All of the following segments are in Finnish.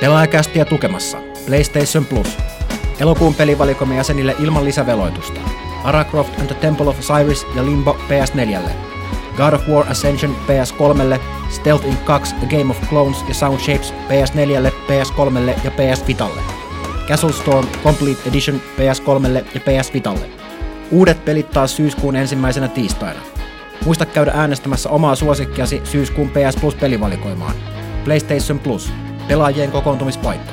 Pelaajakästiä tukemassa PlayStation Plus. Elokuun pelivalikoimen jäsenille ilman lisäveloitusta. Lara Croft and the Temple of Osiris ja Limbo PS4:lle. God of War Ascension PS3:lle, Stealth Inc. 2 The Game of Clones ja Sound Shapes PS4:lle, PS3:lle ja PS Vitalle. Castle Storm Complete Edition PS3:lle ja PS Vitalle. Uudet pelit taas syyskuun 1. tiistaina. Muista käydä äänestämässä omaa suosikkiasi syyskuun PS Plus -pelivalikoimaan. PlayStation Plus. Pelaajien kokoontumispaikka.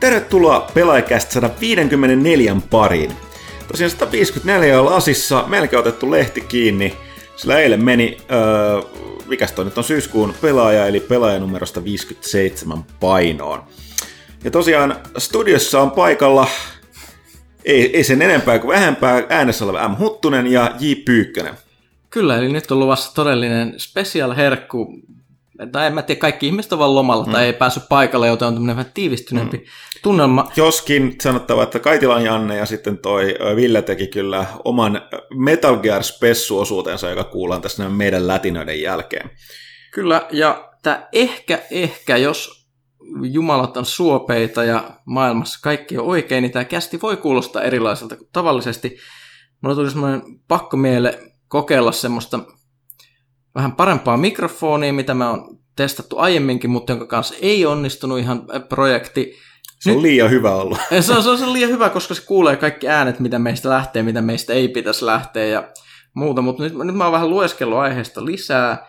Tervetuloa Pelaajakäst 154 pariin. Tosiaan 154 on lasissa, melkein otettu lehti kiinni, sillä eilen meni, mikäs toi nyt on syyskuun pelaaja, eli pelaajanumerosta 57 painoon. Ja tosiaan studiossa on paikalla, ei sen enempää kuin vähempää, äänessä oleva M. Huttunen ja J. Pyykkönen. Kyllä, eli nyt on luvassa todellinen special herkku. Tai en mä tiedä, kaikki ihmiset on vaan lomalla tai ei päässyt paikalle, joten on tämmöinen vähän tiivistyneempi tunnelma. Joskin sanottava, että Kaitilan Janne ja sitten toi Ville teki kyllä oman Metal Gear Spessu-osuutensa, joka kuullaan tässä meidän lätinöiden jälkeen. Kyllä, ja tämä ehkä, jos jumalat on suopeita ja maailmassa kaikki on oikein, niin tämä kästi voi kuulostaa erilaiselta kuin tavallisesti. Mulla tuli semmoinen pakko miele kokeilla semmoista vähän parempaa mikrofonia, mitä mä oon testattu aiemminkin, mutta jonka kanssa ei onnistunut ihan projekti. Se on nyt liian hyvä ollut. Se on liian hyvä, koska se kuulee kaikki äänet, mitä meistä lähtee, mitä meistä ei pitäisi lähteä ja muuta. Mutta nyt mä oon vähän lueskellut aiheesta lisää.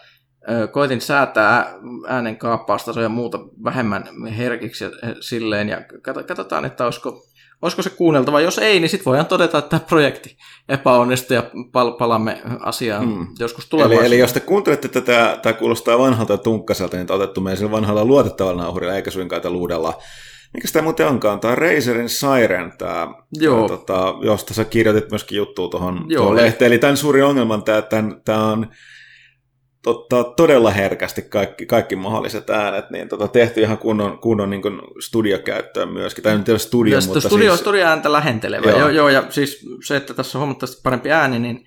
Koitin säätää äänen kaappaustasoja ja muuta vähemmän herkiksi ja silleen. Ja katsotaan, että olisiko se kuunneltava. Jos ei, niin sitten voidaan todeta, että tämä projekti epäonnistui ja palaamme asiaan joskus tulevaisuudessa. Eli jos te kuuntelette tätä, tämä kuulostaa vanhalta tunkkaselta, niin tämä on otettu meidän sillä vanhalla luotettavalla nauhurilla, eikä suinkaan tällä uudella. Mikäs tämä muuten onkaan? Tämä Razerin Siren, josta sä kirjoitit myöskin juttua tuohon lehteen. Eli tämän suurin ongelma on tämä on ottaa todella herkästi kaikki mahdolliset äänet, niin tehty ihan kunnon niin kuin studiokäyttöön myöskin. Tai nyt ei ole studio, ja mutta studio ääntä lähentelevä. Joo, ja siis se, että tässä on huomattavasti parempi ääni, niin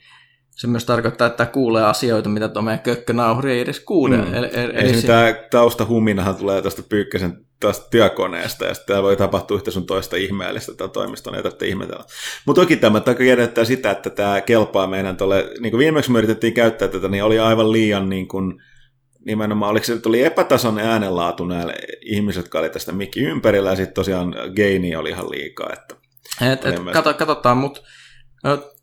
se myös tarkoittaa, että kuulee asioita, mitä tuo meidän kökkönauhuri ei edes kuule. Esimerkiksi tämä taustahuminahan tulee tästä Pyykkäsen työkoneesta, ja sitten voi tapahtua yhtä sun toista ihmeellistä, tämä toimiston ei tarvitse ihmetellä. Mutta toki tämä edellyttää sitä, että tämä kelpaa meidän tuolle, niin kuin viimeksi me yritettiin käyttää tätä, niin oli aivan liian niin kuin, nimenomaan, oliko se tuli epätasainen äänenlaatu näille ihmisille, jotka oli tästä mikki ympärillä, ja sitten tosiaan gaini oli ihan liikaa. Katsotaan, mutta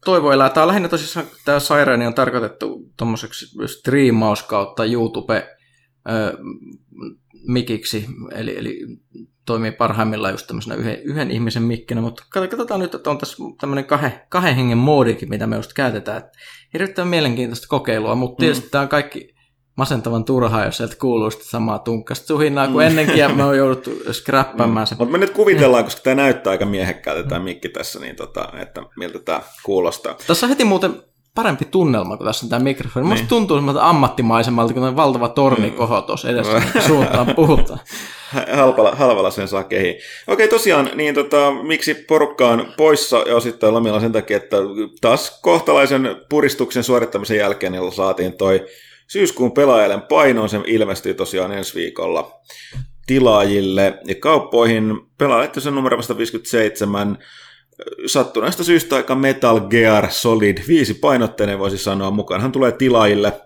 toivo elää. Tämä on lähinnä tosissaan, tämä Sireni on tarkoitettu tuommoiseksi striimaus kautta YouTube-mikiksi, eli toimii parhaimmillaan just tämmöisenä yhden ihmisen mikkinä, mutta katsotaan nyt, että on tässä tämmöinen kahden hengen moodikin, mitä me just käytetään. Erittäin mielenkiintoista kokeilua, mutta tietysti tämä on kaikki masentavan turhaa, jos sieltä kuuluu sitä samaa tunkkaista suhinnaa kuin ennenkin, ja me on jouduttu skräppäämään sen. Mutta me nyt kuvitellaan, koska tämä näyttää aika miehekkäältä tämä mikki tässä, niin että miltä tämä kuulostaa. Tässä on heti muuten parempi tunnelma, kun tässä on tämä mikrofoni. Minusta tuntuu semmoilta ammattimaisemmalta, kun on valtava tornikoho tuossa edessä suuntaan puhutaan. Halvalla sen saa kehiin. Okei, tosiaan, niin miksi porukka on poissa ja osittain lomilla sen takia, että taas kohtalaisen puristuksen suorittamisen jälkeen niin saatiin toi syyskuun pelaajalle painoon, se ilmestyy tosiaan ensi viikolla tilaajille ja kauppoihin. Pelaajalettöisen numero vasta 57. Sattuneesta syystä aika Metal Gear Solid 5 painotteinen voisi sanoa. Mukaanhan tulee tilaajille.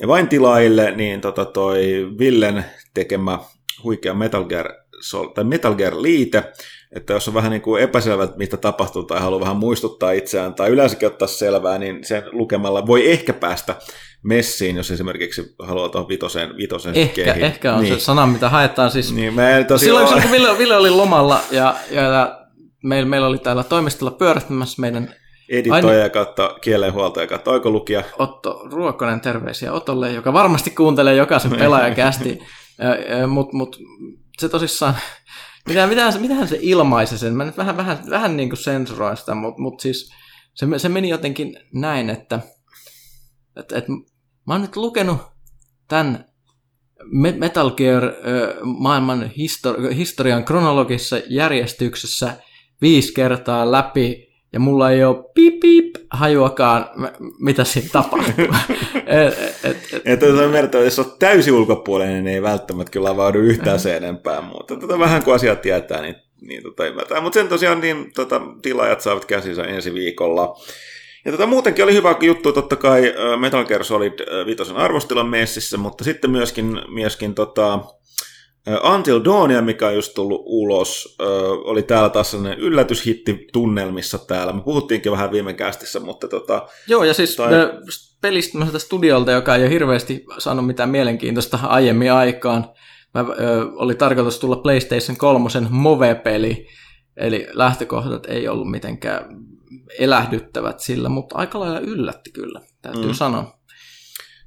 Ja vain tilaajille, niin toi Villen tekemä huikea Metal Gear tai Metal Gear liite, että jos on vähän niin kuin epäselvä, mitä tapahtuu tai haluaa vähän muistuttaa itseään tai yleensäkin ottaa selvää, niin sen lukemalla voi ehkä päästä messiin, jos esimerkiksi haluaa tuohon vitoseen kehiin. Ehkä on niin. Se sana, mitä haetaan. Siis, niin, silloin kun Ville oli lomalla ja meillä oli täällä toimistolla pyörähtämässä meidän editoija kautta kielenhuoltoja kautta oikolukija. Otto Ruokonen, terveisiä Otolle, joka varmasti kuuntelee jokaisen pelaajakästi, mutta se tosissaan, mitähän se ilmaisi sen? Mä nyt vähän niin kuin sensuroin sitä, mutta siis se meni jotenkin näin, että mä oon nyt lukenut tämän Metal Gear maailman historian kronologisessa järjestyksessä 5 kertaa läpi, ja mulla ei ole pip hajuakaan, mitä siinä tapahtuu. Jos olet täysin ulkopuolinen, niin ei välttämättä kyllä avaudu yhtään se enempää muuta. Vähän kuin asiat tietää, niin ymmärtää. Mutta sen tosiaan niin, tilaajat saavat käsinsä ensi viikolla. Ja muutenkin oli hyvä juttu totta kai Metal Gear Solid 5 arvostilan messissä, mutta sitten myöskin Until Dawnia, mikä on just tullut ulos, oli täällä taas sellainen yllätyshitti tunnelmissa täällä. Me puhuttiinkin vähän viime kästissä, mutta Joo, ja siis pelistä mä sanoin studiolta, joka ei ole hirveästi saanut mitään mielenkiintoista aiemmin aikaan. Oli tarkoitus tulla PlayStation 3 Move-peli, eli lähtökohdat ei ollut mitenkään elähdyttävät sillä, mutta aika lailla yllätti kyllä, täytyy sanoa.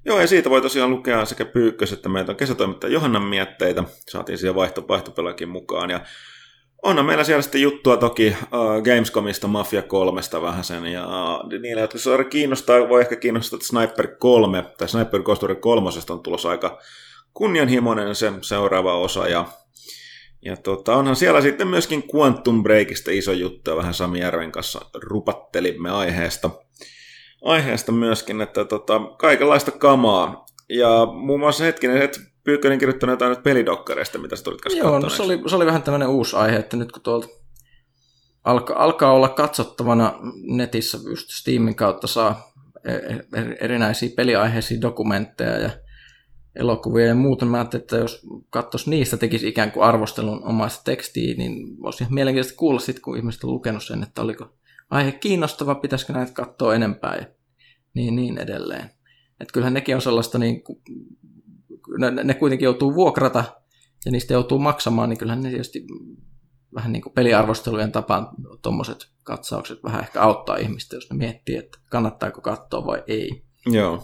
Joo, ja siitä voi tosiaan lukea sekä Pyykkös, että meitä on kesätoimittaja Johannan mietteitä. Saatiin siihen vaihtopelakin mukaan. Ja onhan meillä siellä sitten juttua toki Gamescomista, Mafia 3:sta vähän sen. Ja niillä, jotka saada kiinnostaa, voi ehkä kiinnostaa, että Sniper 3 tai Sniper Ghost 3 on tulossa aika kunnianhimoinen se seuraava osa. Ja onhan siellä sitten myöskin Quantum Breakista iso juttu. Vähän Sami Järven kanssa rupattelimme aiheesta myöskin, että kaikenlaista kamaa. Ja muun muassa hetkinen, että Pyykkönen kirjoittanut jotain nyt pelidokkareista, mitä sä tulit kanssa katsoneeksi. Joo, no se oli vähän tämmöinen uusi aihe, että nyt kun tuolta alkaa olla katsottavana netissä, just Steamin kautta saa erinäisiä peliaiheisia dokumentteja ja elokuvia ja muuta. Mä ajattelin, että jos katsoisi niistä, tekisi ikään kuin arvostelun omaista tekstiä, niin olisi ihan mielenkiintoista kuulla sitten, kun ihmiset on lukenut sen, että oliko aihe kiinnostava, pitäisikö näitä katsoa enempää ja niin edelleen. Et kyllähän nekin on sellaista, niin ne kuitenkin joutuu vuokrata ja niistä joutuu maksamaan, niin kyllähän ne tietysti vähän niin kuin peliarvostelujen tapaan tuommoiset katsaukset vähän ehkä auttaa ihmistä, jos ne miettii, että kannattaako katsoa vai ei. Joo.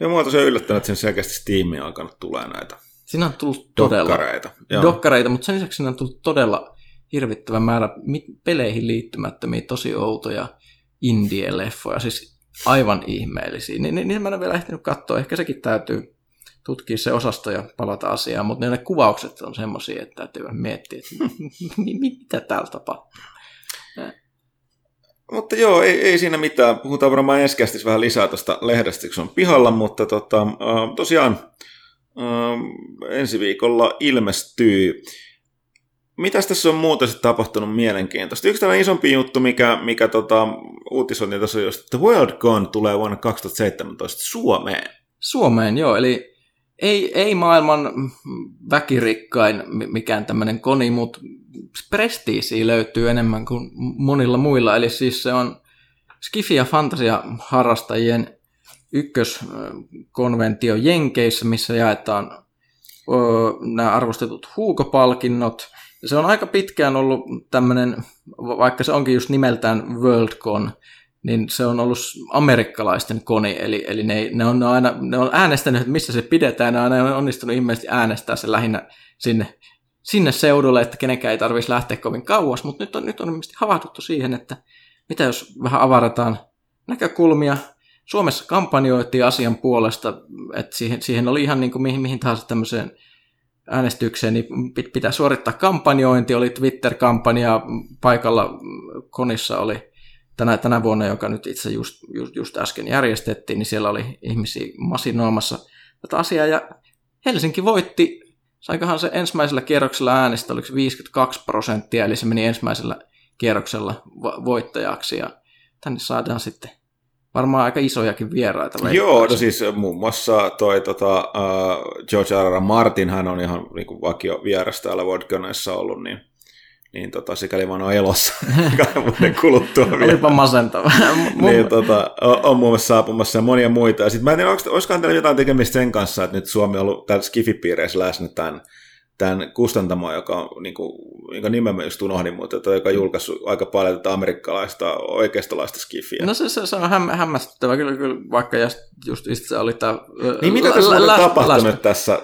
Ja minua on tosiaan yllättänyt, että sen selkeästi Steamiin alkanut tulee näitä. Siinä on tullut dokkareita, mutta sen lisäksi siinä on tullut todella hirvittävä määrä peleihin liittymättömiä, tosi outoja indie-leffoja, siis aivan ihmeellisiä. Niin mä en ole vielä ehtinyt katsoa, ehkä sekin täytyy tutkia se osasto ja palata asiaan, mutta ne kuvaukset on semmoisia, että täytyy miettiä, että mitä täällä tapahtuu. Mutta joo, ei siinä mitään. Puhutaan varmaan ensi kästissä vähän lisää tuosta lehdestä, kun se on pihalla, mutta tosiaan ensi viikolla ilmestyy. Mitäs tässä on muuta sitten tapahtunut mielenkiintoista? Yksi tällainen isompi juttu, mikä uutisointi tässä on, että Worldcon tulee vuonna 2017 Suomeen. Suomeen, joo. Eli ei maailman väkirikkain mikään tämmöinen koni, mutta prestiisiä löytyy enemmän kuin monilla muilla. Eli siis se on skifi- ja fantasiaharrastajien ykköskonventio Jenkeissä, missä jaetaan nämä arvostetut huukopalkinnot. Se on aika pitkään ollut tämmöinen, vaikka se onkin just nimeltään Worldcon, niin se on ollut amerikkalaisten koni, eli ne on äänestänyt, että missä se pidetään, ja ne on onnistunut ilmeisesti äänestää se lähinnä sinne seudulle, että kenenkään ei tarvitsisi lähteä kovin kauas, mutta nyt on ilmeisesti havahduttu siihen, että mitä jos vähän avarataan näkökulmia. Suomessa kampanjoitiin asian puolesta, että siihen oli ihan niin kuin mihin tahansa tämmöiseen äänestykseen, niin pitää suorittaa kampanjointi, oli Twitter-kampanja, paikalla konissa oli tänä vuonna, joka nyt itse just äsken järjestettiin, niin siellä oli ihmisiä masinoimassa tätä asiaa, ja Helsinki voitti Saikohan se ensimmäisellä kierroksella äänestä, oliko 52%, eli se meni ensimmäisellä kierroksella voittajaksi, ja tänne saadaan sitten varmaan aika isojakin vieraita. Joo, no siis muun muassa toi George R. R. Martinhan on ihan niin kuin vakio vieras täällä Vodgoneessa ollut, niin sikäli mä oon elossa 2 vuoden kuluttua vielä. Olipa masentavaa. Niin on muun muassa saapumassa ja monia muita. Ja sit mä en tiedä, olisikohan teillä jotain tekemistä sen kanssa, että nyt Suomi on ollut täällä Skifi-piireissä läsnä tämän kustantamaan, joka on niin kuin nimen mä just unohdin, mutta joka on julkaissut aika paljon tätä amerikkalaista oikeistolaista skifiä. No se on hämmästyttävä, kyllä vaikka just itse oli tämä... Niin mitä tässä on tapahtunut tässä?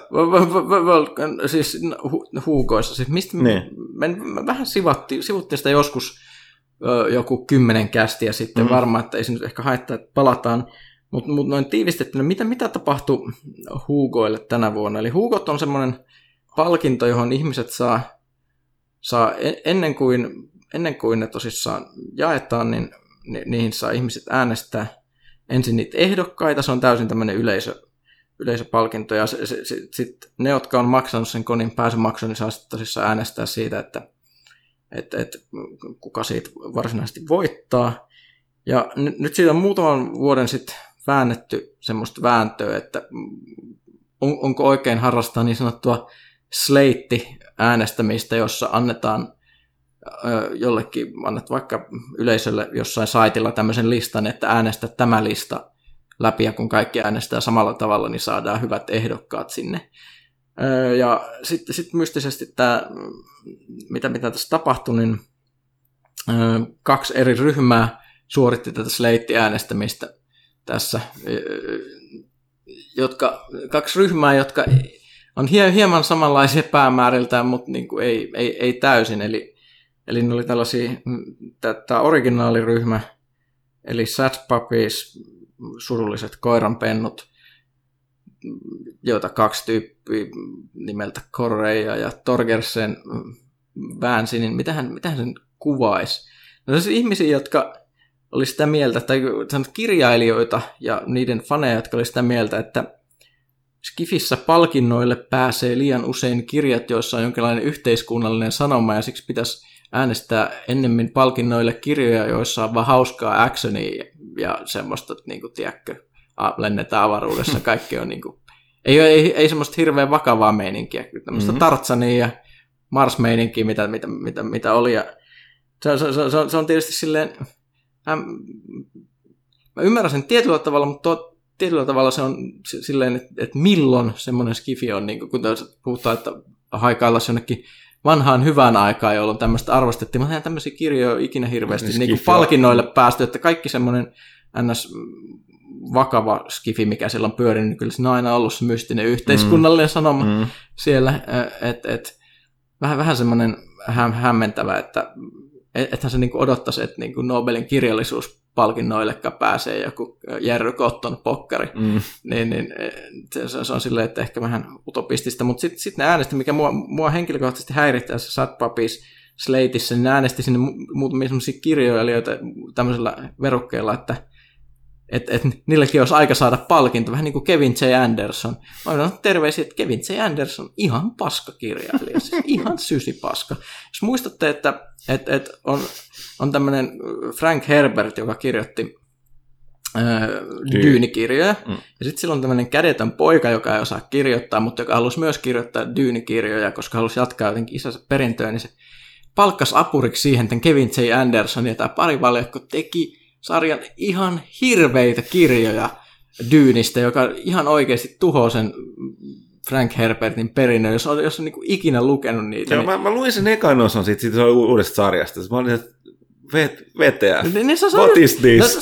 Siis huukoissa, siis mistä... Me vähän sivuttiin sitä joskus joku 10 kästiä sitten varmaan, että ei se nyt ehkä haittaa, että palataan. Mutta noin tiivistettynä, mitä tapahtui huukoille tänä vuonna? Eli huukot on semmoinen... palkinto, johon ihmiset saa ennen kuin ne tosissaan jaetaan, niin niihin saa ihmiset äänestää ensin niitä ehdokkaita. Se on täysin tämmöinen yleisöpalkinto, ja sit ne, jotka on maksanut sen konin pääsymaksun, niin saa sitten tosissaan äänestää siitä, että kuka siitä varsinaisesti voittaa. Ja nyt siitä on muutaman vuoden sitten väännetty semmoista vääntöä, että onko oikein harrastaa niin sanottua sleitti-äänestämistä, jossa annetaan jollekin, annat vaikka yleisölle jossain saitilla tämmöisen listan, että äänestä tämä lista läpi, ja kun kaikki äänestää samalla tavalla, niin saadaan hyvät ehdokkaat sinne. Ja sitten mystisesti tämä, mitä tässä tapahtui, niin 2 eri ryhmää suoritti tätä sleitti-äänestämistä tässä, jotka on hieman samanlaisia päämääriltään, mutta niin kuin ei täysin. Eli ne oli tällaisia, tämä originaaliryhmä, eli Sad Puppies, surulliset koiranpennut, joita 2 tyyppiä nimeltä Correa ja Torgersen väänsi, niin mitähän sen kuvaisi? No siis ihmisiä, jotka oli sitä mieltä, tai kirjailijoita ja niiden faneja, jotka oli sitä mieltä, että Skifissä palkinnoille pääsee liian usein kirjat, joissa on jonkinlainen yhteiskunnallinen sanoma, ja siksi pitäisi äänestää ennemmin palkinnoille kirjoja, joissa on vaan hauskaa actionia ja semmoista, niin kuin, tiedätkö, lennetään avaruudessa, kaikki on niin kuin, ei semmoista hirveän vakavaa meininkiä, tämmöistä Tarzania ja Mars-meininkiä, mitä oli, ja se on tietysti silleen, mä ymmärrän sen tietyllä tavalla, mutta tietyllä tavalla se on silleen, että milloin semmoinen skifi on, niin kun puhutaan, että haikaillaan jonnekin vanhaan hyvään aikaan, jolloin tämmöistä arvostettiin. Mä tein tämmöisiä kirjoja ikinä hirveästi niin palkinnoille päästy, että kaikki semmoinen ns. Vakava skifi, mikä siellä on pyörinyt, niin kyllä siinä on aina ollut se mystinen yhteiskunnallinen sanoma siellä, että et, vähän semmoinen hämmentävä, että ethän se niinku odottaisi, että niinku Nobelin kirjallisuuspalkinnoillekään pääsee joku Jerry Cotton -pokkari. Niin, se on silleen, että ehkä vähän utopistista. Mutta sitten ne äänesti, mikä mua henkilökohtaisesti häirittää se Sad Puppies -sleitissä, niin äänesti sinne muutamia sellaisia kirjoilijoita tämmöisellä verukkeella, että niilläkin olisi aika saada palkinto, vähän niin kuin Kevin J. Anderson. Mä olen terveisiä, että Kevin J. Anderson ihan paskakirjailija, siis ihan sysipaska. Jos muistatte, että on tämmöinen Frank Herbert, joka kirjoitti Dyyni-kirjoja, ja sitten sillä on tämmöinen kädetön poika, joka ei osaa kirjoittaa, mutta joka halusi myös kirjoittaa Dyyni-kirjoja, koska halusi jatkaa jotenkin isänsä perintöä, niin se palkkasi apuriksi siihen tämän Kevin J. Andersonin, ja tämä parivaljakko teki sarjan ihan hirveitä kirjoja Dyynistä, joka ihan oikeasti tuhoaa sen Frank Herbertin perinnön, jos on niin kuin ikinä lukenut niitä. Joo, niin... mä luin sen ekan osan siitä uudesta sarjasta. Mä olin, että veteä.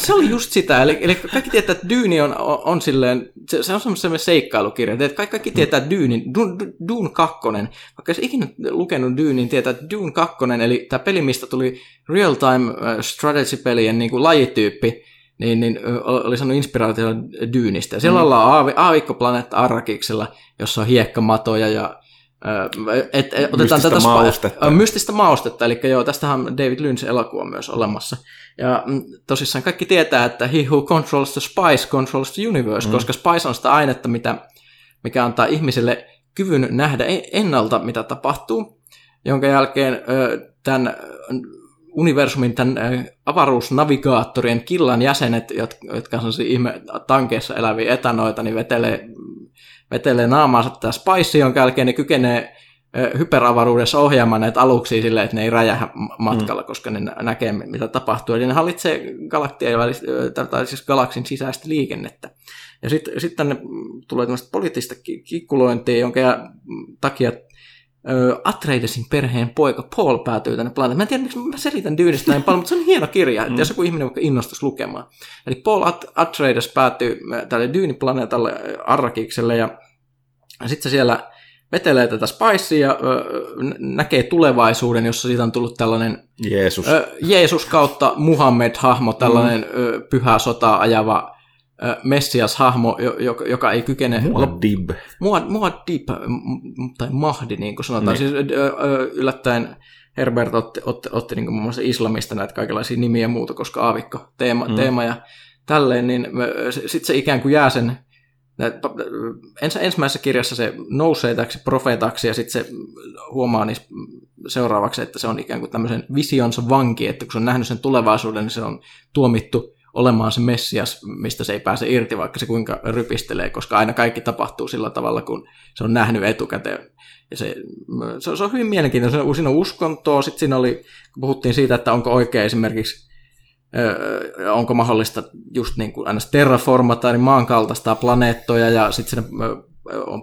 Se oli just sitä. Eli kaikki tietää, että Dyyni on silleen, se on semmoinen seikkailukirja. Kaikki tietää Dyynin, Dune 2. Vaikka jos ikinä lukenut Dyynin, tietää, että Dune 2, eli tämä peli, mistä tuli real-time strategy-pelien niin kuin lajityyppi, niin oli sanonut inspiraatiolla Dyynistä. Siellä ollaan aavikkoplaneetta Arrakiksella, jossa on hiekkamatoja ja otetaan mystistä maustetta. Mystistä maustetta, eli joo, tästähän David Lynch -elokuva on myös olemassa. Ja tosissaan kaikki tietää, että he who controls the spice controls the universe, koska spice on sitä ainetta, mikä antaa ihmiselle kyvyn nähdä ennalta, mitä tapahtuu, jonka jälkeen tämän universumin, tämän avaruusnavigaattorien killan jäsenet, jotka on ihme tankeissa eläviä etanoita, niin vetelee naamaansa tämä spice, jonka jälkeen ne kykenee hyperavaruudessa ohjaamaan näitä aluksia silleen, että ne ei räjähä matkalla, koska ne näkee, mitä tapahtuu. Eli ne hallitsee siis galaksin sisäistä liikennettä. Ja sitten ne tulee tämmöistä poliittista kikkulointia, jonka takia Atreidesin perheen poika Paul päätyy tänne planeetan. Mä en tiedä, miksi mä selitän Dyynistä näin paljon, mutta se on hieno kirja, että jos joku ihminen vaikka innostuisi lukemaan. Eli Paul Atreides päätyy tälle Dyyni-planeetalle Arrakikselle, ja sitten se siellä vetelee tätä spicea ja näkee tulevaisuuden, jossa siitä on tullut tällainen Jeesus kautta Muhammed-hahmo, tällainen pyhää sotaa ajava Messias-hahmo, joka ei kykene... Muad'Dib. Muad'Dib, tai Mahdi, niin kuin sanotaan. Niin. Siis yllättäen Herbert otti niin kuin muun muassa islamista näitä kaikenlaisia nimiä ja muuta, koska aavikko teema ja tälleen, niin sitten se ikään kuin jää sen... Ensimmäisessä kirjassa se nousee täksi profeetaksi, ja sitten se huomaa niissä seuraavaksi, että se on ikään kuin tämmöisen visionsa vanki, että kun se on nähnyt sen tulevaisuuden, niin se on tuomittu olemaan se Messias, mistä se ei pääse irti, vaikka se kuinka rypistelee, koska aina kaikki tapahtuu sillä tavalla, kun se on nähnyt etukäteen. Ja se on hyvin mielenkiintoinen. Siinä on uskontoa, sitten siinä oli, kun puhuttiin siitä, että onko oikein esimerkiksi onko mahdollista just niin kuin aina terraformata, niin maan kaltaista planeettoja, ja sitten on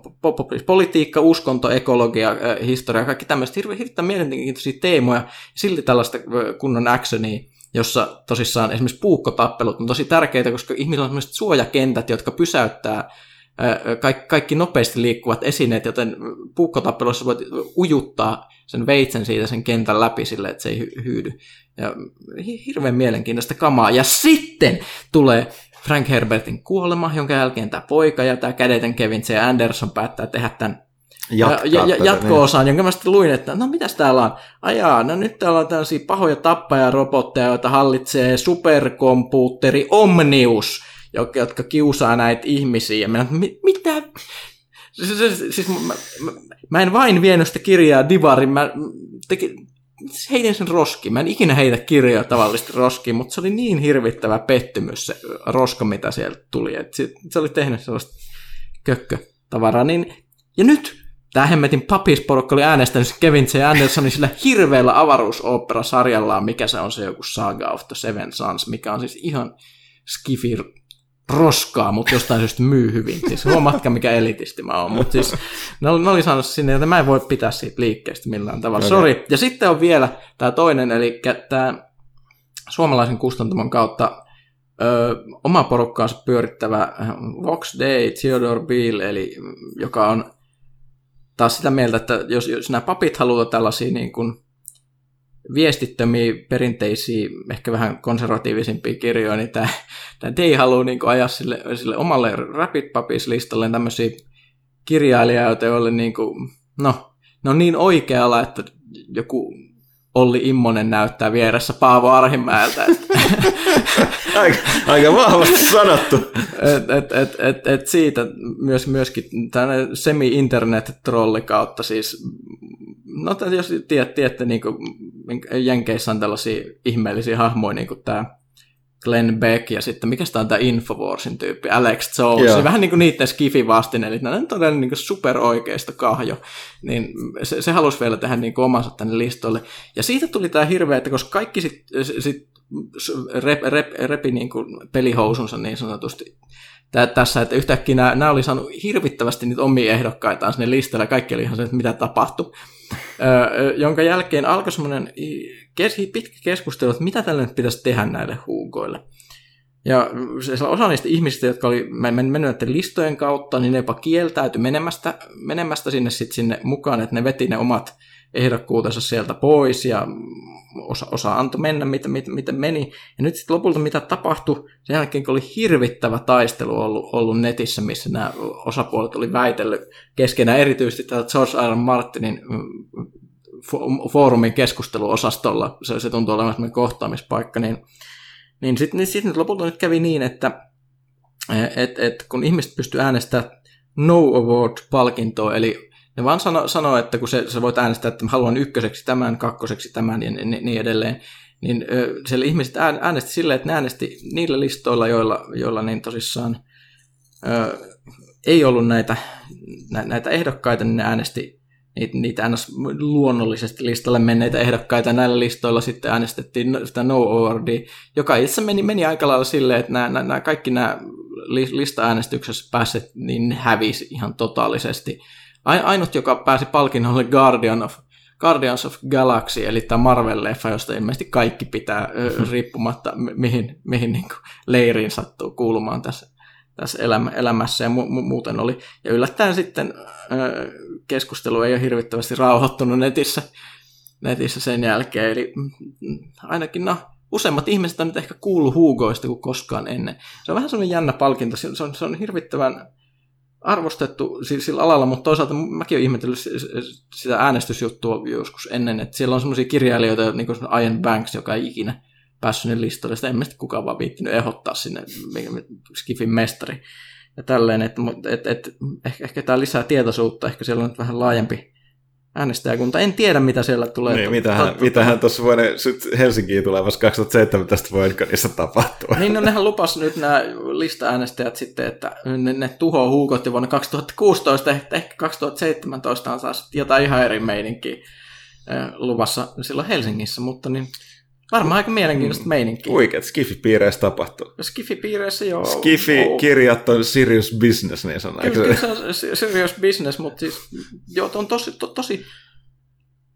politiikka, uskonto, ekologia, historia, kaikki tämmöistä hirveän mielenkiintoisia teemoja, ja silti tällaista kunnon actionia, jossa tosissaan esimerkiksi puukkotappelut on tosi tärkeitä, koska ihmisillä on semmoiset suojakentät, jotka pysäyttää kaikki nopeasti liikkuvat esineet, joten puukkotappelussa voit ujuttaa sen veitsen siitä sen kentän läpi sille, että se ei hyydy. Ja hirveän mielenkiintoista kamaa. Ja sitten tulee Frank Herbertin kuolema, jonka jälkeen tämä poika ja tämä kädetön Kevin C. Anderson päättää tehdä tämän jatko-osaan, jonka mä sitten luin, että no mitäs täällä on? Ajaa, no nyt täällä on tällaisia pahoja tappajarobotteja, joita hallitsee superkompuutteri Omnius, jotka kiusaa näitä ihmisiä. Ja minä, mitä? Siis mä en vain vienyt sitä kirjaa divarin, mä heitin sen roskiin. Mä en ikinä heitä kirjoja tavallisesti roskiin, mutta se oli niin hirvittävä pettymys se roska, mitä sieltä tuli. Et se oli tehnyt sellaista kökkötavaraa. Niin, ja nyt tämä hemmetin papisporukka oli äänestänyt Kevin C. Andersonin sillä hirveällä avaruusoopperasarjallaan, mikä se on se joku Saga of the Seven Sons, mikä on siis ihan skifir roskaa, mutta jostain syystä myy hyvin. Siis huomatkaa, mikä elitisti mä oon. Mutta siis ne oli saanut sinne, joten mä en voi pitää siitä liikkeestä millään tavalla. Sori. Ja sitten on vielä tämä toinen, eli tämä suomalaisen kustantamon kautta oma porukkaansa pyörittävä Vox Dei Theodore Beale, eli joka on taas sitä mieltä, että jos nämä papit haluaa tällaisia niin kuin viestittömiä, perinteisiä, ehkä vähän konservatiivisimpia kirjoja, niin tämä ei halua niin ajaa sille omalle Rapid Puppies-listalle tämmöisiä kirjailijoita, joille niin kuin, ne on niin oikealla, että joku Olli Immonen näyttää vieressä Paavo Arhimäeltä. Aika vahvasti sanottu. Et siitä myöskin tämmöinen semi-internet-trolli kautta siis... No jos tiedätte, niin kuin Jenkeissä on tällaisia ihmeellisiä hahmoja, niin kuin tämä Glenn Beck ja sitten mikä tämä on tämä Infowarsin tyyppi, Alex Jones, yeah. Vähän niin kuin niiden skifivastinen, eli nämä on todella niin superoikeista kahjo, niin se halusi vielä tehdä niin kuin omansa tänne listolle. Ja siitä tuli tämä hirveä, että koska kaikki sit repi niin kuin pelihousunsa niin sanotusti, tässä, että yhtäkkiä nämä oli saanut hirvittävästi niitä omia ehdokkaitaan sinne listalle, ja kaikki oli ihan se, että mitä tapahtui. Jonka jälkeen alkoi semmoinen pitkä keskustelu, että mitä tällä nyt pitäisi tehdä näille huukoille. Ja osa niistä ihmisistä, jotka oli mennyt listojen kautta, niin ne jopa kieltäytyi menemästä sinne mukaan, että ne veti ne omat ehdokkuutensa sieltä pois, ja osa antoi mennä, miten meni. Ja nyt sitten lopulta mitä tapahtui, sen jälkeen kun oli hirvittävä taistelu ollut netissä, missä nämä osapuolet oli väitellyt keskenään, erityisesti tätä George R. Martinin foorumin keskusteluosastolla, se tuntuu olevan semmoinen kohtaamispaikka, niin sitten lopulta nyt kävi niin, että kun ihmiset pystyivät äänestämään No Award-palkintoa, eli Ne vaan sanoo, että kun sä voit äänestää, että haluan ykköseksi tämän, kakkoseksi tämän ja niin edelleen, niin siellä ihmiset äänesti silleen, että ne äänesti niillä listoilla, joilla niin tosissaan ei ollut näitä ehdokkaita, niin ne äänesti niitä luonnollisesti listalle menneitä ehdokkaita. Näillä listoilla sitten äänestettiin sitä no awardin, joka itse meni aika lailla silleen, että kaikki nämä lista-äänestyksessä päässeet niin hävisi ihan totaalisesti. Ainut, joka pääsi palkinnolle Guardians of Galaxy, eli tämä Marvel-leffa, josta ilmeisesti kaikki pitää riippumatta, mihin niin kuin leiriin sattuu kuulumaan tässä elämässä ja muuten oli. Ja yllättäen sitten keskustelu ei ole hirvittävästi rauhoittunut netissä sen jälkeen, eli ainakin useimmat ihmiset on nyt ehkä kuullut Hugoista kuin koskaan ennen. Se on vähän sellainen jännä palkinto, se on hirvittävän arvostettu sillä alalla, mutta toisaalta mäkin olen ihmetellyt sitä äänestysjuttua joskus ennen, että siellä on sellaisia kirjailijoita, niin kuin Ian Banks, joka ei ikinä päässyt ne listoille, sitä en mielestä kukaan vaan viittinyt ehdottaa sinne, Skifin mestari ja tälleen, että ehkä tämä lisää tietoisuutta, ehkä siellä on nyt vähän laajempi äänestäjäkunta, en tiedä mitä siellä tulee. Niin, mitähän tuossa Helsinkiin tulevassa 2017 Voidconissa tapahtua. Niin, no nehän lupas nyt nämä lista-äänestäjät sitten, että ne tuhoaa huukot jo vuonna 2016, ehkä 2017 on taas jotain ihan eri meininkiä luvassa silloin Helsingissä, mutta niin varmaan aika mielenkiintoista meininkiä. Oikeat Skifi-piireissä tapahtuu. Skifi-piireissä joo. Skifi-kirjat on serious business, niin sanotaan. Kyllä se on serious business, mutta siis joo, on tosi...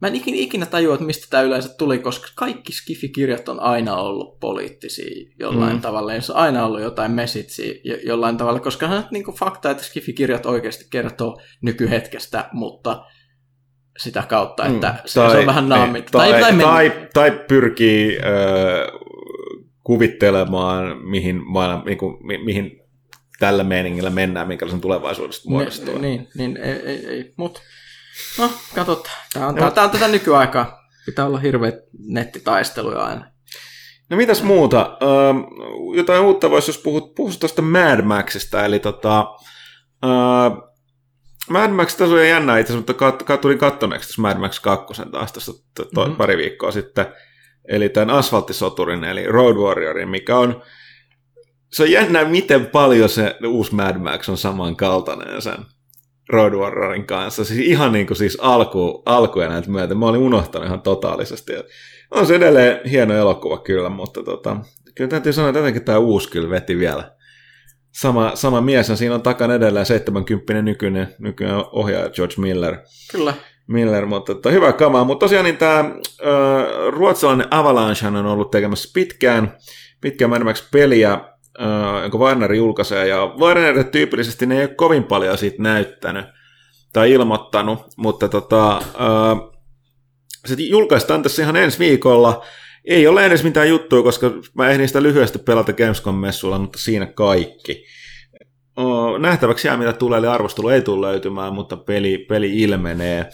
Mä en ikinä tajua, että mistä tämä yleensä tuli, koska kaikki Skifi-kirjat on aina ollut poliittisia jollain tavalla. Ja se on aina ollut jotain messitsiä jollain tavalla, koska on niinku fakta, että Skifi-kirjat oikeasti kertoo nykyhetkestä, mutta... sitä kautta, että se on vähän naamittu. Tai pyrkii kuvittelemaan, mihin tällä meiningillä mennään, minkälaisen tulevaisuudesta muodostuu. Niin ei. Mutta no, katsotaan. Tämä on tätä nykyaikaa. Pitää olla hirveät nettitaisteluja aina. No mitäs muuta? Jotain uutta voisi, jos puhuisi tuosta Mad Maxista, eli Mad Max taas oli jännä itse asiassa, mutta tulin kattoneeksi tässä Mad Max 2 taas tässä pari viikkoa sitten. Eli tämän asfalttisoturin, eli Road Warriorin, se on jännä, miten paljon se uusi Mad Max on samankaltainen sen Road Warriorin kanssa. Siis ihan niin kuin siis alkuja näitä myötä. Mä olin unohtanut ihan totaalisesti. On se edelleen hieno elokuva kyllä, mutta kyllä täytyy sanoa, että jotenkin tämä uusi kyllä veti vielä. Sama mies, ja siinä on takana edelleen 70 nykyinen ohjaaja George Miller. Kyllä. Miller, mutta hyvä kamaa. Mutta tosiaan niin tämä ruotsalainen Avalanche on ollut tekemässä pitkään Mad Max-peliä, jonka Warner julkaisee, ja Warner tyypillisesti ne ei ole kovin paljon siitä näyttänyt tai ilmoittanut, mutta se julkaistaan tässä ihan ensi viikolla. Ei ole edes mitään juttua, koska mä ehdin sitä lyhyesti pelata Gamescom-messuilla, mutta siinä kaikki. Nähtäväksi jää, mitä tulee, eli arvostelu ei tule löytymään, mutta peli ilmenee.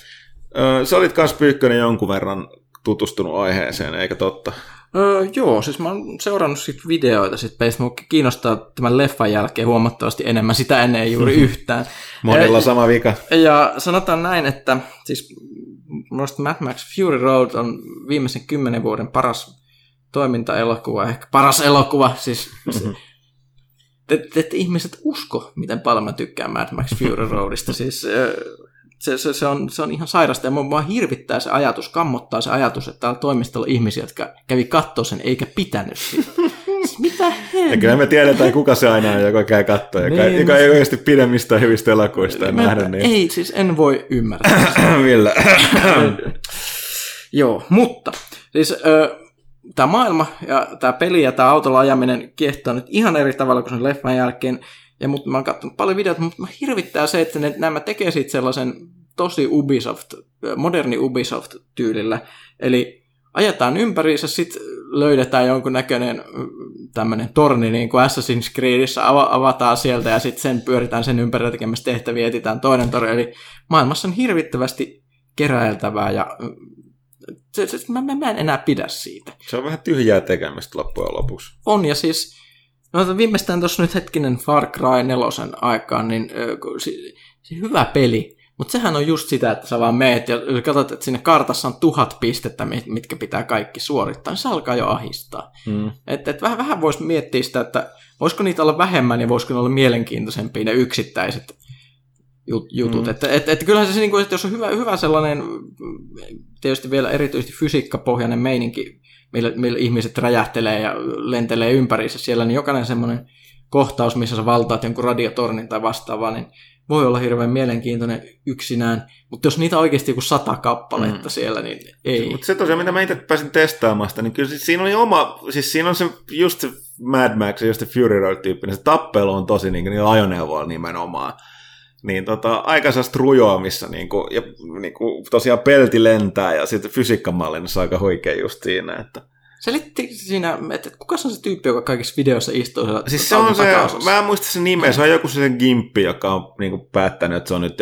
Sä olit kans Pyykkönen jonkun verran tutustunut aiheeseen, eikö totta? Joo, siis mä oon seurannut sit videoita sit peistä. Mua kiinnostaa tämän leffan jälkeen huomattavasti enemmän. Sitä ennen ei juuri yhtään. Monilla sama vika. Ja sanotaan näin, että siis Mad Max Fury Road on viimeisen 10 vuoden paras toimintaelokuva, ehkä paras elokuva. Siis te ihmiset usko, miten paljon mä tykkään Mad Max Fury Roadista. Siis se on ihan sairasta ja minua vaan hirvittää se ajatus, kammottaa se ajatus, että täällä toimistolla ihmisiä, jotka kävi kattoo sen eikä pitänyt sitä. Mitä he? Ja kyllä me tiedetään, kuka se aina on, joka käy kattoo, joka ei oikeasti pidä mistään hyvistä elokuista. Ei, siis en voi ymmärtää. Millä? Joo, mutta siis tämä maailma ja tämä peli ja tämä autolla ajaminen kiehtoo nyt ihan eri tavalla kuin sen leffan jälkeen. Ja mä oon katsonut paljon videoita, mutta mä hirvittää se, että nämä tekee sitten sellaisen tosi Ubisoft, moderni Ubisoft-tyylillä. Eli ajetaan ympäriinsä, sitten löydetään jonkunnäköinen tämmöinen torni, niin kuin Assassin's Creedissä avataan sieltä ja sitten sen pyöritään sen ympärillä tekemässä tehtäviä, etsitään toinen torni. Eli maailmassa on hirvittävästi keräiltävää ja mä en enää pidä siitä. Se on vähän tyhjää tekemistä loppujen lopuksi. On ja siis... No viimeistään tuossa nyt hetkinen Far Cry 4 aikaan, niin se hyvä peli Mutta sehän on just sitä, että sä vaan meet ja katsot, että siinä kartassa on 1000 pistettä, mitkä pitää kaikki suorittaa, niin se alkaa jo ahistaa. Mm. Et vähän voisi miettiä sitä, että voisiko niitä olla vähemmän ja voisiko ne olla mielenkiintoisempia ne yksittäiset jutut. Mm. Et kyllähän se, niinku, että jos on hyvä sellainen, tietysti vielä erityisesti fysiikkapohjainen meininki, millä ihmiset räjähtelee ja lentelee ympäriinsä siellä, niin jokainen semmoinen kohtaus, missä sä valtaat jonkun radiotornin tai vastaavaa, niin voi olla hirveän mielenkiintoinen yksinään, mutta jos niitä oikeasti joku 100 kappaletta siellä, niin ei. Mutta se tosiaan, mitä mä itse pääsin testaamaan sitä, niin kyllä siis siinä oli siinä on se just se Mad Max ja just se Fury Road-tyyppinen, se tappelu on tosi niin kuin ajoneuvoilla nimenomaan. Niin aika sellaista rujoa, missä niinku, ja, niinku, tosiaan pelti lentää ja sitten fysiikkamallinnassa aika huikea just siinä, että selitti siinä, että kuka on se tyyppi, joka kaikissa videoissa istuu? Siis se on se, mä en muista sen nimeä, se on joku se gimppi, joka on niinku päättänyt, että se on nyt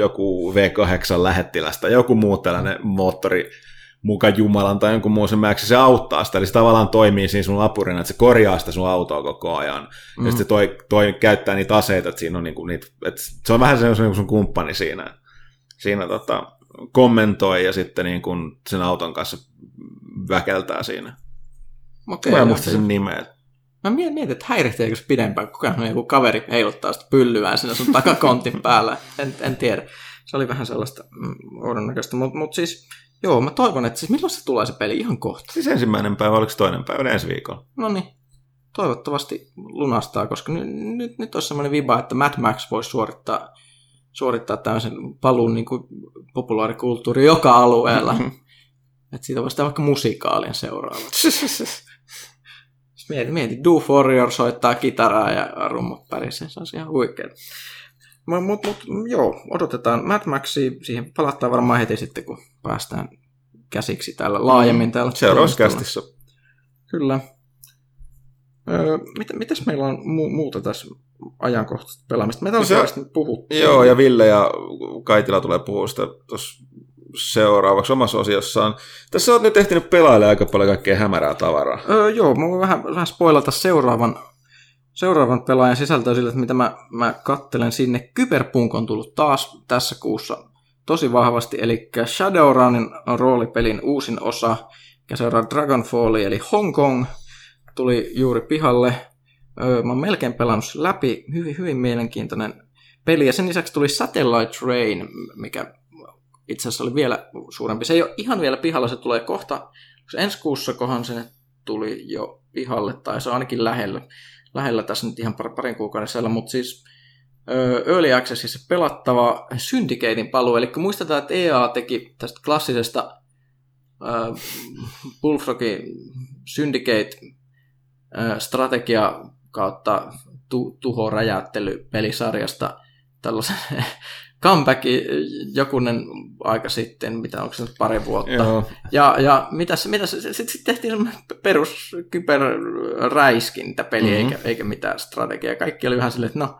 joku V8-lähettilästä, joku muu tällainen moottori, muka jumalan tai jonkun muun sen määksi, se auttaa sitä, eli se tavallaan toimii siinä sun apurina, että se korjaa sitä sun autoa koko ajan, ja sitten toi käyttää niitä aseita, että siinä on niinku niitä, että se on vähän semmoinen kuin sun kumppani siinä kommentoi ja sitten niin kuin sen auton kanssa väkeltää siinä. Okei, mä en muista sen nimeä. Mä mietin, että häirihteekö se pidempään, kukaan joku kaveri heiluttaa sitä pyllyään siinä sun takakontin päällä. En tiedä. Se oli vähän sellaista odonnäköistä. Mutta siis, joo, mä toivon, että siis milloin se tulee se peli ihan kohta? Siis 1. päivä, oliko 2. päivä, ensi viikolla? No niin. Toivottavasti lunastaa, koska nyt on semmoinen viba, että Mad Max voisi suorittaa tämmöisen paluun niin kuin populaarikulttuuri joka alueella. Että siitä voi sitä vaikka musikaalien seuraava. Mieti, Do Warrior soittaa kitaraa ja rummut pärissä. Se on ihan huikea. Mutta joo, odotetaan Mad Maxia. Siihen palataan varmaan heti sitten, kun päästään käsiksi täällä laajemmin. Seuraavassa kästissä. Kyllä. Mitäs meillä on muuta tässä ajankohtaista pelaamista? Me tällaista puhuttiin. Joo, ja Ville ja Kaitila tulee puhua sitä tuossa seuraavaksi omassa osiossaan. Tässä olet nyt ehtinyt pelailla aika paljon kaikkea hämärää tavaraa. Joo, mä voin vähän spoilata seuraavan pelaajan sisältöä sillä, että mitä mä kattelen sinne. Cyberpunk on tullut taas tässä kuussa tosi vahvasti, eli Shadowrunin roolipelin uusin osa, ja seuraa Dragonfallia, eli Hong Kong tuli juuri pihalle. Mä oon melkein pelannut läpi. Hyvin, hyvin mielenkiintoinen peli, ja sen lisäksi tuli Satellite Rain, mikä itse asiassa oli vielä suurempi. Se ei ole ihan vielä pihalla, se tulee kohta. Ensi kuussa kohan se tuli jo pihalle, tai se on ainakin lähellä tässä nyt ihan parin kuukauden siellä, mutta siis Early Accessissa pelattava Syndicatein paluu. Eli muistetaan, että EA teki tästä klassisesta Bullfrogin Syndicate-strategia kautta tuho-räjäyttely-pelisarjasta tällaisen comebacki jokunen aika sitten, mitä onko se nyt 2 vuotta. Joo. Ja mitäs sitten tehtiin semmoinen perus kyberräiskintäpeli, eikä mitään strategiaa. Kaikki oli vähän silleen, että no,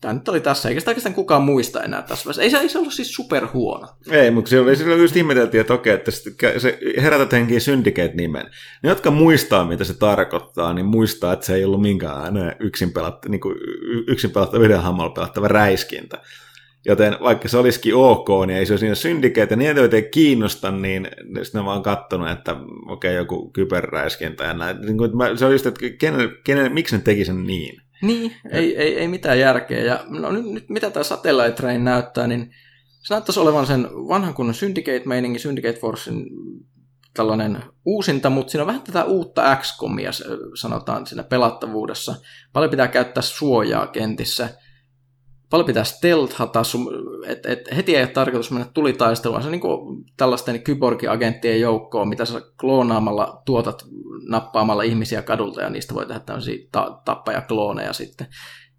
tämä nyt oli tässä, eikä sitä oikeastaan kukaan muista enää tässä vaiheessa. Ei se ollut siis superhuono. Ei, mutta silloin just ihmeteltiin, että okei, että se herätät henkiin Syndicate-nimen. Ne, jotka muistaa, mitä se tarkoittaa, niin muistaa, että se ei ollut minkään yksin pelattava, yhdenhammalla pelattava räiskintä. Joten vaikka se olisikin ok, niin ei se ole siinä syndikeitä, niitä ei kiinnosta, niin sitten mä oon katsonut, että okei, joku kyberräiskintä ja näin. Se oli just, että miksi ne teki sen niin? Niin, ei mitään järkeä. Ja no, nyt mitä tämä Satellite Train näyttää, niin se näyttäisi olevan sen vanhan kunnon Syndicate-meiningin, Syndicate Forcein tällainen uusinta, mutta siinä on vähän tätä uutta XCOMia, sanotaan siinä pelattavuudessa. Paljon pitää käyttää suojaa kentissä. Paljon pitää stealthata, että heti ei ole tarkoitus mennä tulitaisteluun. Se on niin kuin tällaisten kyborgiagenttien joukkoon, mitä sä kloonaamalla tuotat, nappaamalla ihmisiä kadulta, ja niistä voi tehdä tämmöisiä tappajaklooneja sitten.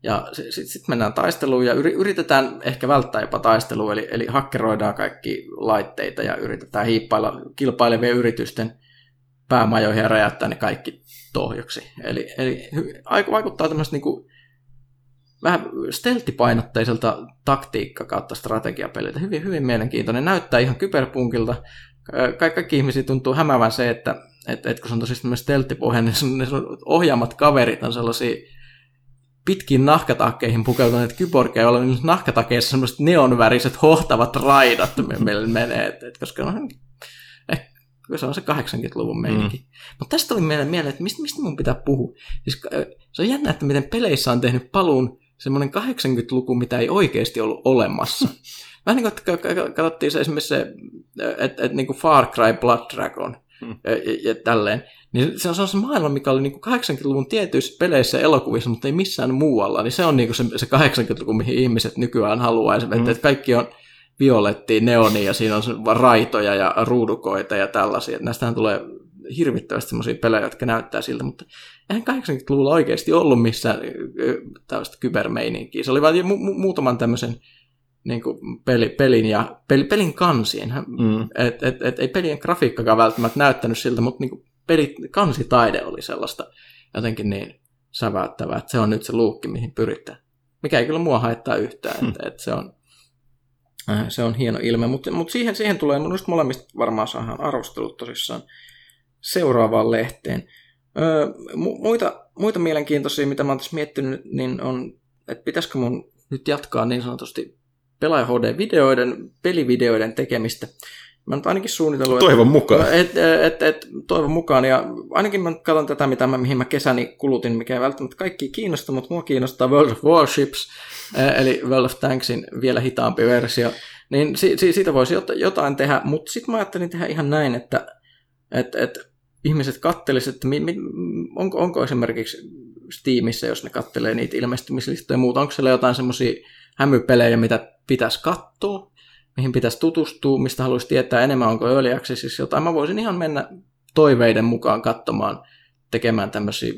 Ja sitten mennään taisteluun, ja yritetään ehkä välttää jopa taistelua, eli hakkeroidaan kaikki laitteita, ja yritetään hiippailla kilpailevien yritysten päämajoihin ja räjäyttää ne kaikki tohjoksi. Eli vaikuttaa tämmöistä niin kuin vähän stelttipainotteiselta taktiikka kautta strategiapeliltä. Hyvin, hyvin mielenkiintoinen. Näyttää ihan kyberpunkilta. Kaikki ihmisiä tuntuu hämävän se, että kun se on tosiaan stelttipohja, niin sun ohjaamat kaverit on sellaisia pitkin nahkatakkeihin pukeutuneet kyborgeja, joilla on nahkatakeissa semmoiset neonväriset hohtavat raidat meille menee, koska on, se on se 80-luvun meininki. Mutta tästä oli meidän mieleen, että mistä mun pitää puhua. Siis, se on jännä, että miten peleissä on tehnyt paluun semmoinen 80-luku, mitä ei oikeasti ollut olemassa. Vähän niin kuin katsottiin se esimerkiksi se, että niin kuin Far Cry Blood Dragon ja tälleen. Niin se on se maailma, mikä oli niinku 80-luvun tietyissä peleissä ja elokuvissa, mutta ei missään muualla. Niin se on niinku se 80-luku, mihin ihmiset nykyään haluaa. Että kaikki on violettia, neonia, ja siinä on raitoja ja ruudukoita ja tällaisia. Että näistähän tulee hirvittävästi sellaisia pelejä, jotka näyttää siltä, mutta eihän 80-luvulla oikeasti ollut missään tällaista kybermeininkiä. Se oli vain muutaman tämmöisen niin kuin pelin kansien. Et ei pelien grafiikkakaan välttämättä näyttänyt siltä, mutta niin kuin kansitaide oli sellaista jotenkin niin säväyttävää, että se on nyt se luukki, mihin pyritään. Mikä ei kyllä mua haittaa yhtään, että se on hieno ilme. Mutta siihen tulee, minusta molemmista varmaan saadaan arvostelut tosissaan seuraavaan lehteen. Muita mielenkiintoisia, mitä mä oon tässä miettinyt, niin on, että pitäisikö mun nyt jatkaa niin sanotusti pelaaja HD-videoiden, pelivideoiden tekemistä. Mä nyt ainakin suunnitellut. Toivon mukaan. Toivon mukaan. Ja ainakin mä katson tätä, mihin mä kesäni kulutin, mikä ei välttämättä kaikki kiinnosta, mutta mua kiinnostaa World of Warships, eli World of Tanksin vielä hitaampi versio. Niin siitä voisi jotain tehdä, mutta sitten mä ajattelin tehdä ihan näin, että ihmiset kattelisivat, että onko esimerkiksi Steamissa, jos ne kattelee niitä ilmestymislistoja ja muuta, onko siellä jotain semmoisia hämypelejä, mitä pitäisi katsoa, mihin pitäisi tutustua, mistä haluaisi tietää enemmän, onko early accessissa jotain. Mä voisin ihan mennä toiveiden mukaan katsomaan, tekemään tämmöisiä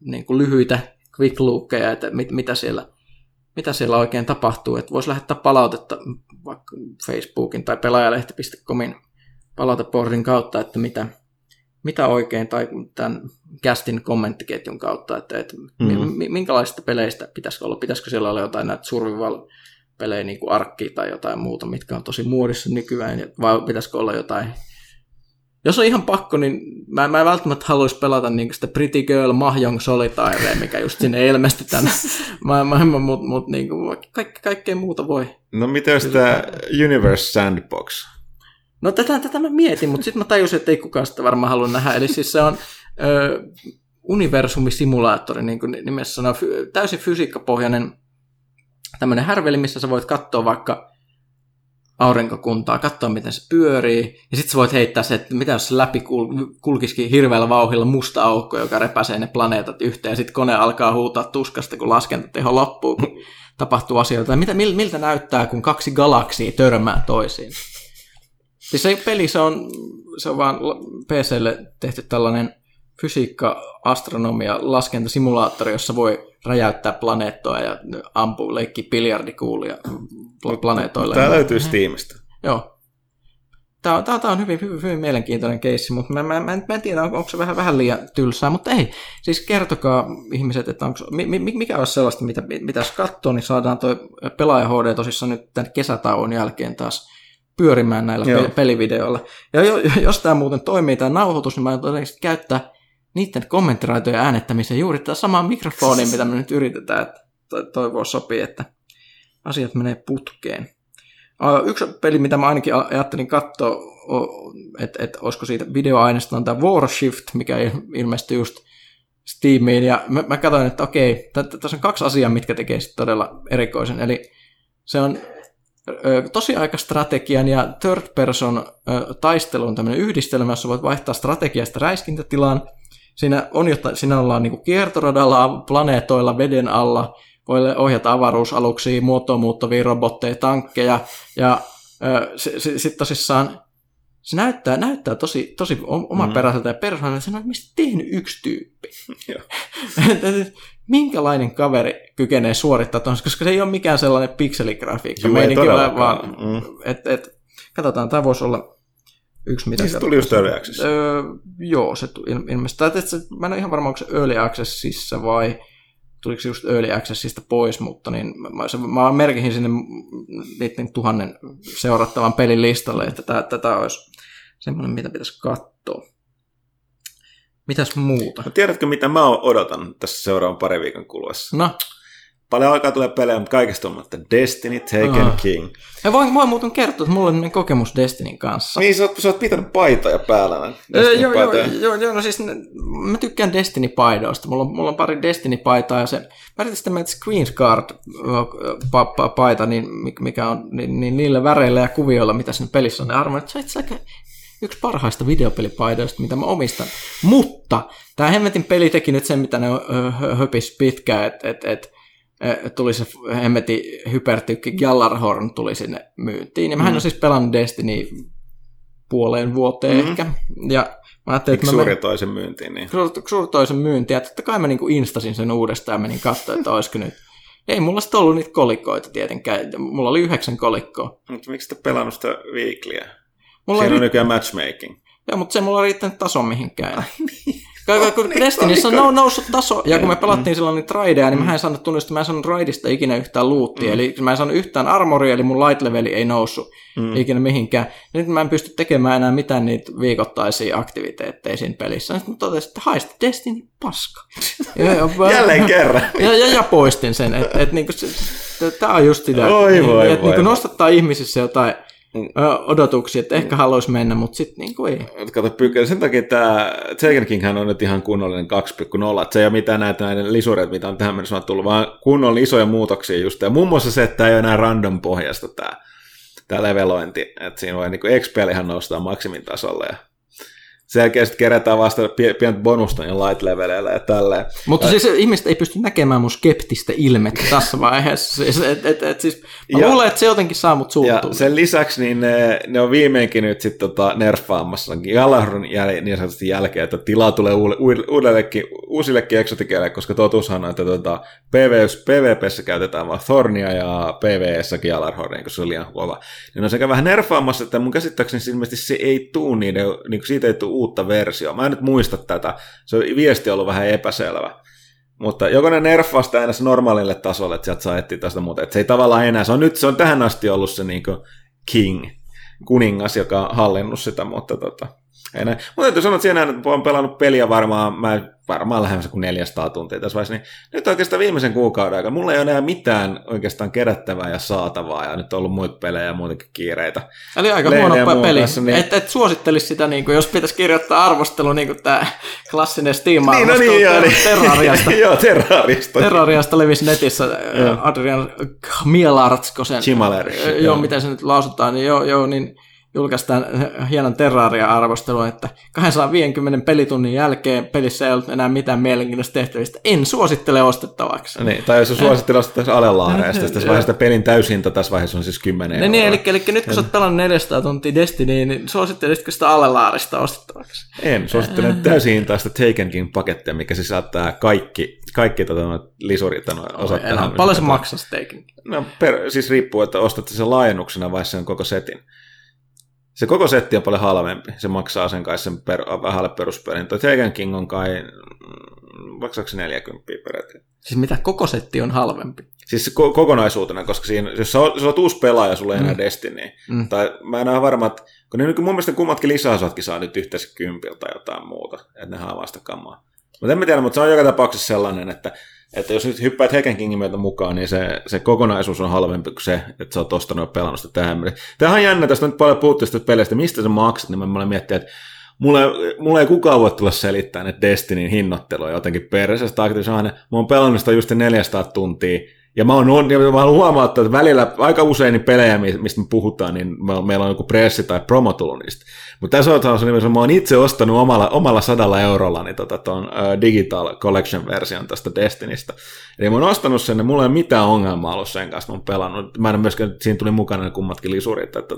niin kuin lyhyitä quick lookeja, että mitä siellä oikein tapahtuu. Että voisi lähettää palautetta vaikka Facebookin tai pelaajalehti.comin palauteportin kautta, että mitä oikein, tai tämän castin kommenttiketjun kautta, että minkälaisista peleistä pitäisikö olla, pitäisikö siellä olla jotain näitä survival pelejä niin kuin arkki tai jotain muuta, mitkä on tosi muodissa nykyään, vai pitäisikö olla jotain. Jos on ihan pakko, niin mä en välttämättä haluaisi pelata niin sitä Pretty Girl Mahjong Solitairea, mikä just sinne ilmestyi tänne. Mutta niin kaikkea muuta voi. No miten tämä Universe Sandbox? No tätä mä mietin, mutta sitten mä tajusin, että ei kukaan sitä varmaan halua nähdä. Eli siis se on universumisimulaattori, niin kuin nimessä sanoo, täysin fysiikkapohjainen tämmöinen härveli, missä sä voit katsoa vaikka aurinkokuntaa, katsoa miten se pyörii, ja sitten sä voit heittää se, että mitä jos se läpi kulkisikin hirveällä vauhdilla musta aukko, joka repäsee ne planeetat yhteen, ja sitten kone alkaa huutaa tuskasta, kun laskentateho loppuu, kun tapahtuu asioita. Miltä näyttää, kun kaksi galaksia törmää toisiin? Siis se peli, se on vaan PClle tehty tällainen fysiikka, astronomia, laskentasimulaattori, jossa voi räjäyttää planeettoa ja ampuu, leikki biljardikuulia planeetoille. Tämä löytyy Steamista. Joo. Tämä on hyvin mielenkiintoinen keissi, mutta mä en tiedä, onko se vähän liian tylsää, mutta ei. Siis kertokaa ihmiset, että mikä olisi sellaista, mitä pitäisi katsoa, niin saadaan tuo Pelaaja HD tosissaan nyt tämän kesätauon jälkeen taas pyörimään näillä pelivideoilla. Ja jos tämä muuten toimii, tämä nauhoitus, niin mä todennäköisesti käyttää niiden kommenttiraitojen äänettämiseen juuri tämä sama mikrofoni, mitä me nyt yritetään, että toivoa sopii, että asiat menee putkeen. Yksi peli, mitä mä ainakin ajattelin katsoa, että olisiko siitä videoaineesta, on tämä Warshift, mikä ilmestyi just Steamiin, ja mä katsoin, että okei, tässä on kaksi asiaa, mitkä tekee sitten todella erikoisen, eli se on tosiaikastrategian ja third person taistelun tämmöinen yhdistelmä, jossa voit vaihtaa strategiasta räiskintätilaan. Siinä ollaan niin kuin kiertoradalla, planeetoilla, veden alla, voi ohjata avaruusaluksia, muotoonmuuttavia robotteja, tankkeja, ja sitten tosissaan se näyttää tosi omaperäiseltä ja persoonalta, ja mistä tehnyt yksi tyyppi. Minkälainen kaveri kykenee suorittamaan, koska se ei ole mikään sellainen pikseligrafiikka. Katsotaan, tämä voisi olla yksi mitä. Se tuli just Early Access. Joo, se ilmeisesti. Mä en ole ihan varma, onko se Early Accessissa vai tuliko se just Early Accessista pois, mutta niin mä merkihin sinne niiden 1000 seurattavan pelin listalle, että tätä olisi semmoinen, mitä pitäisi katsoa. Mitäs muuta? No tiedätkö, mitä mä odotan tässä seuraavan pari viikon kuluessa? No? Paljon aikaa tulee pelejä, mutta kaikesta olematta Destiny, Taken King. Ja voin muuten kertoa, että mulla on kokemus Destinyn kanssa. Niin, sä oot pitänyt paitoja päällä. Joo, no siis mä tykkään Destiny-paidoista. Mulla on pari Destiny-paitaa ja se, mä yritän sitten screen guard-paita, mikä on niin niillä väreillä ja kuvioilla, mitä siinä pelissä on. Ja arvoin, että se on itse aika yksi parhaista videopelipaidoista, mitä mä omistan. Mutta tämä hemmetin peli teki nyt sen, mitä ne höpis pitkään, että tuli se hemmetin hypertykki Gjallarhorn tuli sinne myyntiin. Ja mähän on siis pelannut Destiny puoleen vuoteen ehkä. Ja mä ajattelin, että suuritoisen myyntiin. Niin. Suuritoisen myyntiin. Ja totta kai mä niin kuin instasin sen uudestaan ja menin katsoa, että olisiko nyt. Ei mulla sitten ollut niitä kolikoita tietenkään. Mulla oli 9 kolikkoa. Mutta miksi te pelannut sitä weekliä? Siinä on nykyään matchmaking. Joo, mutta se mulla ei riittänyt taso mihinkään. Ai niin. Kun Destinissä on noussut taso, ja kun me pelattiin silloin niitä raideja, niin mä en saanut tunnistaa, mä en saanut raidista ikinä yhtään luuttia, eli mä en saanut yhtään armoria, eli mun light leveli ei noussut ikinä mihinkään. Nyt mä en pysty tekemään enää mitään niitä viikoittaisia aktiviteetteja siinä pelissä. Nyt mä totesin, että haista Destiny paska. Jälleen kerran. Ja poistin sen, että niinku tää on just sitä, että niinku nostattaa ihmisissä jotain odotuksia, että ehkä haluaisi mennä, mutta sitten niin kuin ei. Kato, sen takia tämä Taken Kinghän on nyt ihan kunnollinen 2.0, että se ei ole mitään näitä näiden lisureita, mitä on tähän mennessä tullut, vaan kunnollinen isoja muutoksia just, ja muun muassa se, että tämä ei ole enää random pohjasta tämä levelointi, että siinä voi niin XP-lihan nostaa maksimin tasolle, ja sen jälkeen sitten kerätään vasta pientä bonusta ja light leveleillä ja tälleen. Mutta siis ihmiset ei pysty näkemään mun skeptistä ilmettä tässä vaiheessa. Siis, siis, mä luulen, että se jotenkin saa mut suuntuun. Sen lisäksi niin ne on viimeinkin nyt sitten nerfaamassa Gjallarhorn niin sanotusti jälkeen, että tilaa tulee uusillekin eksotikeille, koska totuushan on, että PvP:ssä käytetään vaan Thornia ja PvE:ssä Gjallarhornia, koska se on liian kova. Ne on sekä vähän nerfaamassa, että mun käsittääkseni ilmeisesti se ei tuu niiden, niin siitä ei tuu uutta versiota. Mä en nyt muista tätä. Se viesti on ollut vähän epäselvä. Mutta joko ne nerfaa sitä aina normaalille tasolle, että sieltä saa etsiä tästä muuta. Että se ei tavallaan enää. Se on tähän asti ollut se niin kuin king, kuningas, joka on hallinnut sitä, mutta enää. Mutta täytyy sanoa, että siinä on pelannut peliä varmaan lähemmössä kuin 400 tuntia tässä vaiheessa, niin nyt oikeastaan viimeisen kuukauden aikana mulla ei ole enää mitään oikeastaan kerättävää ja saatavaa, ja nyt on ollut muita pelejä ja muutenkin kiireitä. Eli aika huono peli. Niin et suosittelisi sitä, niin kuin, jos pitäisi kirjoittaa arvostelu, niin kuin tämä klassinen Steam-arvostelu Terrariasta. Joo, Terrariasta. Terrariasta levisi netissä Adrian Chmielarskosen. Joo, miten se nyt lausutaan, niin joo, niin julkaistaan hienon Terraria-arvostelun, että 250 pelitunnin jälkeen pelissä ei ollut enää mitään mielenkiintoista tehtävistä. En suosittele ostettavaksi. Niin, tai jos suosittele ostettavaksi alelaareista, tässä vaiheessa pelin täysintä tässä vaiheessa on siis 10 euroa. Niin, eli nyt kun sä oot pelannut 400 tuntia Destiny, niin suosittelisitko sitä alelaarista ostettavaksi? En, suosittelen täysintaista Taken King-pakettia, mikä sisältää kaikki lisurit osat tähän. Paljon se maksaa se Taken King? No, siis riippuu, että ostat sen laajennuksena vai sen koko setin. Se koko setti on paljon halvempi. Se maksaa sen kai sen vähälle peruspelin. Toi Taken King on kai maksaako se 40 peräti. Siis mitä koko setti on halvempi? Siis kokonaisuutena, koska siinä, jos sä oot uusi pelaaja, sulla ei enää Destiny. Tai mä en ole varma, että kun ne mun mielestä kummatkin lisäosatkin saa nyt yhteensä 10 tai jotain muuta. Että ne haavaa sitä kamaa. Mutta en mä tiedä, mutta se on joka tapauksessa sellainen, että jos nyt hyppäät Taken Kingin meiltä mukaan, niin se kokonaisuus on halvempi kuin se, että sä oot ostanut ja pelannut sitä tähän. Tämähän on jännä, tästä on nyt paljon puhuttu sitä pelistä, mistä sä maksat, niin mä olen miettinyt, että mulle ei kukaan voi tulla selittämään, että Destinyn hinnoittelu on jotenkin peräisestä aktiivisena. Mä oon pelannut sitä just 400 tuntia, ja mä haluan huomauttaa, että välillä aika usein niin pelejä, mistä me puhutaan, niin meillä on joku pressi tai promo tullut niistä. Mutta tässä on nimessä, mä oon itse ostanut omalla 100 eurolla niin ton Digital Collection-version tästä Destinystä. Eli mä oon ostanut sen, ja mulla ei ole mitään ongelmaa ollut sen kanssa, mä oon pelannut. Mä en myöskään, siinä tuli mukana ne kummatkin lisurit, että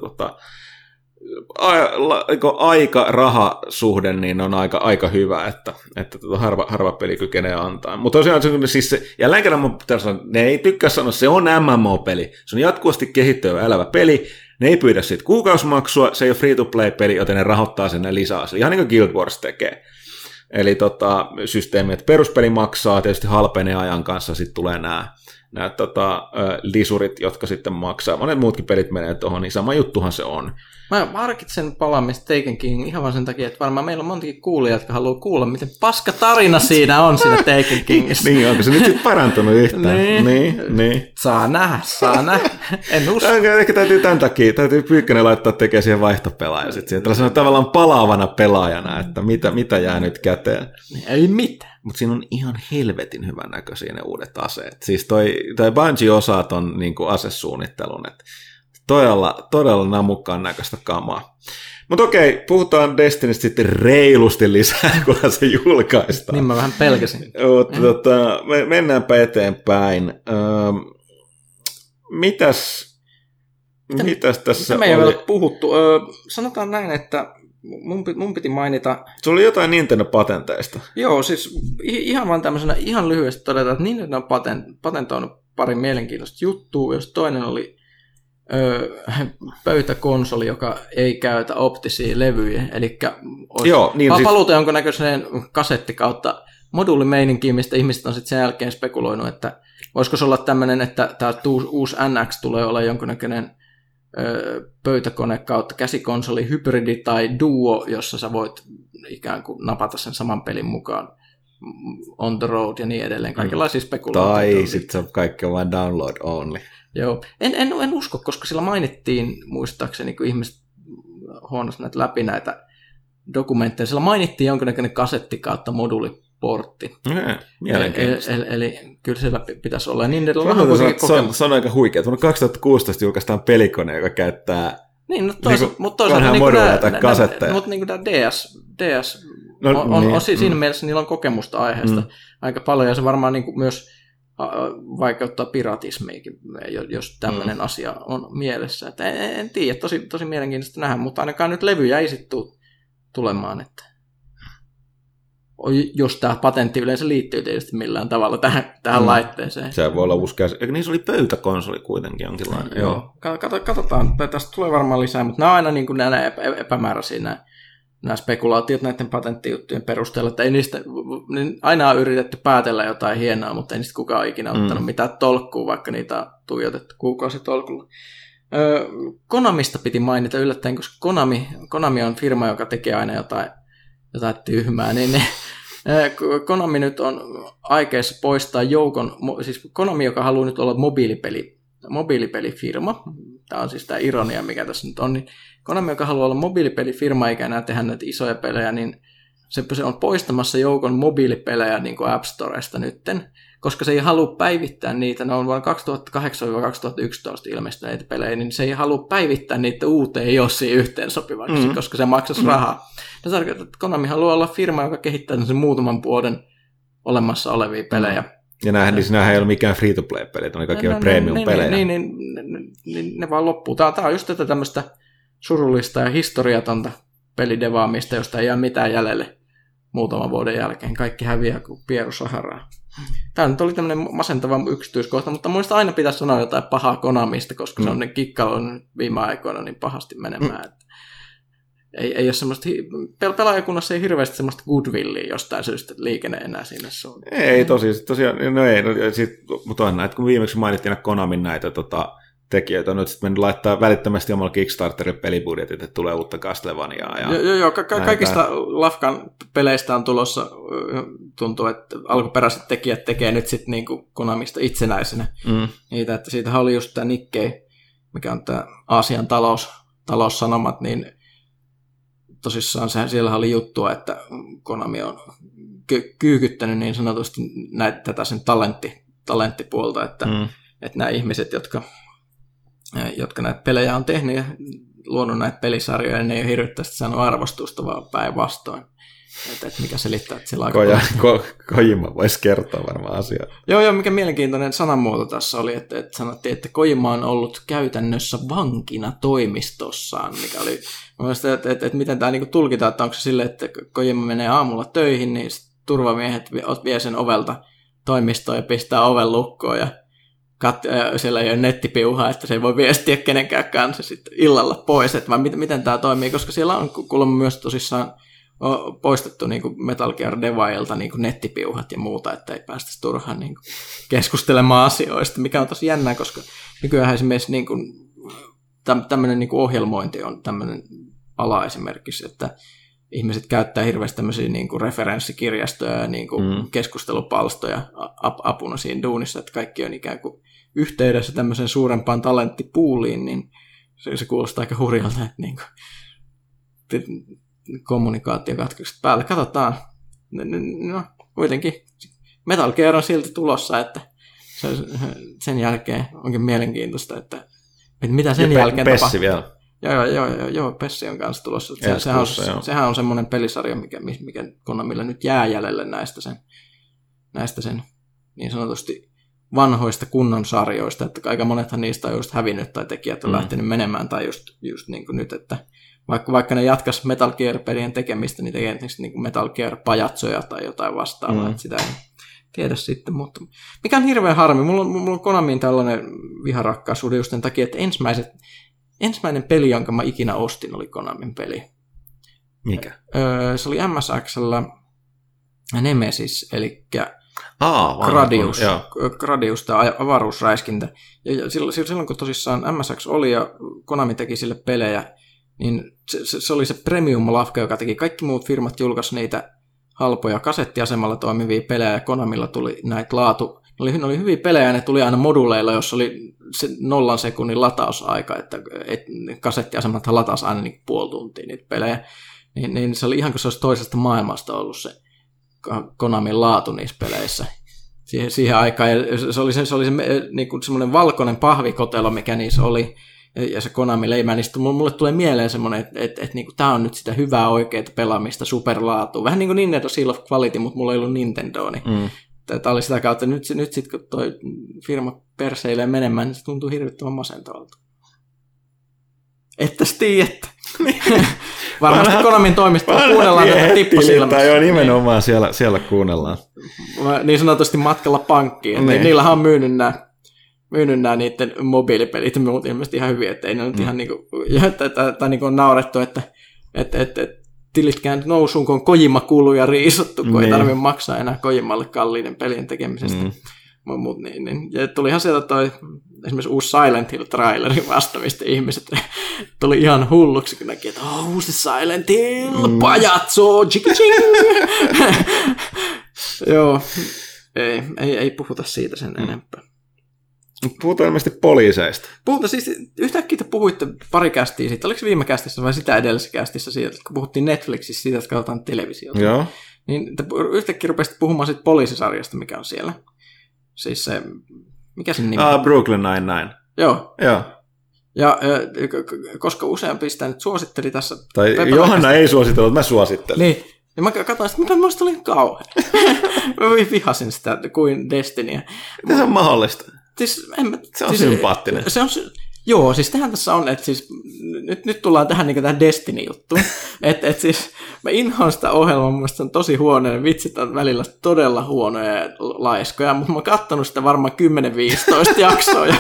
aika-rahasuhde niin on aika hyvä, että harva peli kykenee antaa. Mutta tosiaan siis jälleen kerran mun pitää sanoa, ne ei tykkää sanoa, se on MMO-peli. Se on jatkuvasti kehittyvä elävä peli. Ne ei pyydä siitä kuukausimaksua, se ei ole free-to-play-peli, joten ne rahoittaa sen lisää. Ihan niin kuin Guild Wars tekee. Eli systeemi, että peruspeli maksaa, tietysti halpenee ajan kanssa, sitten tulee nämä lisurit, jotka sitten maksaa. Monet muutkin pelit menee tuohon, niin sama juttuhan se on. Mä harkitsen palaamista Taken King ihan vaan sen takia, että varmaan meillä on montakin kuulijat, jotka haluaa kuulla, miten paska tarina siinä on siinä Taken Kingissä. Niin, onko se nyt sitten parantunut yhtään? Niin. Saa nähdä. En usko. Ehkä täytyy tämän takia, täytyy Pyykkönen laittaa tekemään siihen vaihtopelaajan. Sitten tällaisena tavallaan palaavana pelaajana, että mitä jää nyt käteen. Ei mitään. Mutta siinä on ihan helvetin hyvän näköisiä ne uudet aseet. Siis toi Bungie osaa ton niinku asesuunnittelun, että todella namukkaan näköistä kamaa. Mutta okei, puhutaan Destinystä sitten reilusti lisää, kunhan se julkaistaan. Niin mä vähän pelkäsin. Mennäänpä eteenpäin. Mitäs tässä oli? Me ei ole puhuttu. Sanotaan näin, että mun piti mainita... Se oli jotain Nintendo-patenteista. Joo, siis ihan vaan tämmöisenä ihan lyhyesti todetaan, että Nintendo on patentoinut pari mielenkiintoista juttua, jos toinen oli pöytäkonsoli, joka ei käytä optisia levyjä, eli niin paluuta siis... jonkunnäköiseen kasetti kautta moduulimeininkiin, mistä ihmiset on sitten sen jälkeen spekuloinut, että voisiko se olla tämmöinen, että tämä uusi NX tulee olemaan jonkunnäköinen pöytäkone kautta käsikonsoli, hybridi tai duo, jossa sä voit ikään kuin napata sen saman pelin mukaan on the road ja niin edelleen, kaikenlaisia spekuloita. Tai sitten se on kaikki vain download only. Joo, en usko, koska sillä mainittiin, muistaakseni, kun ihmiset huonosivat läpi näitä dokumentteja, sillä mainittiin jonkinnäköinen kasetti kautta moduuliportti. Mielenkiintoista. Eli kyllä sillä pitäisi olla. Niin, se on aika huikea. Vuonna 2016 julkaistaan pelikone, joka käyttää toisaalta moduuleja tai kasetteja. Mutta niin kuin tämä DS siinä mielessä niillä on kokemusta aiheesta aika paljon, ja se varmaan niin kuin myös... vaikeuttaa piratismiakin, jos tämmöinen asia on mielessä. Että en tiedä, tosi mielenkiintoista nähdä, mutta ainakaan nyt levyjä ei sitten tule tulemaan, että jos tämä patentti yleensä liittyy tietysti millään tavalla tähän laitteeseen. Se voi olla uusi käsi. Eikö niissä oli pöytäkonsoli kuitenkin jonkinlainen? Joo. Katsotaan, tästä tulee varmaan lisää, mutta nämä on aina niin kuin nämä epämääräisiä nämä spekulaatiot näiden patenttijuttujen perusteella, että ei niistä, aina on yritetty päätellä jotain hienoa, mutta ei niistä kukaan ikinä ottanut mitään tolkkua, vaikka niitä on tuijotettu kuukausitolkulla. Konamista piti mainita yllättäen, koska Konami on firma, joka tekee aina jotain tyhmää, niin ne, Konami nyt on aikeissa poistaa joukon, siis Konami, joka haluaa nyt olla mobiilipelifirma, tämä on siis tämä ironia, mikä tässä nyt on, niin Konami, joka haluaa olla mobiilipelifirma eikä enää tehdä näitä isoja pelejä, niin se on poistamassa joukon mobiilipelejä niin kuin App Storesta nytten, koska se ei halua päivittää niitä, ne on vuonna 2008-2011 ilmestyneitä pelejä, niin se ei halua päivittää niitä uuteen jossiin yhteen sopivaksi, koska se maksaisi rahaa. Se tarkoittaa, että Konami haluaa olla firma, joka kehittää sen muutaman vuoden olemassa olevia pelejä. Ja nämähän ei ole mikään free-to-play-pelejä, ne on kaikki premium-pelejä. Niin, ne vaan loppuu. Tämä on just tätä tämmöistä surullista ja historiatonta pelidevaamista, josta ei jää mitään jäljelle muutaman vuoden jälkeen. Kaikki häviää kuin pieru saharaa. Tämä nyt oli tämmöinen masentava yksityiskohta, mutta muista aina pitäisi sanoa jotain pahaa Konamista, koska se on ne kikkailu viime aikoina niin pahasti menemään. Ei ole semmoista, pelaajakunnassa ei hirveästi semmoista goodwillia jostain syystä liikenne enää siinä suuntaan. Ei tosiaan, mutta on näitä, kun viimeksi mainittiin Konamin näitä tekijöitä, nyt sitten me laittaa välittömästi omalla Kickstarterille pelibudjetit, että tulee uutta Castlevaniaa. Joo, kaikista Lafkan peleistä on tulossa, tuntuu, että alkuperäiset tekijät tekee nyt sitten niin kuin Konamista itsenäisenä. Niitä, että siitähän oli just tämä Nikkei, mikä on tämä Aasian taloussanomat, niin tosissaan siellä oli juttua, että Konami on kyykyttänyt niin sanotusti näitä tätä sen talenttipuolta, että nämä ihmiset, jotka näitä pelejä on tehnyt ja luonut näitä pelisarjoja, ne ei ole hirveästi saanut arvostusta, vaan päinvastoin. Että mikä selittää, että sillä aika... Kojima voisi kertoa varmaan asiaa. Joo, mikä mielenkiintoinen sanamuoto tässä oli, että sanottiin, että Kojima on ollut käytännössä vankina toimistossaan, mikä oli... Että miten tämä niinku tulkitaan, että onko se silleen, että Kojima menee aamulla töihin, niin turvamiehet vie sen ovelta toimistoon ja pistää oven lukkoon ja siellä ei ole nettipiuhaa, että se ei voi viestiä kenenkään kanssa sitten illalla pois, että miten tämä toimii, koska siellä on kuulemma myös tosissaan poistettu niin Metal Gear Devailta niin nettipiuhat ja muuta, että ei päästäisi turhaan niin keskustelemaan asioista, mikä on tosi jännää, koska nykyään esimerkiksi niin tämmöinen niin kuin ohjelmointi on tämmöinen ala esimerkiksi, että ihmiset käyttää hirveästi tämmöisiä niin kuin referenssikirjastoja ja niin kuin keskustelupalstoja apuna siinä duunissa, että kaikki on ikään kuin yhteydessä tämmöiseen suurempaan talenttipuuliin, niin se kuulostaa aika hurjalta, että niin kuin kommunikaatiokatkokset päälle. Katsotaan. No, kuitenkin. Metal Gear on silti tulossa, että sen jälkeen onkin mielenkiintoista, että mitä sen jälkeen tapahtuu. Pessi vielä. Joo, Pessi on kanssa tulossa. Sehän on semmoinen pelisarja, mikä Konamilla nyt jää jäljelle näistä sen niin sanotusti vanhoista kunnon sarjoista, että aika monethan niistä on just hävinnyt tai tekijät on lähtenyt menemään tai just niin kuin nyt, että vaikka ne jatkas Metal Gear-pelien tekemistä, niin tekee niin Metal Gear-pajatsoja tai jotain vastaavaa, että sitä en tiedä sitten, mutta mikä on hirveän harmi, mulla on Konamiin tällainen viharakkaus just sen takia, että ensimmäinen peli, jonka mä ikinä ostin, oli Konamin peli. Mikä? Se oli MSX:llä Nemesis, eli Gradius, tämä avaruusräiskintä. Ja silloin kun tosissaan MSX oli ja Konami teki sille pelejä, niin se oli se premium-lafka, joka teki. Kaikki muut firmat julkaisi niitä halpoja kasettiasemalla toimivia pelejä, ja Konamilla tuli näitä ne oli hyviä pelejä, ja ne tuli aina moduleilla, jossa oli se 0 sekunnin latausaika, että kasettiasemathan latasi aina niin 0,5 tuntia niitä pelejä. Niin se oli ihan kuin se olisi toisesta maailmasta ollut se Konamin laatu niissä peleissä siihen aikaan. Ja se oli niin kuin semmoinen valkoinen pahvikotelo, mikä niissä oli, ja se Konami-leimä, niin mulle tulee mieleen semmoinen, että niin tämä on nyt sitä hyvää oikeaa pelaamista, superlaatua. Vähän niin kuin Nintendo Seal of Quality, mutta mulla ei ollut Nintendoa, niin tämä oli sitä kautta. Nyt sitten kun tuo firma perseilee menemään, niin se tuntuu hirvittävän masentavalta. Ettäs tiedät. Varmasti Konamin toimistolla kuunnellaan tätä tippasilmässä. Joo, nimenomaan siellä kuunnellaan. Niin sanotusti matkalla pankkiin. Niillähän on myynyt nämä niiden mobiilipelit, ne on ilmeisesti ihan hyviä, että ei ne nyt ihan niinku, tai niinku on naurettu, että tilitkään nousuun, kun on Kojima-kuluja riisottu, kun ei tarvitse maksaa enää Kojimalle kalliiden pelien tekemisestä. Mut niin. Ja tulihan sieltä toi esimerkiksi uusi Silent Hill-traileri vasta, mistä ihmiset tuli ihan hulluksi, kun näki, että uusi Silent Hill, pajatso, jiki-jing. Joo, ei puhuta siitä sen enempää. Puhutaan ilmeisesti poliiseista. Siis yhtäkkiä te puhuitte pari kästiä siitä. Oliko se viime kästissä vai sitä edellisessä kästissä siitä, kun puhuttiin Netflixissä siitä, että katsotaan televisiota. Joo. Niin te yhtäkkiä rupesitte puhumaan siitä poliisisarjasta, mikä on siellä. Siis se, mikä sen nimi on? Brooklyn Nine-Nine. Joo. Ja koska useampi sitä nyt suositteli tässä. Tai Johanna ei suositellut, mä suosittelin. Niin. Ja mä katsoin sitä, mitä minusta oli kauhean. Mä vihasin sitä kuin Destinyä. Miten se on mahdollista? Siis, se on siis, sympaattinen. Joo, siis tähän tässä on, että siis, nyt tullaan tähän niin tähän Destiny-juttuun. että siis mä inhoan sitä ohjelmaa, mun mielestä se on tosi huono, ja vitsit on välillä todella huonoja ja laiskoja, mutta mä oon katsonut sitä varmaan 10-15 jaksoa, ja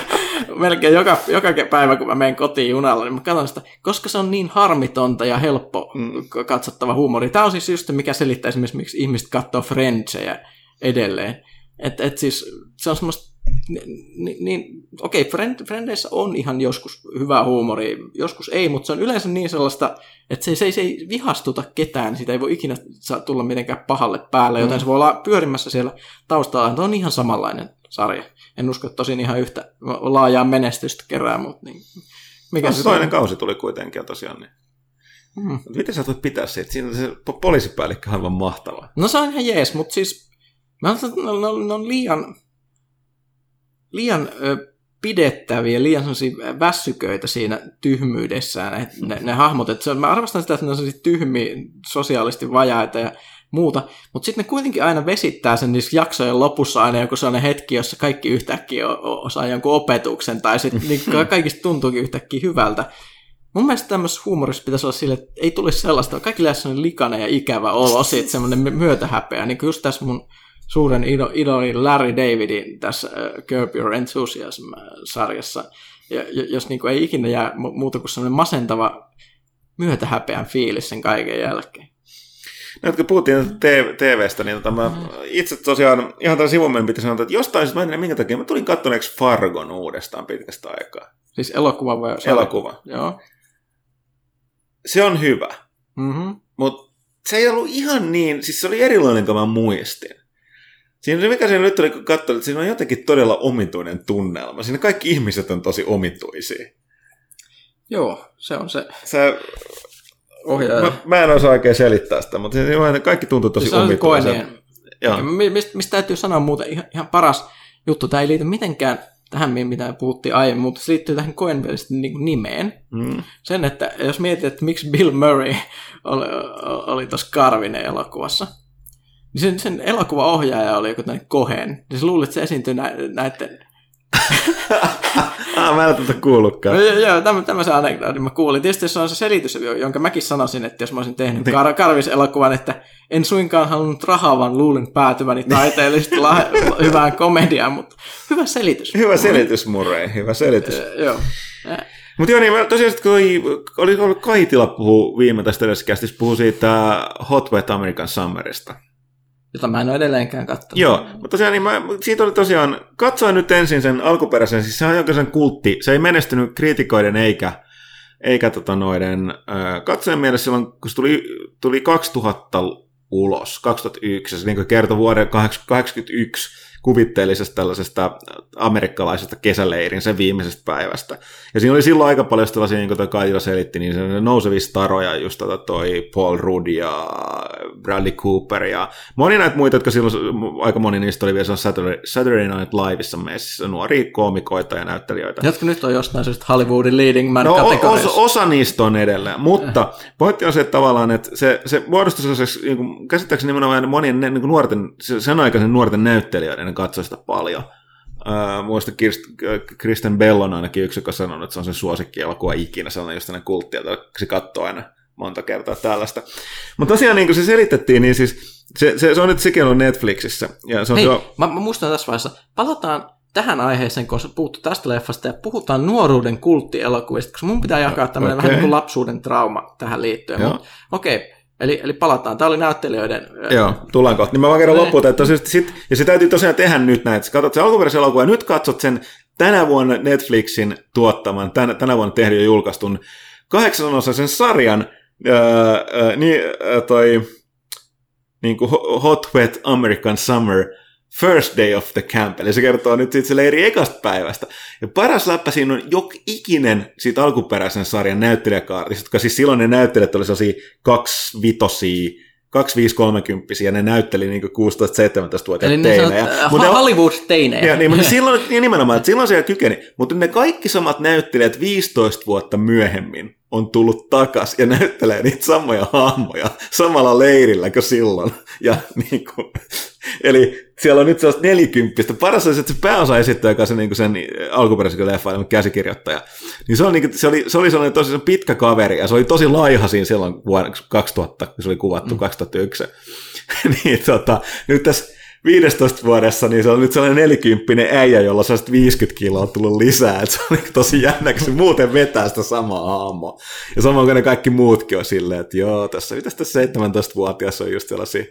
melkein joka päivä, kun mä menen kotiin junalla, niin mä katson sitä, koska se on niin harmitonta ja helppo katsottava huumori. Tämä on siis just mikä selittää esimerkiksi, miksi ihmiset katsoo Friendsia edelleen. Että siis se on semmoista. Okei, Frendeissä on ihan joskus hyvää huumoria, joskus ei, mutta se on yleensä niin sellaista, että se ei vihastuta ketään, siitä ei voi ikinä tulla mitenkään pahalle päälle, joten se voi olla pyörimässä siellä taustalla. Tämä on ihan samanlainen sarja. En usko, että tosin ihan yhtä laajaa menestystä kerää, mutta niin. Mikä se toinen kausi tuli kuitenkin ja tosiaan niin. Miten sä voit pitää siitä? Siinä on se poliisipäällikkö aivan mahtavaa. No se on ihan jees, mutta siis ne on liian pidettäviä, liian sellaisia väsyköitä siinä tyhmyydessään, että ne hahmot, että mä arvostan sitä, että ne on sellaisia tyhmiä, sosiaalisesti vajaita ja muuta, mutta sitten ne kuitenkin aina vesittää sen niissä jaksojen lopussa aina joku sellainen hetki, jossa kaikki yhtäkkiä osaa jonkun opetuksen, tai sitten niin kaikista tuntuukin yhtäkkiä hyvältä. Mun mielestä tämmöisessä huumorissa pitäisi olla sille, että ei tulisi sellaista, kaikilla on sellainen likainen ja ikävä olo, siitä semmoinen myötähäpeä, niin kuin just tässä mun suuren idolin Larry Davidin tässä Curb Your Enthusiasm-sarjassa, jos niin kuin ei ikinä jää muuta kuin sellainen masentava myötähäpeän fiilis sen kaiken jälkeen. No, kun puhuttiin TVstä, niin mä itse tosiaan ihan tämän sivun meidän pitäisi sanoa, että jostain, mä en tiedä minkä takia, mä tulin katsoneeksi Fargon uudestaan pitkästä aikaa. Siis elokuva vai? Elokuva. Joo. Se on hyvä. Mm-hmm. Mutta se ei ollut ihan niin, siis se oli erilainen kuin mä muistin. Siinä se, mikä siinä nyt oli, kun katsoin, että siinä on jotenkin todella omituinen tunnelma. Siinä kaikki ihmiset on tosi omituisia. Joo, se on se. Sä... Ohjaaja. Mä en osaa oikein selittää sitä, mutta kaikki tuntuu tosi siis omituisia. Mistä täytyy sanoa muuten ihan paras juttu. Tämä ei liity mitenkään tähän, mitä puhuttiin aiemmin, mutta se liittyy tähän Coen-velistin nimeen. Mm. Sen, että jos mietit, että miksi Bill Murray oli tuossa Karvinen elokuvassa, niin sen elokuvaohjaaja oli joku tämmöinen Coen. Niin sä luulit, että se esiintyi näiden... Mä en tätä kuullutkaan. Joo, tämä se anekdoodi mä kuulin. Tietysti se on se selitys, jonka mäkin sanoisin, että jos mä olisin tehnyt Karvis-elokuvan, että en suinkaan halunnut rahaa, vaan luulin päätyväni taiteellisesti hyvään komediaan, mutta hyvä selitys. Hyvä selitys, Murray, hyvä selitys. Joo. Mutta joo, niin mä tosiaan oli ollut Kaitila puhuu viime tästä edessäkästissä, puhuu siitä Hot Wet American Summerista. Jota mä en ole edelleenkään katsonut. Joo, mutta tosiaan niin siitä oli tosiaan, katsoin nyt ensin sen alkuperäisen, siis se on jonkinlainen kultti, se ei menestynyt kriitikoiden eikä katsojen mielessä silloin, kun se tuli 2000 ulos, 2001, se niin kertoi vuoden 1981 kuvitteellisesta tällaisesta amerikkalaisesta kesäleirin sen viimeisestä päivästä. Ja siinä oli silloin aika paljon sellaisia, niin kuin toi Kaitila selitti, niin se nousevia staroja, just toi Paul Rudd ja Bradley Cooper ja moni näitä muita, jotka silloin, aika moni niistä oli vielä Saturday Night Liveissa meissä, nuoria koomikoita ja näyttelijöitä. Jotka nyt on jostain syystä Hollywoodin leading man kategoriassa. Osa niistä on edelleen, mutta pointti on se, että tavallaan, että se muodostui sellaiseksi, niin käsittääkseni nimenomaan monien niin kuin nuorten, sen aikaisen nuorten näyttelijöiden, katsoi sitä paljon. Muista Kristen Bell on ainakin yksi, joka on sanonut, että se on sen suosikkielokuva ikinä, sellainen just tämmöinen kultti, jota se katsoo aina monta kertaa tällaista. Mutta tosiaan, niin kuin se selitettiin, niin siis se on nyt sekin ollut Netflixissä. Ja se on mä muistan tässä vaiheessa, palataan tähän aiheeseen, kun puhuttu tästä leffasta, ja puhutaan nuoruuden kulttielokuvista, koska mun pitää jakaa tämmöinen vähän niin kuin lapsuuden trauma tähän liittyen. Okei. Eli palataan. Tämä oli näyttelijöiden... Joo, tullaan kohta. Niin mä vaan kerron loppuun. Ja se täytyy tosiaan tehdä nyt näin. Sä katsot sen alkuperäisen elokuvan ja nyt katsot sen tänä vuonna Netflixin tuottaman, tänä vuonna tehdyn ja julkaistun 8-osaisen sarjan niin kuin Hot Wet American Summer First Day of the Camp. Eli se kertoo nyt siitä se leiri ekasta päivästä. Ja paras läppä siinä on ikinen siitä alkuperäisen sarjan näyttelijäkaartista, jotka siis silloin ne näyttelijät oli sellaisia 25-30-vuotiaita, ja ne näytteli niin 16-17-vuotiaita teinejä. Eli Hollywood-teinejä. Joo, niin, mutta silloin, nimenomaan, että silloin se kykeni. Mutta ne kaikki samat näyttelijät 15 vuotta myöhemmin on tullut takas ja näyttelee niitä samoja hahmoja samalla leirillä kuin silloin. Ja niin kuin... Eli siellä on nyt sellaista 40. Paras olisi, että se pääosa esittää, joka on niin sen alkuperäisen leffan käsikirjoittaja. Niin se, on niin, se oli sellainen tosi pitkä kaveri, ja se oli tosi laiha siinä silloin vuonna 2000, kun se oli kuvattu 2001. Niin, nyt tässä 15 vuodessa niin se on nyt sellainen 40 äijä, jolla on 50 kiloa on tullut lisää. Et se on niin tosi jännä, kun se muuten vetää sitä samaa hahmoa. Ja samoin kuin ne kaikki muutkin on silleen, että joo, tässä 17-vuotias on just sellaisia...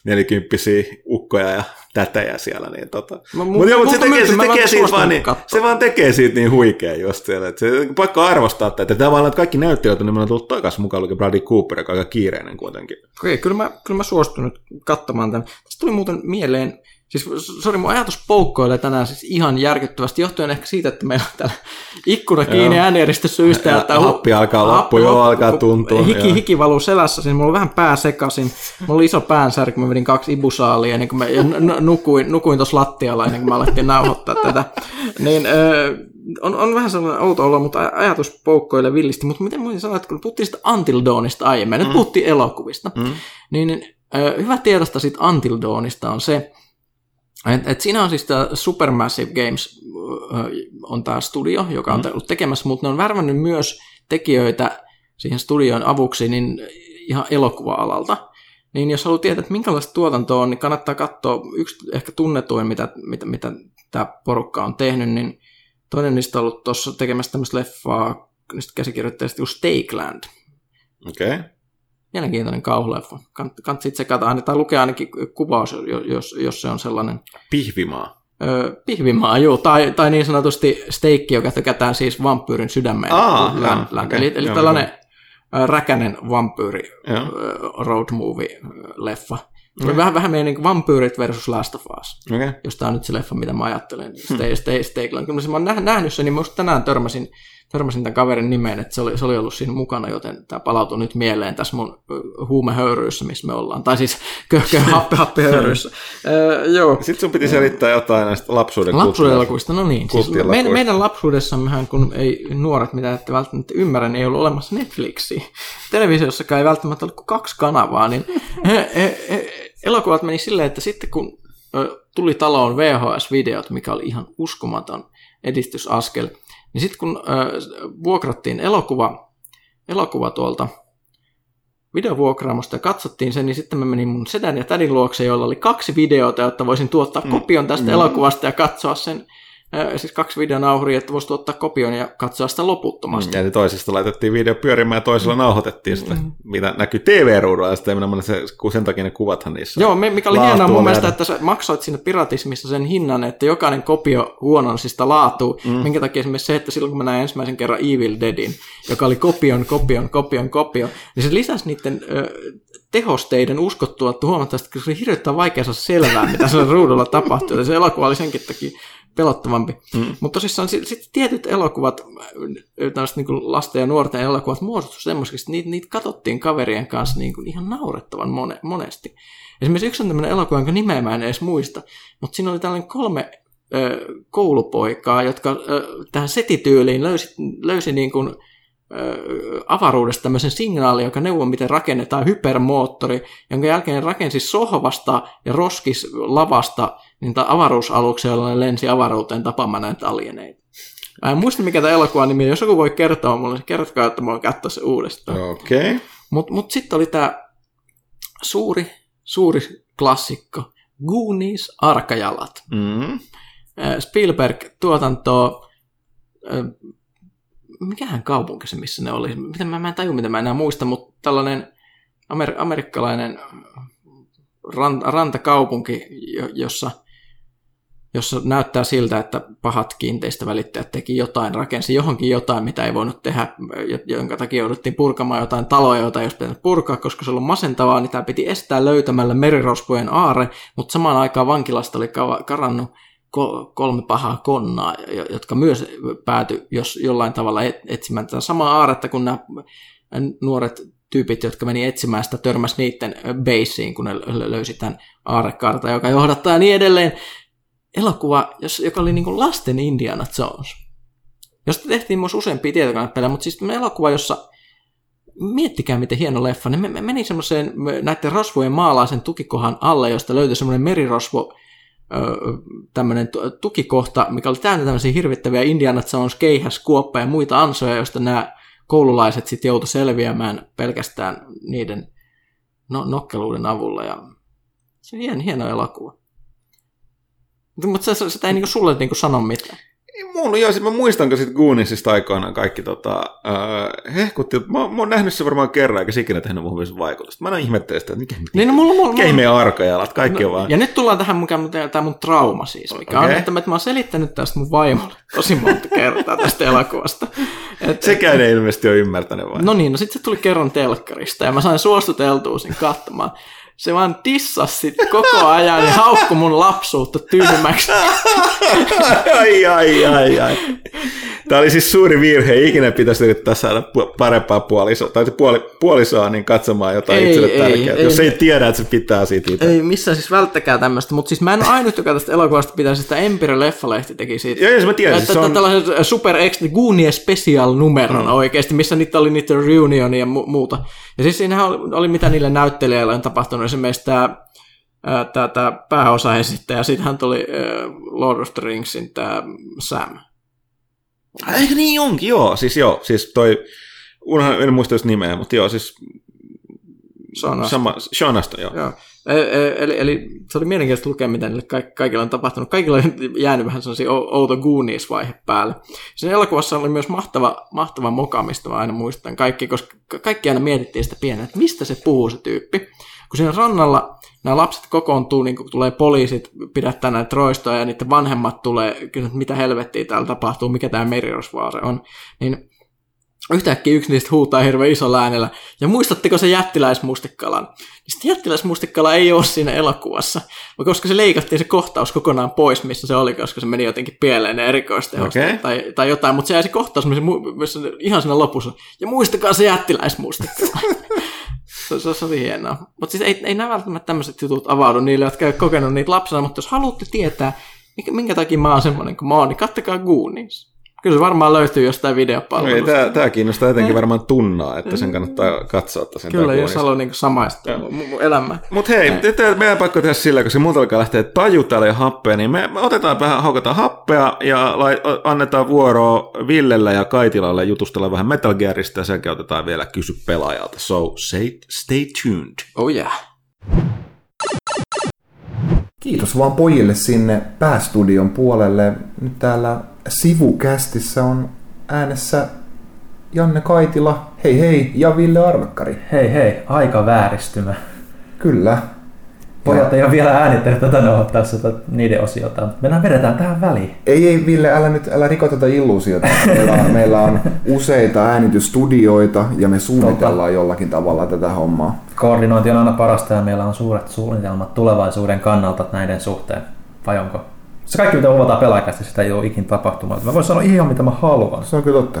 40-vuotiaisia ukkoja ja tätejä siellä, niin se vaan tekee siitä niin huikea just siellä, että se pakko arvostaa tätä, että tavallaan kaikki näyttelijät on nimenomaan tullut takaisin mukaan, oli Bradley Cooper, joka on aika kiireinen kuitenkin. Okei, kyllä mä suostun nyt katsomaan tämän. Tästä tuli muuten mieleen, siis sori, mun ajatus poukkoilee tänään siis ihan järkyttävästi, johtuen ehkä siitä, että meillä on täällä ikkuna kiinni äänieristyssyistä, että happi alkaa loppua, joo, alkaa tuntua. Hiki valuu selässä, siis mulla on vähän pää sekaisin, mulla oli iso päänsärky, kun mä vedin 2 ibusaalia, niin kun mä nukuin tuossa lattialla, ennen kuin mä alettiin nauhoittaa tätä, niin on vähän sellainen outo olla, mutta ajatus poukkoilee villisti, mutta miten muuten sanoa, että kun puhuttiin sitä Until Dawnista aiemmin, nyt puhuttiin elokuvista, niin hyvä tiedosta siitä Until Dawnista on se, et siinä on siis tämä Supermassive Games on tämä studio, joka on ollut tekemässä, mutta ne on värvännyt myös tekijöitä siihen studioon avuksi niin ihan elokuva-alalta. Niin jos haluaa tietää, että minkälaista tuotantoa on, niin kannattaa katsoa yksi ehkä tunnetuin, mitä tämä porukka on tehnyt, niin toinen niistä on ollut tuossa tekemässä tämmöistä leffaa niistä käsikirjoittajista, Stakeland. Okei. Okay. Mielenkiintoinen kauhuleffa. Kannattaa sitten sekata. Annetaan lukea ainakin kuvaus, jos se on sellainen. Pihvimaa. pihvimaa, juu, tai niin sanotusti steikki, joka tökätään siis vampyyrin sydämeen. Eli tällainen räkänen vampyyri road movie-leffa. Okay. Vähän meidän niin vampyyrit versus Last of Us, okay. Jos tämä on nyt se leffa, mitä mä ajattelen. Steakland. Kyllä mä oon nähnyt sen, niin mä tänään törmäsin tämän kaverin nimeen, että se oli ollut siinä mukana, joten tämä palautui nyt mieleen tässä mun huumehöyryissä, missä me ollaan. Tai siis happihöyryissä. Sitten sun piti selittää jotain näistä lapsuudenelokuvista. No niin, siis meidän lapsuudessammehän, kun ei nuoret, mitä ette välttämättä ymmärrä, niin ei ollut olemassa Netflixiä. Televisiossakaan ei välttämättä ollut kuin 2 kanavaa, niin elokuvat meni silleen, että sitten kun tuli taloon VHS-videot, mikä oli ihan uskomaton edistysaskel, niin sitten kun vuokrattiin elokuva tuolta videovuokraamosta ja katsottiin sen, niin sitten mä menin mun sedän ja tädin luokse, joilla oli 2 videota, jotta voisin tuottaa kopion tästä elokuvasta ja katsoa sen, siis 2 videonauhuria, että voisi tuottaa kopion ja katsoa sitä loputtomasti. Ja toisesta laitettiin video pyörimään ja toisella nauhoitettiin sitä, mitä näkyy TV-ruudulla, ja sitten sen takia ne kuvathan niissä. Joo, mikä oli hienoa mun mielestä, että sä maksoit siinä piratismissa sen hinnan, että jokainen kopio huononsista laatuu, minkä takia esimerkiksi se, että silloin kun mä näin ensimmäisen kerran Evil Deadin, joka oli kopion, niin se lisäsi niiden tehosteiden uskottua, että huomattavasti, että se oli hirveän vaikea saada selvää, mitä se ruudulla tapahtuu, ja se elokuva oli senkin takia pelottavampi. Mutta tosissaan sitten tietyt elokuvat, tämmöiset niin lasten ja nuorten elokuvat muodostuivat semmoisiksi, että niitä katsottiin kaverien kanssa niin kuin ihan naurettavan monesti. Esimerkiksi yksi on tämmöinen elokuva, jonka nimeä mä en edes muista, mutta siinä oli tällainen 3 koulupoikaa, jotka tähän setityyliin löysi niin kuin avaruudesta tämmöisen signaali, joka neuvoo, miten rakennetaan hypermoottori, jonka jälkeen ne rakensi sohvasta ja roskis lavasta niin avaruusaluksia, jolla ne lensi avaruuteen tapaamaan näitä alieneita. Mä en muista, mikä tämä elokuva nimi on. Jos joku voi kertoa mulle, niin kertokaa, että mä voin katsoa se uudestaan. Okay. Mut sitten oli tämä suuri klassikko, Goonies Arkajalat. Spielberg tuotantoa. Mikähän kaupunki se, missä ne oli? Mä en taju, mitä mä enää muista, mutta tällainen amerikkalainen rantakaupunki, jossa näyttää siltä, että pahat kiinteistövälittäjät teki jotain, rakensi johonkin jotain, mitä ei voinut tehdä, jonka takia jouduttiin purkamaan jotain taloja, joita ei olisi pitänyt purkaa, koska se oli masentavaa, niin tämä piti estää löytämällä merirosvojen aarre, mutta samaan aikaan vankilasta oli karannut 3 pahaa konnaa, jotka myös päätyi jollain tavalla etsimään tätä samaa aaretta, kun nämä nuoret tyypit, jotka meni etsimään sitä, törmäsi niiden baseen, kun ne löysi tämän aarrekartan, joka johdattaa niin edelleen. Elokuva, joka oli niin kuin lasten Indiana Jones. Josta tehtiin myös useampia tietokonepelejä, mutta siis elokuva, jossa miettikää, miten hieno leffa. Ne meni semmoiseen näiden rosvojen maalaisen tukikohan alle, josta löytyi semmoinen merirosvo, tämmöinen tukikohta, mikä oli täynnä tämmöisiä hirvittäviä Indiana Jones keihäskuoppa ja muita ansoja, joista nämä koululaiset sitten joutui selviämään pelkästään niiden nokkeluuden avulla. Ja se on hieno elokuva. Mutta sitä ei niinku sulle niinku sano mitään. Mä muistan sitten Gooniesista aikoinaan kaikki hehkutti. Mä oon nähnyt sen varmaan kerran, eikä se ikinä tehnyt muuhun vaikutusta. Mä aina ihmettelen sitä, että mikä ihmeen arkajalat, kaikki on vaan. Ja nyt tullaan tähän mun trauma siis, mikä on, että mä oon selittänyt tästä mun vaimolle tosi monta kertaa tästä elokuvasta. Sekään ei ilmeisesti ole ymmärtänyt vai? No niin, sit se tuli kerran telkkarista ja mä sain suostuteltua sen katsomaan. Se vaan tissasi sit koko ajan ja haukkui mun lapsuutta tyhmäksi. Ai. Tämä oli siis suuri virhe. Ikinä pitäisi yrittää saada parempaa puolisoa niin katsomaan jotain itselle tärkeää. Jos ei tiedä, että se pitää siitä itse. Ei missään, siis välttäkää tämmöistä. Mutta siis mä en ainut, joka tästä elokuvasta pitäisi, sitä Empire-leffa-lehti teki siitä. Joo, mä tiedän. Siis on tällaisen Super Extra Goonie Special-numeron oikeasti, missä niitä oli niitä reunioni ja muuta. Ja siis siinähän oli mitä niille näyttelijöille on tapahtunut. Esimerkiksi tämä pääosa esittäjä. Siitähän tuli Lord of the Ringsin tämä Sam. Eikö niin onkin, joo. Siis toi, en muista jos nimeä, mutta joo, siis Sean Aston, joo. Eli se oli mielenkiintoista lukea, mitä niille kaikilla on tapahtunut. Kaikilla on jäänyt vähän sellaisia outo Goonies-vaihe päälle. Sen elokuvassa oli myös mahtava moka, mistä mä aina muistan kaikki, koska kaikki aina mietittiin sitä pienenä, että mistä se puhuu se tyyppi. Kun siinä rannalla nämä lapset kokoontuu, niin kun tulee poliisit, pidättää näitä roistoja ja niiden vanhemmat tulee, kysyä, että mitä helvettiä täällä tapahtuu, mikä tämä merirosvaare on, niin yhtäkkiä yksi niistä huutaa hirveän isolla äänellä, ja muistatteko se jättiläismustikkalan? Sitten jättiläismustikkala ei ole siinä elokuvassa, koska se leikattiin se kohtaus kokonaan pois, missä se oli, koska se meni jotenkin pieleen ja erikoistehosta tai jotain, mutta se jäi se kohtaus missä ihan siinä lopussa, ja muistakaa se jättiläismustikkala. Se oli hienoa. Mutta siis ei nämä välttämättä tämmöiset jutut avaudu niille, jotka eivät kokenut niitä lapsena, mutta jos haluatte tietää, minkä takia mä oon semmoinen kuin mä oon, niin kattokaa Goonies. Kyllä se varmaan löytyy jostain videopalvelusta. No, tämä kiinnostaa jotenkin varmaan tunnaa, että sen kannattaa katsoa. Sen kyllä, jos haluaa niin samaista elämää. Mutta hei, meidän pakko tehdä sillä, koska multa alkaa lähteä taju täällä ja happea, niin me otetaan vähän, haukataan happea ja annetaan vuoroa Villellä ja Kaitilalle jutustella vähän Metal Gearista ja senkin otetaan vielä kysy pelaajalta. So stay tuned. Oh yeah. Kiitos vaan pojille sinne päästudion puolelle. Nyt täällä sivukästissä on äänessä Janne Kaitila, hei hei, ja Ville Arvekkari. Hei hei, aika vääristymä. Kyllä. Pojat ei ole vielä äänittänyt tätä noudattaessa niiden osiota. Mennään vedetään tähän väliin. Ei Ville, älä riko tätä illuusiota. Meillä on useita äänitysstudioita ja me suunnitellaan jollakin tavalla tätä hommaa. Koordinointi on aina parasta ja meillä on suuret suunnitelmat tulevaisuuden kannalta näiden suhteen. Vai onko? Se kaikki mitä huvataan pelaajakästi, sitä ei ole ikin tapahtumaa. Mä voin sanoa ihan mitä mä haluan. Se on kyllä totta.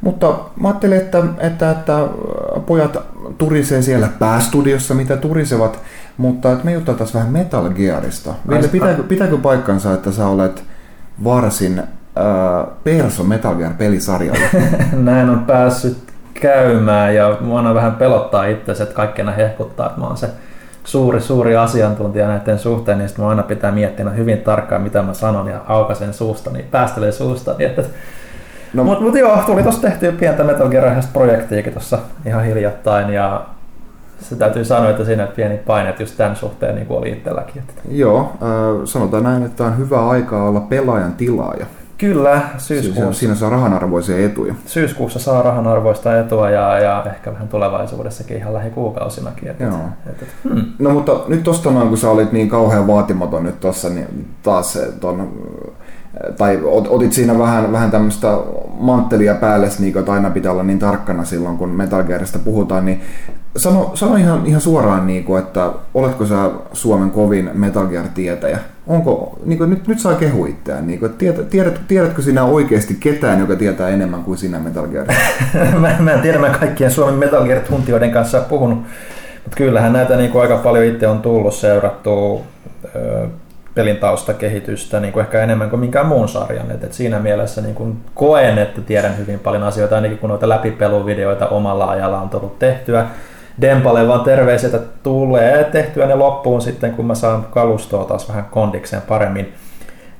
Mutta mä ajattelin, että pojat turisee siellä päästudiossa, mitä turisevat, mutta että me jutellaan vähän Metal Gearista. Ville, pitääkö paikkansa, että sä olet varsin perso Metal Gear -pelisarjalla? Näin on päässyt käymään ja mua aina vähän pelottaa itsensä, että kaikki aina hehkuttaa, että mä oon se suuri asiantuntija näiden suhteen, niin sitten mä aina pitää miettiä hyvin tarkkaan, mitä mä sanon ja aukasen suustani, päästelen suustani. No. Mutta joo, tuli tuossa tehtyä pientä Metal Gear-aiheista projektiakin tuossa ihan hiljattain ja se täytyy sanoa, että siinä pieni paine just tämän suhteen niin kuin oli itselläkin. Joo, sanotaan näin, että on hyvä aika olla pelaajan tilaaja. Kyllä, syyskuussa. Siinä saa rahanarvoisia etuja. Syyskuussa saa rahanarvoista etua ja ehkä vähän tulevaisuudessakin ihan lähikuukausinakin. No mutta nyt tuosta noin, kun sä olit niin kauhean vaatimaton nyt tuossa, niin taas tai otit siinä vähän tämmöistä manttelia päälle, niin että aina pitää olla niin tarkkana silloin, kun Metal Gearista puhutaan, niin sano ihan suoraan, niin kuin, että oletko sä Suomen kovin Metal Gear-tietäjä? Onko, niin kuin, nyt saa kehua itseään, niin kuin, tiedätkö sinä oikeasti ketään, joka tietää enemmän kuin sinä Metal Gearista? Mä en tiedä, mä kaikkien Suomen Metal Gear-tuntijoiden kanssa puhunut, mutta kyllähän näitä niin kuin aika paljon itse on tullut seurattua pelin taustakehitystä niin kuin ehkä enemmän kuin minkään muun sarjan. Et siinä mielessä niin kuin koen, että tiedän hyvin paljon asioita, ainakin kun noita läpipeluvideoita omalla ajalla on tullut tehtyä. Dempaleen vaan terveisiä, että tulee tehtyä ne loppuun sitten, kun mä saan kalustoa taas vähän kondikseen paremmin.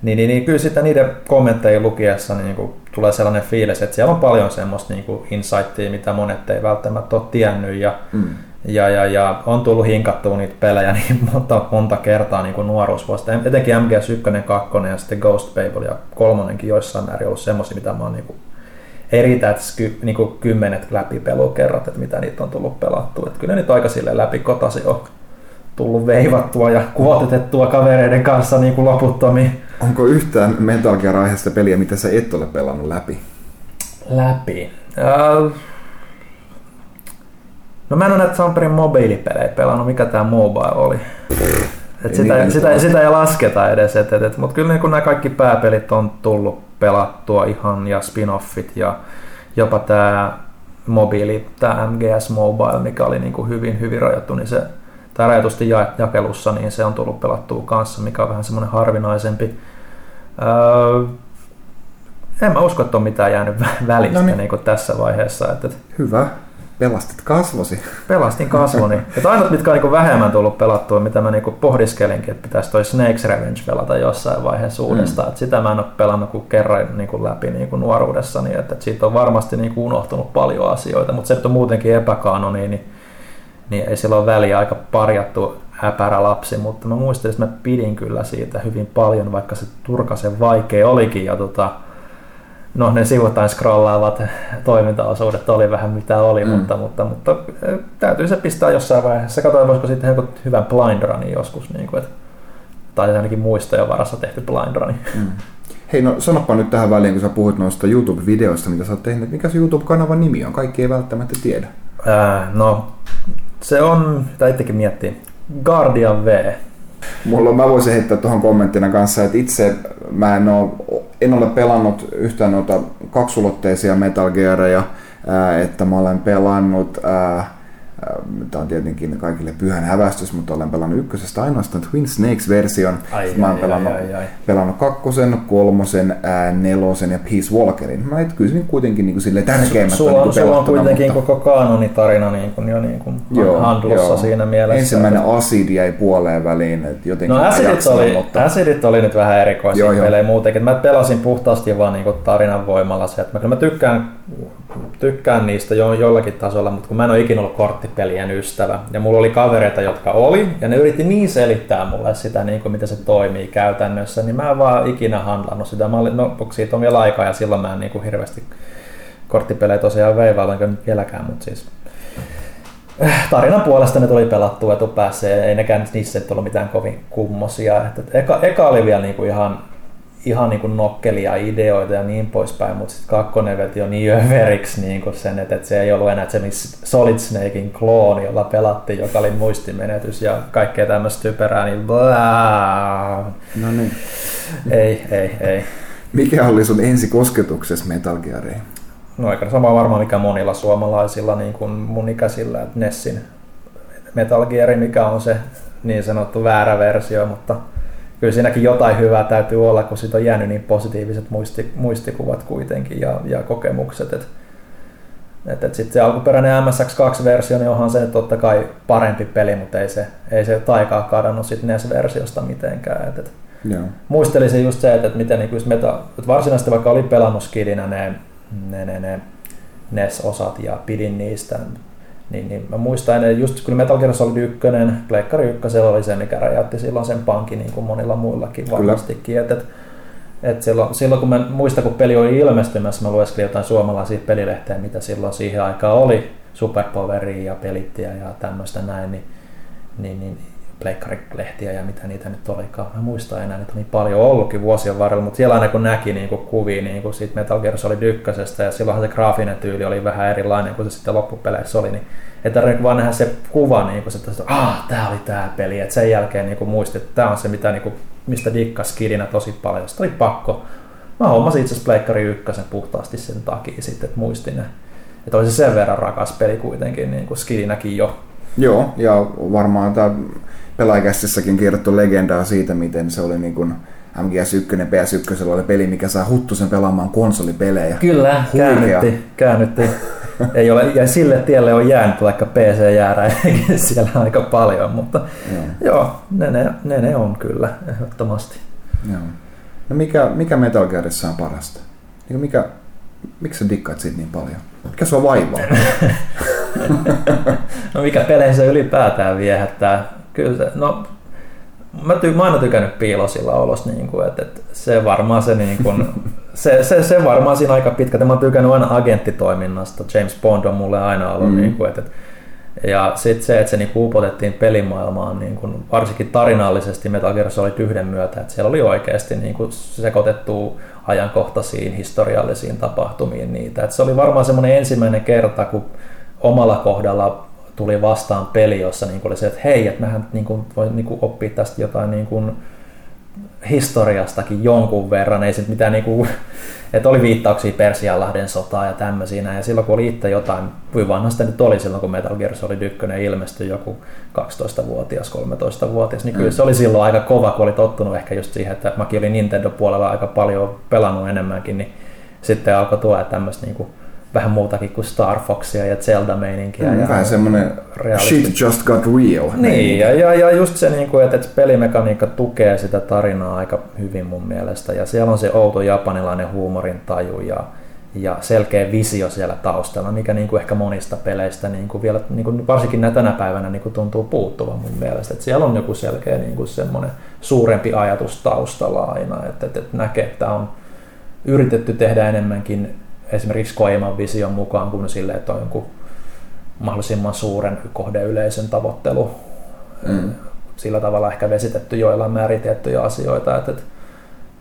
Niin kyllä sitä niiden kommentteja lukiessa niin kuin tulee sellainen fiilis, että siellä on paljon semmoista niin kuin insightia, mitä monet ei välttämättä ole tiennyt. Ja on tullut hinkattua niitä pelejä niin monta kertaa niin kuin nuoruusvuosista. Etenkin MGS1, 2 ja sitten Ghost Babel ja 3:nkin joissain määrin ollut semmoisia, mitä mä oon niin eritä niin 10 läpipelukerrat, että mitä niitä on tullut pelattua. Et kyllä nyt aika silleen läpikotasi on tullut veivattua ja kuotetettua kavereiden kanssa niin kuin loputtomiin. Onko yhtään Metal Gear-aiheista peliä, mitä sä et ole pelannut läpi? No mä en ole näitä Samperin mobiilipelejä pelannut, mikä tää mobile oli. Sitä ei lasketa edes, mutta kyllä niin nämä kaikki pääpelit on tullut pelattua ihan ja spin-offit ja jopa tää mobiili, tää MGS Mobile, mikä oli niin kuin hyvin rajoittu, niin se tää rajoitusti jakelussa, niin se on tullut pelattua kanssa, mikä on vähän semmoinen harvinaisempi. En mä usko, että on mitään jäänyt välistä niin kuin tässä vaiheessa. Hyvä. Pelastit kasvosi. Pelastin kasvoni. Että ainut, mitkä on niin vähemmän tullut pelattua, mitä mä niin pohdiskelinkin, että pitäisi toi Snake's Revenge pelata jossain vaiheessa uudestaan. Että sitä mä en ole pelannut kuin kerran niin kuin läpi niin kuin nuoruudessani. Että siitä on varmasti niin kuin unohtunut paljon asioita, mutta se, että on muutenkin epäkaanoni, niin niin sillä on väliä aika parjattu äpärä lapsi, mutta mä muistan, että mä pidin kyllä siitä hyvin paljon, vaikka se turkasen vaikea olikin. Ja no, ne sivuittain scrollaavat toimintaosuudet oli vähän mitä oli, mutta täytyy se pistää jossain vaiheessa. Katsotaan, voisiko sitten tehdä hyvän blind runin joskus, niin kuin, tai ainakin muistojen varassa tehty blind runi. Hei, no sanoppa nyt tähän väliin, kun sä puhut noista YouTube-videoista, mitä sä oot tehnyt. Mikä se YouTube-kanavan nimi on? Kaikki ei välttämättä tiedä. No, se on, mitä itsekin miettii, Guardian V. Mä voisin heittää tuohon kommenttina kanssa, että itse mä en ole pelannut yhtään noita kaksulotteisia Metal Gearia, että mä olen pelannut, tämä on tietenkin kaikille pyhän hävästys, mutta olen pelannut ykkösestä ainoastaan Twin Snakes-version. Mä oon pelannut kakkosen, kolmosen, nelosen ja Peace Walkerin. Mä et kyllä kuitenkin niin kuin tärkeimmät on pelattuna. Sulla on kuitenkin mutta koko kaanonitarina niin kuin handlussa siinä mielessä. Ensimmäinen Acid jäi puoleen väliin. No Acidit oli nyt vähän erikoisia pelejä muutenkin. Mä pelasin puhtaasti vaan niin kuin tarinan voimalla se. Että mä tykkään niistä jollakin tasolla, mutta kun mä en ole ikinä ollut korttipelien ystävä. Ja mulla oli kavereita, jotka oli, ja ne yritti niin selittää mulle sitä, niin kuin miten se toimii käytännössä, niin mä en vaan ikinä handlannut sitä. Mä olin, no siitä on vielä aikaa, ja silloin mä en niin kuin hirveästi korttipelejä tosiaan veivaa, enkä nyt vieläkään, mutta siis tarinan puolesta ne tuli pelattua etupäässä, ja ei nekään niissä ollut mitään kovin kummosia. Eka oli vielä niin kuin ihan niin kuin nokkelia ideoita ja niin poispäin, mutta sitten kakkonen veti jo niin överiksi niin kuin sen, että se ei ollut enää se Solid Snakein klooni, jolla pelattiin, joka oli muistimenetys ja kaikkea tämmöistä typerää, niin blää. No niin. Ei. Mikä oli sun ensikosketuksesi Metal Geariin? No aika sama varmaan mikä monilla suomalaisilla, niin kuin mun ikäisillä, että Nessin Metal Gear, mikä on se niin sanottu väärä versio, mutta kyllä siinäkin jotain hyvää täytyy olla, kun siitä on jäänyt niin positiiviset muistikuvat kuitenkin ja kokemukset. Et sitten se alkuperäinen MSX2-versio, niin onhan se totta kai parempi peli, mutta ei se taikaa kadannut sitten NES-versiosta mitenkään. Muistelisin just se, että miten niin varsinaisesti vaikka oli pelannut skidinä ne NES-osat ja pidin niistä, niin mä muistan, just kyllä Metal Gear Solid 1, Pleikkari 1 oli se, mikä räjäytti silloin sen pankin niin kuin monilla muillakin varmastikin. Et silloin kun mä muistan, kun peli oli ilmestymässä, mä lueskelin jotain suomalaisia pelilehtiä, mitä silloin siihen aikaan oli, Superpoweria ja Pelittiä ja tämmöistä näin, niin Pleikkari-lehtiä ja mitä niitä nyt olikaan. Mä muistan enää, niitä on niin paljon ollutkin vuosien varrella, mutta siellä aina kun näki niin kuin kuvia niin kuin siitä Metal Gear Solid 1, ja silloinhan se graafinen tyyli oli vähän erilainen kuin se sitten loppupeleissä oli, niin ei tarvitse vaan nähdä se kuva, niin kuin se, että tää oli tää peli, että sen jälkeen niin kuin muistin, että tää on se, mitä, niin kuin, mistä dikkas kidinä tosi paljon, sitä oli pakko. Mä hommasin itse asiassa Pleikkari 1 puhtaasti sen takia sitten, että muistin ne. Että oli se sen verran rakas peli kuitenkin, niin kuin skidinäkin jo. Joo, ja varmaan tämä Pelaajakästissäkin kerrottu legendaa siitä, miten se oli niin kuin MGS1, PS1 oli peli, mikä saa Huttusen pelaamaan konsolipelejä. Kyllä, käännytti. Ei ole, ja sille tielle on jäänyt vaikka PC-jääräjäkin siellä aika paljon, mutta joo ne on kyllä ehdottomasti. Joo. No mikä Metal Gearissa on parasta? Miksi sä dikkaat siitä niin paljon? Mikä sua vaivaa? No mikä peleissä ylipäätään viehättää? Kyllä, no mä aina tykännyt piilosilla olossa, niin kuin, että se varmaan se niin kuin, se varmaan siinä aika pitkä. Mä oon tykännyt aina agenttitoiminnasta, James Bond on mulle aina ollut niin kuin, että ja sitten se, että se niin kuin upotettiin pelimaailmaan niin kuin, varsinkin tarinallisesti Metal Gear Solid 1 myötä, että siellä oli oikeasti niin kuin sekoitettu ajankohtaisiin historiallisiin tapahtumiin niitä, että se oli varmaan semmoinen ensimmäinen kerta, kun omalla kohdalla tuli vastaan peli, jossa niin oli se, että hei, että mähän niin voi niin oppia tästä jotain niin historiastakin jonkun verran. Ei sit mitään, niin että oli viittauksia Persianlahden sotaan ja tämmöisiä. Ja silloin kun oli itse jotain, voi vanhan sitä nyt oli silloin, kun Metal Gear Solid 1 ilmestyi joku 12-vuotias, 13-vuotias, niin kyllä se oli silloin aika kova, kun oli tottunut ehkä just siihen, että mäkin olin Nintendo-puolella aika paljon pelannut enemmänkin, niin sitten alkoi tulla tämmöistä niin vähän muutakin kuin Star Foxia ja Zelda-meininkiä. Vähän semmoinen shit just got real. Niin, ja just se, että pelimekaniikka tukee sitä tarinaa aika hyvin mun mielestä. Ja siellä on se outo japanilainen huumorintaju ja ja selkeä visio siellä taustalla, mikä niin kuin ehkä monista peleistä niin kuin vielä, niin kuin varsinkin tänä päivänä niin kuin tuntuu puuttuvan mun mielestä. Että siellä on joku selkeä niin kuin semmoinen suurempi ajatus taustalla aina, että näkee, että on yritetty tehdä enemmänkin esimerkiksi Koiman vision mukaan kuin silleen, että on jonkun mahdollisimman suuren kohdeyleisön tavoittelu. Mm. Sillä tavalla ehkä vesitetty joillain määriteltyjä asioita,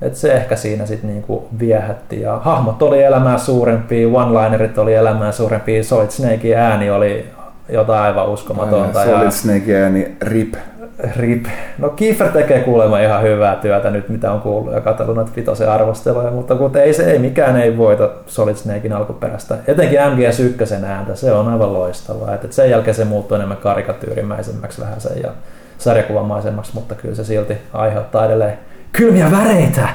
että se ehkä siinä sitten niinku viehätti. Ja hahmot oli elämää suurempia, one-linerit oli elämää suurempia, Solid Snakein ääni oli jotain aivan uskomatonta. Aina, Solid Snakein ääni, rip. No Kiefer tekee kuulemma ihan hyvää työtä nyt, mitä on kuullut ja katsellut näitä Vitosen arvosteluja, mutta kuten mikään ei voita Solid Snakein alkuperäistä. Etenkin MGS1 ääntä, se on aivan loistavaa. Et sen jälkeen se muuttui enemmän karikatyyrimäisemmäksi vähän sen ja sarjakuvamaisemmaksi, mutta kyllä se silti aiheuttaa edelleen kylmiä väreitä!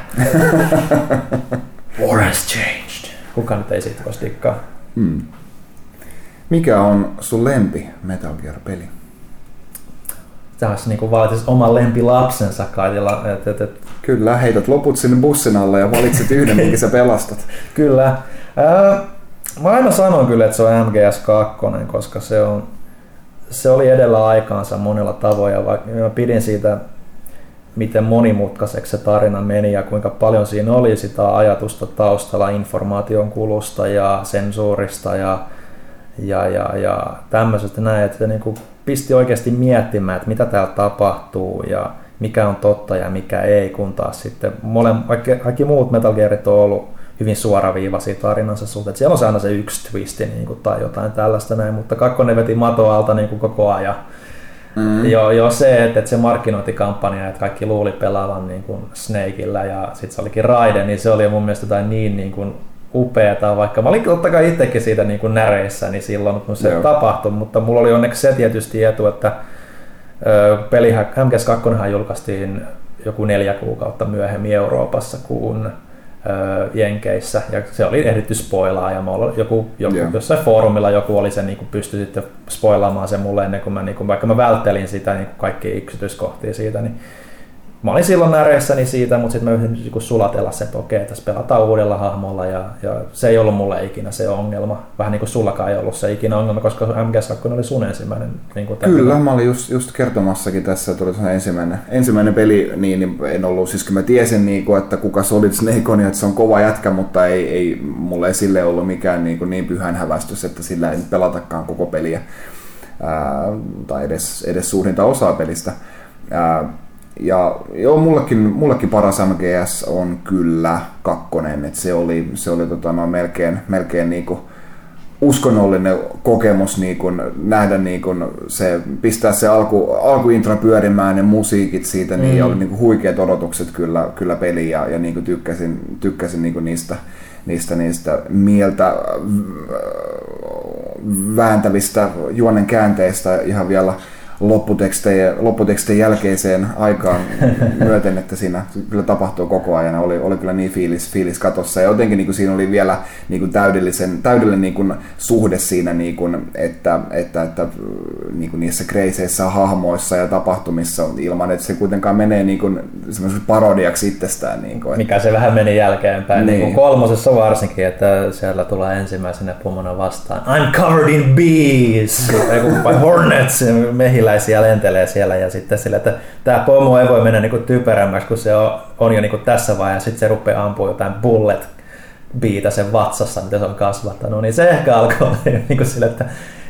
War has changed. Kukaan nyt ei siitä voisi tikkaa. Hmm. Mikä on sun lempi Metal Gear-peli? Tässä niinku valitsis oman lempilapsensa kaikilla. Kyllä, heität loput sinne bussin alle ja valitset yhden, minkä sä pelastat. Kyllä. Mä aina sanon kyllä, että se on MGS2, koska se oli edellä aikaansa monella tavoin. Ja mä pidin siitä, miten monimutkaiseksi se tarina meni ja kuinka paljon siinä oli sitä ajatusta taustalla informaation kulusta ja sensuurista ja tämmöisestä näin, että se niinku pisti oikeasti miettimään, että mitä täällä tapahtuu ja mikä on totta ja mikä ei, kun taas sitten kaikki muut Metal Gearit on ollut hyvin suoraviivaisia tarinansa suhteen, että siellä on aina se yksi twisti niinku, tai jotain tällaista näin, mutta kakkonen veti matoa alta niinku koko ajan. Mm-hmm. Joo, se, että se markkinointikampanja, että kaikki luuli pelaavan niin kuin Snakeillä ja sitten se olikin Raiden, niin se oli mun mielestä jotain niin kuin upeata, vaikka mä olin totta kai itsekin siitä niin kuin näreissäni silloin, kun se tapahtui, mutta mulla oli onneksi se tietysti etu, että MGS2 julkaistiin joku 4 kuukautta myöhemmin Euroopassa kuin Jenkeissä ja se oli ehditty spoilaa ja jossain foorumilla joku oli sen, niin pystyi sitten spoilaamaan sen mulle ennen kuin mä, niin kuin, vaikka mä välttelin sitä niin kaikki yksityiskohtia siitä, niin mä olin silloin näreissäni siitä, mutta sitten mä yhdin niin sulatella sen, että okei, tässä pelataan uudella hahmolla ja se ei ollut mulle ikinä se ongelma, vähän niin kuin sullakaan ei ollut se ikinä ongelma, koska MGS2 oli sun ensimmäinen. Niin kuin kyllä, mä olin just kertomassakin tässä, että oli ensimmäinen peli, niin en ollut, siis kyllä mä tiesin, niin kuin, että kuka Solid Snake on, että se on kova jätkä, mutta ei mulle ei sille ollut mikään niin pyhän hävästys, että sillä ei pelatakaan koko peliä tai edes suurinta osaa pelistä. Ja joo, mullekin paras MGS on kyllä 2, että se oli melkein niinku uskonnollinen kokemus niinku, nähdä niinku se pistää se alkuintra pyörimään ja musiikit siitä niin oli niinku huikeat odotukset kyllä peli ja niinku tykkäsin niinku niistä mieltä vääntävistä juonen käänteistä ihan vielä lopputekstien jälkeiseen aikaan myöten, että siinä kyllä tapahtuu koko ajan. Oli kyllä niin fiilis katossa ja jotenkin niin kuin siinä oli vielä niin kuin täydellinen niin kuin suhde siinä, niin kuin, että niin kuin niissä kreiseissä hahmoissa ja tapahtumissa ilman, että se kuitenkaan menee niin kuin parodiaksi itsestään. Niin kuin, että mikä se vähän meni jälkeenpäin. Niin. Niin 3:ssa varsinkin, että siellä tulee ensimmäisenä pumona vastaan I'm covered in bees! Hornets! Mehillä lentelee siellä ja sitten sillä, että tämä pomo ei voi mennä niinku typerämmäksi, kun se on jo niinku tässä vaiheessa, sitten se rupeaa ampumaan jotain bullet biitä sen vatsassa, mitä se on kasvattanut, niin se ehkä alkoi niinku sillä, että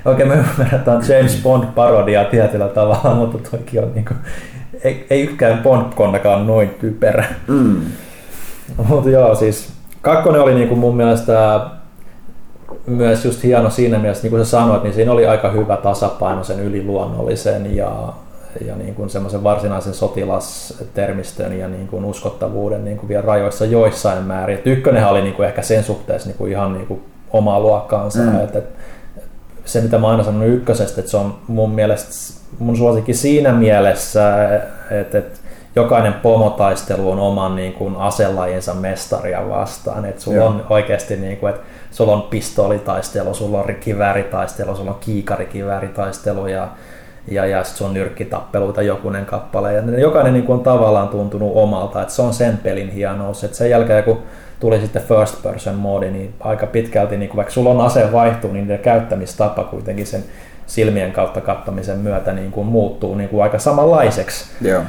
oikein me ymmärretään James Bond-parodiaa tietyllä tavalla, mutta toki on niinku, ei yksikään Bond-konnakaan noin typerä. Mm. Mutta joo, siis 2 oli niinku mun mielestä myös just hieno siinä mielessä, niin kuin sä sanoit, niin siinä oli aika hyvä tasapaino sen yliluonnollisen ja niin kuin semmoisen varsinaisen sotilastermistön ja niin kuin uskottavuuden niin kuin vielä rajoissa joissain määrin. Et 1 oli niin kuin ehkä sen suhteessa niin kuin ihan niin kuin omaa luokkaansa. Mm. Et se mitä mä aina sanon 1:stä, että se on mun mielestä mun suosikki siinä mielessä, että jokainen pomotaistelu on oman niin kuin aselajinsa mestaria vastaan. Et sulla on oikeasti niin kuin, että sulla on pistoolitaistelu, sulla on kivääritaistelu, sulla on kiikarikivääri taistelu ja ja sit se on nyrkkitappeluita jokunen kappale, ja jokainen niin kuin on tavallaan tuntunut omalta, että se on sen pelin hienous, että sen jälkeen kun tuli sitten first person moodi, niin aika pitkälti, niin kuin vaikka sulla on ase vaihtuu, niin niiden käyttämistapa kuitenkin sen silmien kautta kattamisen myötä niin kuin muuttuu niin kuin aika samanlaiseksi. Yeah.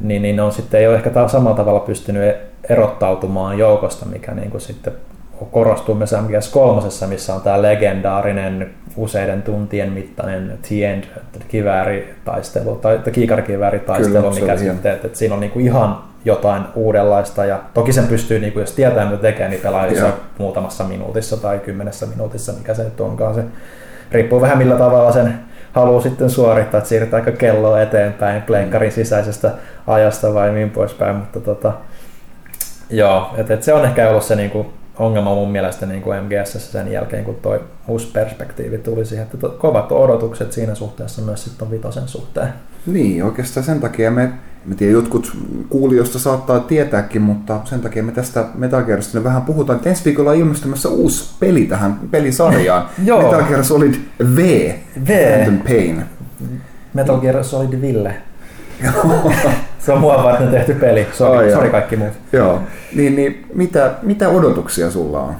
Niin on sitten ei ole ehkä samalla tavalla pystynyt erottautumaan joukosta, mikä niin kuin sitten korostuu myös MGS3, missä on tämä legendaarinen useiden tuntien mittainen T-end-kivääritaistelu tai kiikarikivääri-taistelu, mikä sitten, että siinä on niinku ihan jotain uudenlaista, ja toki sen pystyy, niinku, jos tietää mitä tekee, niin pelaa muutamassa minuutissa tai 10 minuutissa, mikä se nyt onkaan. Se riippuu vähän millä tavalla sen haluaa sitten suorittaa, että siirretäänkö kelloa eteenpäin plenkkarin sisäisestä ajasta vai niin poispäin, mutta et se on ehkä ollut se niinku ongelma mun mielestä niin kuin MGS:ssä sen jälkeen, kun toi uusi perspektiivi tuli siihen, että kovat odotukset siinä suhteessa myös sitten on vitosen suhteen. Niin, oikeastaan sen takia me tiedän, jotkut kuulijoista saattaa tietääkin, mutta sen takia me tästä Metal Gearista vähän puhutaan, että ensi viikolla on ilmestymässä uusi peli tähän pelisarjaan. Metal Gear Solid V. Phantom Pain. Metal Gear Solid Ville. Se on mua varten tehty peli, sori kaikki muut. Joo. Niin mitä odotuksia sulla on?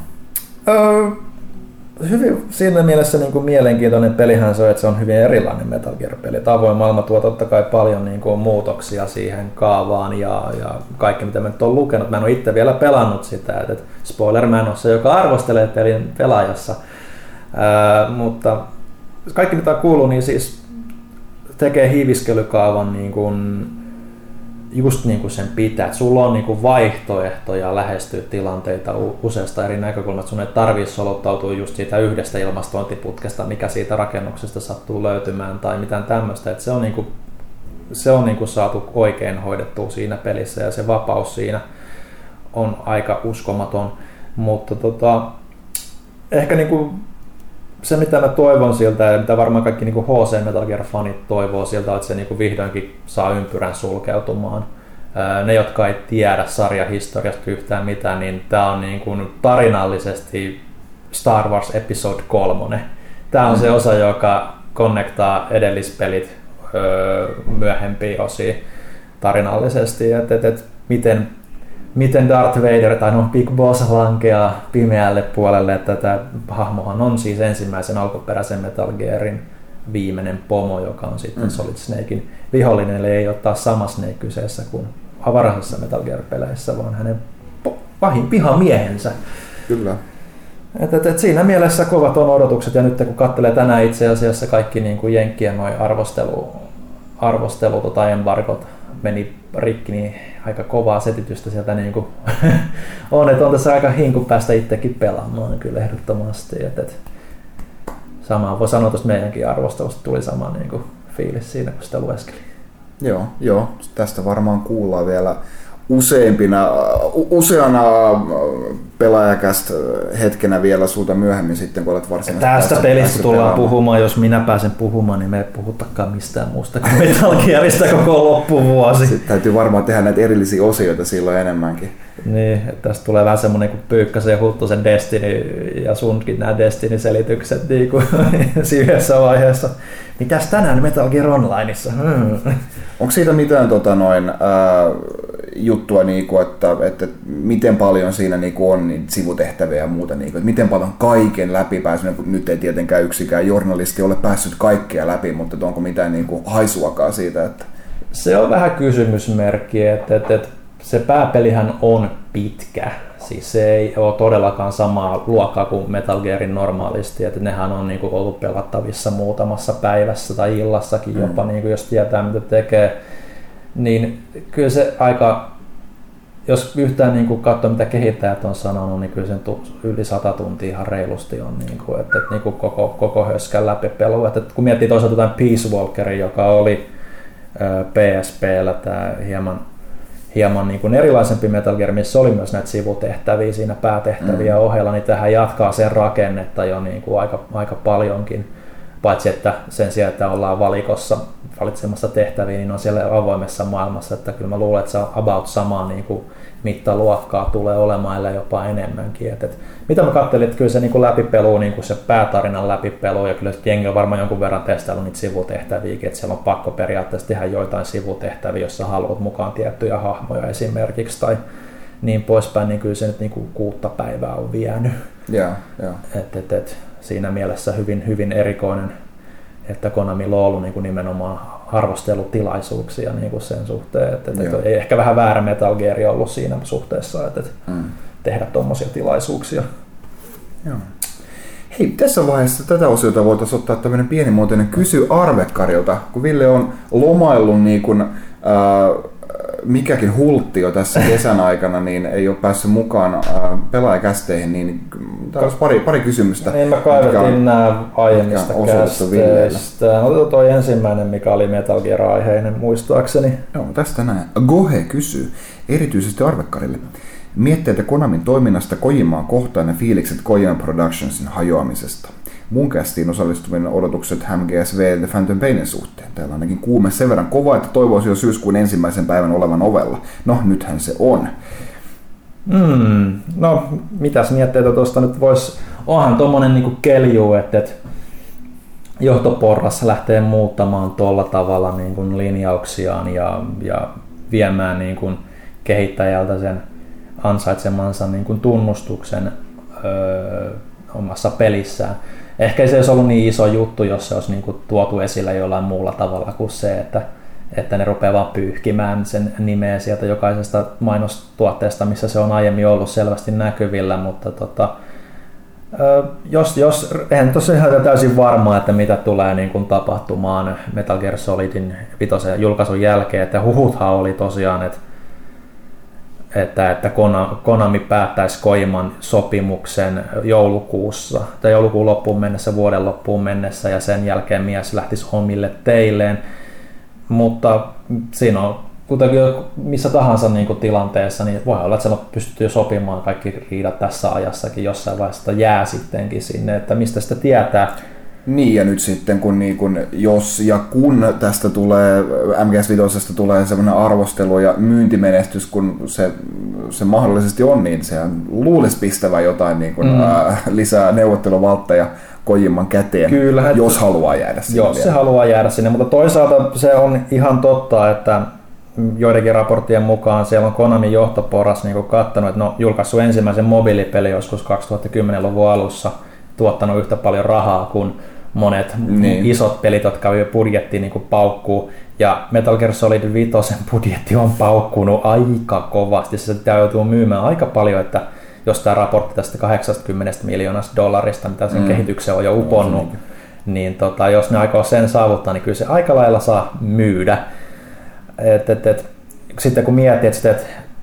Hyvin siinä mielessä niin kuin mielenkiintoinen pelihän se on, että se on hyvin erilainen Metal Gear-peli. Avoin maailma tuo totta kai paljon niin kuin muutoksia siihen kaavaan ja kaikki mitä mä nyt oon lukenut. Mä en ole itse vielä pelannut sitä, että spoiler, mä en ole se, joka arvostelee pelin pelaajassa. Mutta kaikki mitä kuuluu, niin siis tekee hiiviskelykaavan niin kuin just niin kuin sen pitää. Et sulla on niin kuin vaihtoehtoja lähestyä tilanteita useasta eri näkökulmasta. Sun ei tarvitse soluttautua just siitä yhdestä ilmastointiputkesta, mikä siitä rakennuksesta sattuu löytymään tai mitään tämmöistä. Et se on niin kuin saatu oikein hoidettua siinä pelissä, ja se vapaus siinä on aika uskomaton. Mutta ehkä niin kuin se mitä mä toivon siltä ja mitä varmaan kaikki niinku HC Metal Gear -fanit toivoo siltä, että se niinku vihdoinkin saa ympyrän sulkeutumaan. Ne jotka ei tiedä sarjahistoriasta yhtään mitään, niin tää on niinku tarinallisesti Star Wars Episode 3. Tää on se osa, joka konnektaa edellispelit myöhempiin osiin tarinallisesti, että miten Darth Vader tai Big Boss lankeaa pimeälle puolelle. Tämä hahmohan on siis ensimmäisen alkuperäisen Metal Gearin viimeinen pomo, joka on sitten Solid Snakein vihollinen, eli ei ole taas sama Snake kyseessä kuin avaraisissa Metal Gear-peleissä, vaan hänen pahin pihamiehensä. Kyllä. Et siinä mielessä kovat on odotukset, ja nyt kun katselee tänään itse asiassa kaikki niin kuin jenkkien arvostelut tai embargot meni rikki, niin aika kovaa setitystä sieltä niin kuin on, että on tässä aika hinku päästä itsekin pelaamaan kyllä ehdottomasti. Samaa voi sanoa, että meidänkin arvostelusta tuli sama niin kuin fiilis siinä, kun sitä lueskeli. Joo, tästä varmaan kuullaan vielä useana pelaajakästä hetkenä vielä sulta myöhemmin sitten, kun olet varsinaisesti tästä pelistä tullaan puhumaan. Jos minä pääsen puhumaan, niin me ei puhutakaan mistään muusta kuin Metal Gearista koko loppuvuosi. Sitten täytyy varmaan tehdä näitä erillisiä osioita silloin enemmänkin. Niin, tästä tulee vähän semmoinen kuin Pyykkäsen ja Huttusen Destiny ja sunkin nämä Destiny-selitykset niin kuin yhdessä vaiheessa. Mitäs tänään Metal Gear Onlineissa? Onko siitä mitään juttua, niinku, että miten paljon siinä niinku on niin sivutehtäviä ja muuta, niinku, että miten paljon kaiken läpi päässyt, kun nyt ei tietenkään yksikään journalisti ole päässyt kaikkea läpi, mutta onko mitään niinku haisuakaan siitä? Että se on vähän kysymysmerkki, että se pääpelihän on pitkä, siis se ei ole todellakaan samaa luokkaa kuin Metal Gearin normaalisti, että nehän on niinku ollut pelattavissa muutamassa päivässä tai illassakin jopa, niinku, jos tietää mitä tekee. Niin kyllä se aika, jos yhtään niin katsoo mitä kehittäjät on sanonut, niin kyllä sen yli 100 tuntia ihan reilusti on, niin kuin, että niin kuin koko höskän läpipelu. Että kun miettii toisaalta tämän Peace Walkerin, joka oli PSP:llä tämä hieman niin kuin erilaisempi Metal Gear, missä oli myös näitä sivutehtäviä siinä päätehtäviä ohella, niin tähän jatkaa sen rakennetta jo niin kuin aika paljonkin. paitsi että sen sijaan, että ollaan valikossa valitsemassa tehtäviä, niin on siellä avoimessa maailmassa, että kyllä mä luulen, että se on about samaa niin kuin mittaluokkaa tulee olemaan, ellei jopa enemmänkin. Mitä mä katselin, että kyllä se niin läpipelu, niin se päätarinan läpipelu, ja kyllä jengi on varmaan jonkun verran testaillut niitä sivutehtäviäkin, että siellä on pakko periaatteessa tehdä joitain sivutehtäviä, jos sä haluat mukaan tiettyjä hahmoja esimerkiksi, tai niin poispäin, niin kyllä se nyt niin kuin 6 päivää on vienyt. Yeah. Siinä mielessä hyvin erikoinen, että Konamilla on ollut niin kuin nimenomaan arvostelutilaisuuksia niin kuin sen suhteen. Ehkä vähän väärä Metal Gear on ollut siinä suhteessa, että tehdä tuommoisia tilaisuuksia. Joo. Hei, tässä vaiheessa tätä osiota voitaisiin ottaa tämmöinen pienimuotoinen kysy Arvekarilta, kun Ville on lomaillut niin kuin, mikäkin hulttio tässä kesän aikana, niin ei ole päässyt mukaan pelaajakästeihin, niin täällä olisi pari kysymystä. Niin mä kaivetin nämä aiemmista kästeistä. No toi ensimmäinen, mikä oli Metal Gear-aiheinen muistaakseni. Joo, tästä näin. Gohe kysyy, erityisesti Arvekarille. Mietteitä Konamin toiminnasta Kojimaa kohtaan ja fiilikset Kojima Productionsin hajoamisesta. Mun kästiin osallistuvien odotukset MGSV The Phantom Painin suhteen. Täällä ainakin kuume sen verran kova, että toivoisi jo syyskuun 1. päivän olevan ovella. No, nythän se on. No, mitäs mietteitä tuosta nyt voisi... Onhan tuommoinen niinku kelju, että johtoporras lähtee muuttamaan tuolla tavalla niinku linjauksiaan ja viemään niinku kehittäjältä sen ansaitsemansa niinku tunnustuksen omassa pelissään. Ehkä se olisi ollut niin iso juttu, jos se olisi niin kuin tuotu esille jollain muulla tavalla kuin se, että ne rupeaa vaan pyyhkimään sen nimeä sieltä jokaisesta mainostuotteesta, missä se on aiemmin ollut selvästi näkyvillä, mutta jos en tosiaan ole täysin varmaa, että mitä tulee niin kuin tapahtumaan Metal Gear Solidin 5 julkaisun jälkeen, että huhuthan oli tosiaan, että Konami päättäisi Kojiman sopimuksen joulukuun loppuun mennessä, vuoden loppuun mennessä, ja sen jälkeen mies lähtisi omille teilleen. Mutta siinä on kuitenkin missä tahansa niin kuin tilanteessa, niin voi olla, että siellä on pystytty jo sopimaan kaikki riidat tässä ajassakin, jossain vaiheessa jää sittenkin sinne, että mistä sitä tietää. Niin, ja nyt sitten kun jos ja kun tästä tulee, MGS5 tulee sellainen arvostelu ja myyntimenestys, kun se mahdollisesti on, niin sehän luulisi pistävä jotain niin kuin, lisää neuvotteluvaltteja Kojiman käteen, kyllä, jos haluaa jäädä sinne. Jos se haluaa jäädä sinne, mutta toisaalta se on ihan totta, että joidenkin raporttien mukaan siellä on Konamin johtoporras niin kattanut, että no julkaissut ensimmäisen mobiilipeli joskus 2010-luvun alussa, tuottanut yhtä paljon rahaa kuin monet isot pelit, jotka on jo budjettiin niin paukkuu. Ja Metal Gear Solid 5 budjetti on paukkunut aika kovasti. Sitä joutuu myymään aika paljon, että jos tämä raportti tästä $80 miljoonasta, mitä sen kehitykseen on jo uponnut, niin jos ne aikoo sen saavuttaa, niin kyllä se aika lailla saa myydä. Sitten kun mietit sitä, että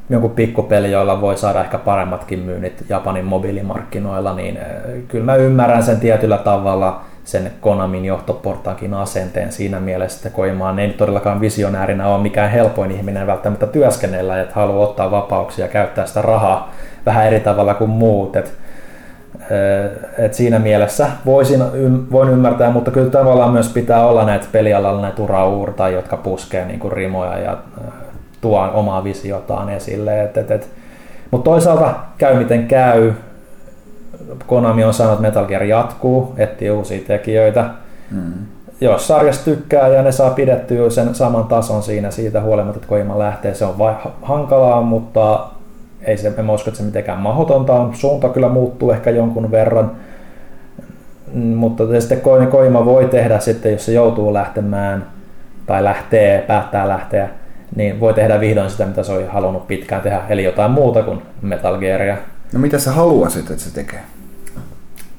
jonkun pikkupeli, joilla voi saada ehkä paremmatkin myynnit Japanin mobiilimarkkinoilla, niin kyllä mä ymmärrän sen tietyllä tavalla sen Konamin johtoportaakin asenteen siinä mielessä, että Kojimaan ei todellakaan visionäärinä ole mikään helpoin ihminen välttämättä työskennellä, että haluaa ottaa vapauksia ja käyttää sitä rahaa vähän eri tavalla kuin muut. Et siinä mielessä voin ymmärtää, mutta kyllä tavallaan myös pitää olla näitä pelialalla näitä uraurtajia, jotka puskee niin kuin rimoja ja tuon omaa visiotaan esille. Mutta toisaalta käy miten käy. Konami on sanonut, että Metal Gear jatkuu, etsii uusia tekijöitä. Jos sarjasta tykkää ja ne saa pidettyä sen saman tason siinä siitä huolimatta, että Kojima lähtee, se on hankalaa, mutta en usko, että se mitenkään mahdotonta on. Suunta kyllä muuttuu ehkä jonkun verran. Mutta sitten Kojima voi tehdä sitten, jos se joutuu lähtemään tai päättää lähteä, niin voi tehdä vihdoin sitä, mitä se on halunnut pitkään tehdä, eli jotain muuta kuin Metal Gearia. No mitä sä haluaisit, että se tekee?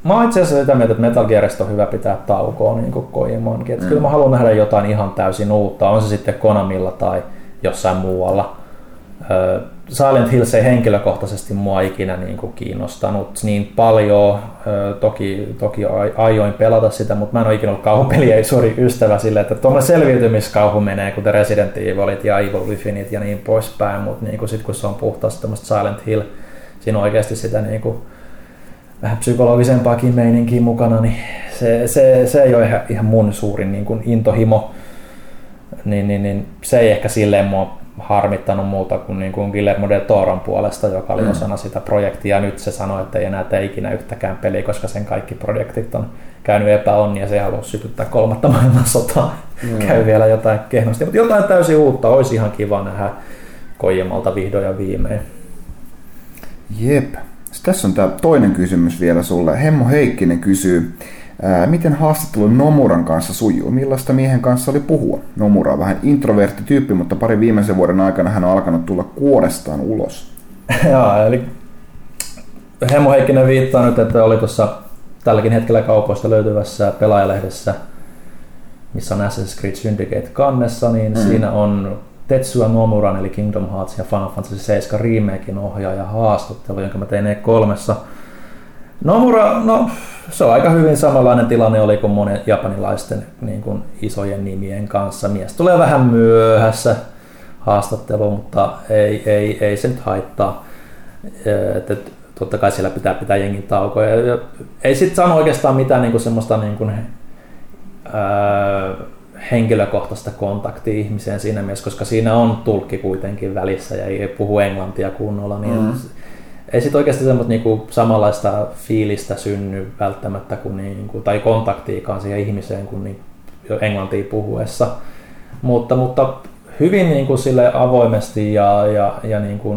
Mä oon itse asiassa sitä mieltä, että Metal Gearista on hyvä pitää taukoa, niin kuin Kojimankin. Kyllä mä haluan nähdä jotain ihan täysin uutta, on se sitten Konamilla tai jossain muualla. Silent Hills ei henkilökohtaisesti mua ikinä niin kuin kiinnostanut niin paljon. Toki aioin pelata sitä, mutta mä en ole ikinä ollut kauhupeliä suuri ystävä sille, että tuommoinen selviytymiskauhu menee, kuten Resident Evilit ja Evil Withinit ja niin poispäin, mutta niin sitten kun se on puhtaasti tämmöistä Silent Hill, siinä on oikeasti sitä niin kuin vähän psykologisempaakin meininkiä mukana, niin se ei ole ihan mun suurin niin kuin intohimo. Niin, se ei ehkä silleen mua harmittanut muuta kuin Guillermo del Toron puolesta, joka oli osana sitä projektia. Nyt se sanoi, että ei enää tee ikinä yhtäkään peliä, koska sen kaikki projektit on käynyt epäonnia ja se ei halua sytyttää kolmatta maailmansotaa. Käy vielä jotain kehnosti, mutta jotain täysin uutta. Olisi ihan kiva nähdä Kojimalta vihdoin ja viimein. Jep. Sitten tässä on tämä toinen kysymys vielä sulle. Hemmo Heikkinen kysyy, miten haastattelu Nomuran kanssa sujuu? Millaista miehen kanssa oli puhua? Nomura on vähän introvertti tyyppi, mutta parin viimeisen vuoden aikana hän on alkanut tulla kuorestaan ulos. Joo, eli Hemmo Heikkinen viittaa nyt, että oli tuossa tälläkin hetkellä kaupoista löytyvässä pelaajalehdessä, missä on Assassin's Creed Syndicate kannessa, niin siinä on Tetsuya Nomuran eli Kingdom Hearts ja Final Fantasy 7 remaken ohjaaja haastattelu, jonka mä tein E3:ssa. Nomura, no se on aika hyvin samanlainen tilanne oli kuin monen japanilaisten niin kuin isojen nimien kanssa. Mies tulee vähän myöhässä haastatteluun, mutta ei se nyt haittaa. Et totta kai siellä pitää pitää jengin taukoja. Ja ei sitten sano oikeastaan mitään niin kuin semmoista niin kuin, henkilökohtaista kontaktia ihmiseen siinä mielessä, koska siinä on tulkki kuitenkin välissä ja ei puhu englantia kunnolla. Niin ei sit oikeasti semmoista niinku samanlaista fiilistä synny välttämättä kuin niinku, tai kontaktiikaan siihen ihmiseen kuin niin, englantia puhuessa. Mutta hyvin niinku sille avoimesti ja niinku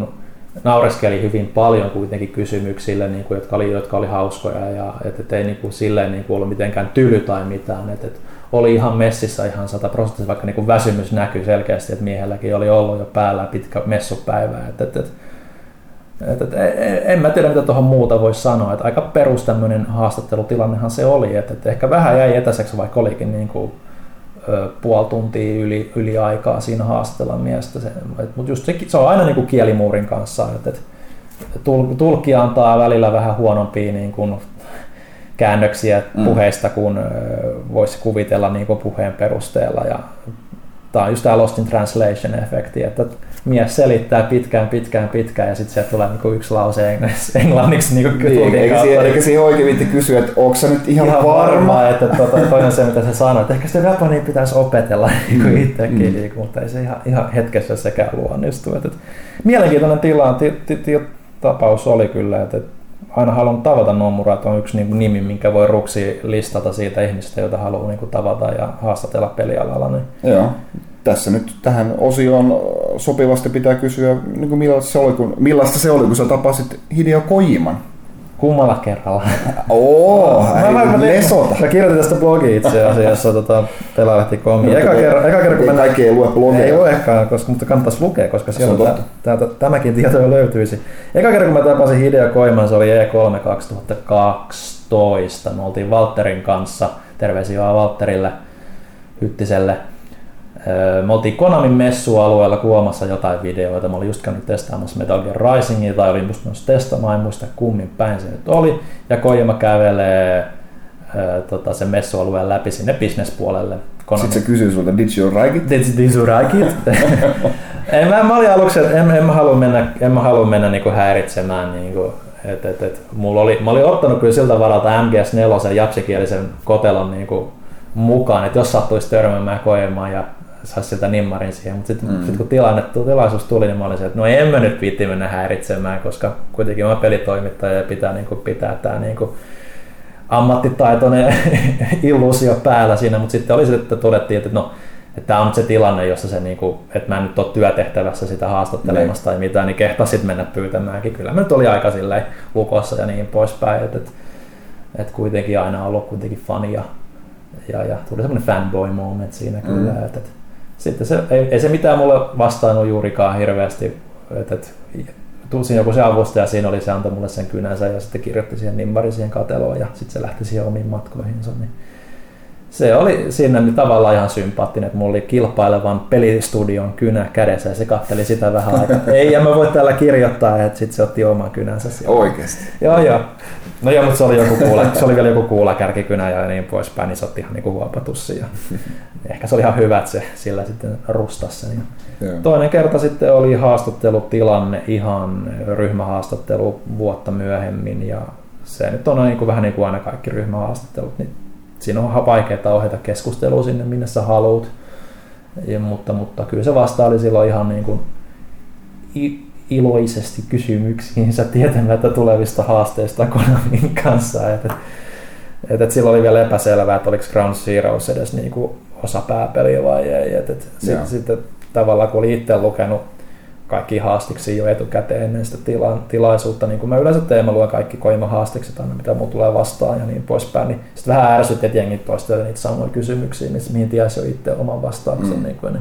naureskeli hyvin paljon kuitenkin kysymyksille, niinku, jotka oli hauskoja ja ettei niinku silleen niinku ollut mitenkään tyly tai mitään. Et oli ihan messissä ihan 100%, vaikka niinku väsymys näkyi selkeästi, että miehelläkin oli ollut jo päällä pitkä messupäivä. En mä tiedä, mitä tuohon muuta voi sanoa. Et aika perus tämmöinen haastattelutilannehan se oli. Et ehkä vähän jäi etäiseksi, vaikka olikin niinku, puoli tuntia yli aikaa siinä haastatella miestä. Mutta just se on aina niinku kielimuurin kanssa. Tulkki antaa välillä vähän huonompia niinku käännöksiä puheista, kun voisi kuvitella niinku puheen perusteella. Ja tämä on just tämä Lost in Translation-efekti, että mies selittää pitkään ja sitten sieltä tulee niinku yksi lause englanniksi. Eikä siihen oikein viitti kysyä, että onko sä nyt ihan varma? Että toinen se, mitä sä sanoi, että ehkä sitä japania pitäisi opetella itsekin, mutta ei se ihan hetkessä sekään luonnistu. Mielenkiintoinen tapaus oli kyllä, että aina haluan tavata Nomura, että on yksi nimi, minkä voi ruksi listata siitä ihmistä, jota haluaa tavata ja haastatella pelialalla. Niin. Joo. Tässä nyt tähän osioon sopivasti pitää kysyä, millaista se oli, kun sä tapasit Hideo Kojiman? Kummalla kerralla? Mä kirjoitin tästä blogia itse asiassa pelaajalehti.comiin. Eka kerran, kun kaikki ei lue blogia. Ei luekaan, mutta kannattaisi lukea, koska siellä tämäkin tieto löytyisi. Eka kerran, kun mä tapasin Hideo Kojiman, se oli E3 2012. Me oltiin Valtterin kanssa, terveisiä vaan Valtterille Hyttiselle. Me oltiin Konamin messualueella kuvaamassa jotain videoita. Mä olin just käynyt testaamassa Metal Gear Risingia tai olin just myös testaamaan, en muista kummin päin se nyt oli. Ja Kojima kävelee sen messualueen läpi sinne businesspuolelle. Konamin. Sitten se kysyy sulta, did you like it? Did you like it? Mä olin aluksi, että en mä halua mennä niinku häiritsemään. Niinku, mä olin ottanut kyllä siltä varalta MGS4 japsikielisen kotelon niinku mukaan, että jos sattuisi törmäämään Kojimaan ja saisi sieltä nimmarin siihen, mutta sitten kun tilaisuus tuli, niin mä olin se, että no en mä nyt viitti mennä häiritsemään, koska kuitenkin mä pelitoimittaja ja pitää niinku pitää tää niinku ammattitaitoinen illuusio päällä siinä, mutta sitten oli se, että todettiin, että no että tää on nyt se tilanne, jossa se niinku, että mä en nyt ole työtehtävässä sitä haastattelemassa tai mitään, niin kehtasit mennä pyytämäänkin. Kyllä mä nyt oli aika silleen lukossa ja niin poispäin, että kuitenkin aina ollut kuitenkin fani ja tuli semmoinen fanboy moment siinä kyllä. Sitten se, ei se mitään mulle vastaanut juurikaan hirveästi. Siinä joku se avustaja, siinä oli se antoi mulle sen kynänsä ja sitten kirjoitti siihen nimmarin siihen kateloon ja sitten se lähti siihen omiin matkoihinsa. Niin se oli siinä niin tavallaan ihan sympaattinen, että mulla oli kilpailevan pelistudion kynä kädessä ja se katteli sitä vähän aikaa. Ei, ja mä voin täällä kirjoittaa, että sitten se otti oman kynänsä siellä. Oikeesti? Joo. No joo, mutta se oli vielä joku kuulakärkikynä ja niin poispäin, niin se otti ihan niinku huopatussi. Ja ehkä se oli ihan hyvä, että se sillä sitten rustasi sen. Toinen kerta sitten oli haastattelutilanne, ihan ryhmähaastattelu vuotta myöhemmin ja se nyt on niin kuin, vähän niin kuin aina kaikki ryhmähaastattelut, niin siinä on vaikeaa ohjata keskustelua sinne, minne sä haluut. Ja, mutta kyllä se vasta oli silloin ihan niin kuin iloisesti kysymyksiinsä tietämättä tulevista haasteista Konamin kanssa. Et silloin oli vielä epäselvää, että oliko Ground Zeroes edes niin kuin osa pääpeliä vai ei. Sitten tavallaan kun olin itse lukenut kaikki haastiksi jo etukäteen ennen sitä tilaisuutta, niin kuin mä yleensä teen, mä luen kaikki Kojima haastikset aina, mitä mun tulee vastaan ja niin poispäin, niin sitten vähän ärsytti, että jengit toisteli niitä samoja kysymyksiä, niin mihin tiesi jo itse oman vastauksen. Mm.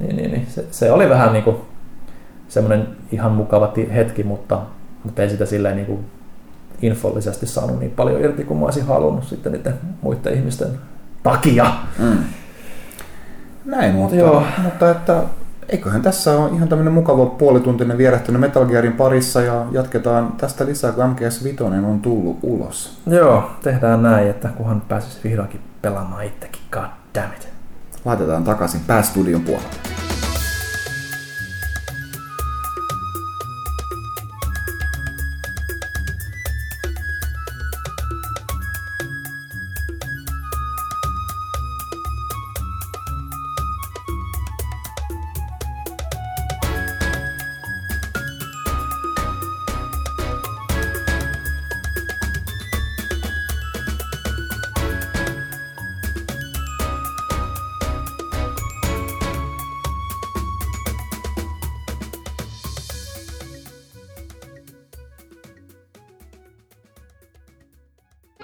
Niin, se oli vähän niin kuin semmoinen ihan mukava hetki, mutta ei sitä silleen niin kuin infollisesti saanut niin paljon irti, kuin mä olisin halunnut sitten niiden muiden ihmisten takia. Mm. Näin, mutta että eiköhän tässä ole ihan tämmöinen mukava puolituntinen vierähtynyt Metal Gearin parissa ja jatketaan tästä lisää, kun MGS5 on tullut ulos. Joo, tehdään näin, että kunhan pääsisi vihdoinkin pelaamaan itsekin, god damn it. Laitetaan takaisin päästudion puolelle.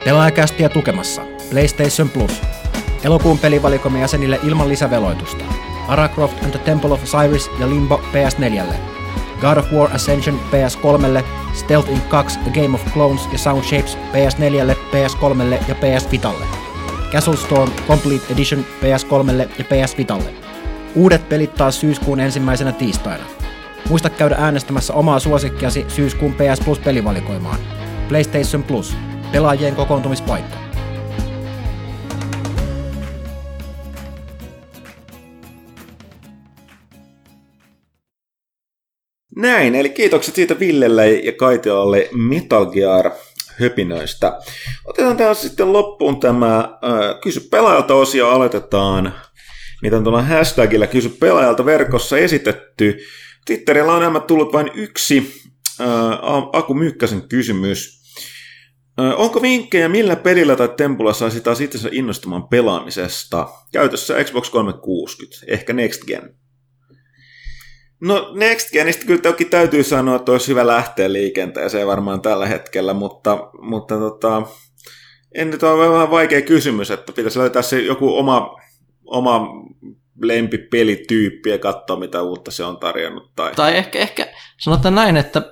Pelaajakästiä tukemassa PlayStation Plus. Elokuun pelivalikoimen jäsenille ilman lisäveloitusta. Lara Croft and the Temple of Osiris ja Limbo PS4:lle. God of War Ascension PS3:lle, Stealth Inc. 2 The Game of Clones ja Sound Shapes PS4:lle, PS3:lle ja PS Vitalle. Castle Storm Complete Edition PS3:lle ja PS Vitalle. Uudet pelit taas syyskuun 1. tiistaina. Muista käydä äänestämässä omaa suosikkiasi syyskuun PS Plus pelivalikoimaan. PlayStation Plus. Pelaajien kokoontumispaikka. Näin, eli kiitokset siitä Villelle ja Kaitilalle Metal Gear -höpinöistä. Otetaan tähän sitten loppuun tämä Kysy pelaajalta -osio, aloitetaan. Niitä on tuolla hashtagillä Kysy pelaajalta -verkossa esitetty. Twitterillä on nämä tullut vain yksi Aku Mykkäsen kysymys. Onko vinkkejä, millä pelillä tai tempulla saisi taas itsensä innostumaan pelaamisesta? Käytössä Xbox 360, ehkä Next Gen. No Next Genistä kyllä toki täytyy sanoa, että olisi hyvä lähteä liikenteeseen varmaan tällä hetkellä, mutta en nyt ole vähän vaikea kysymys, että pitäisi löytää se joku oma lempipelityyppi ja katsoa, mitä uutta se on tarjonnut. Tai ehkä sanotaan näin, että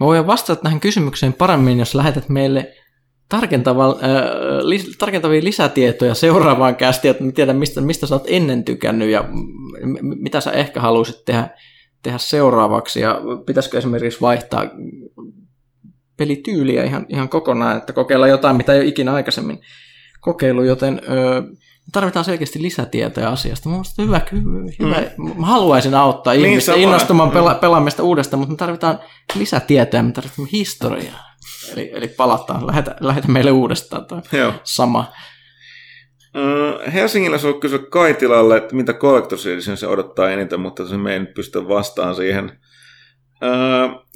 mä voin vastata tähän kysymykseen paremmin, jos lähetät meille tarkentavia lisätietoja seuraavaan kästiin, että mä tiedän, mistä sä oot ennen tykännyt ja mitä sä ehkä haluaisit tehdä seuraavaksi. Ja pitäisikö esimerkiksi vaihtaa pelityyliä ihan kokonaan, että kokeilla jotain, mitä ei ole ikinä aikaisemmin kokeillut, joten tarvitaan selkeästi lisätietoja asiasta. Mä mielestäni hyvä. Mä haluaisin auttaa ihmistä innostumaan pelaamista uudestaan, mutta me tarvitaan lisätietoja, me tarvitaan historiaa. Eli palataan, lähetä meille uudestaan toi sama. Helsingillä se on kysyä Kaitilalle, että mitä kollektorsiilisen se odottaa eniten, mutta se me ei nyt pystytä vastaan siihen.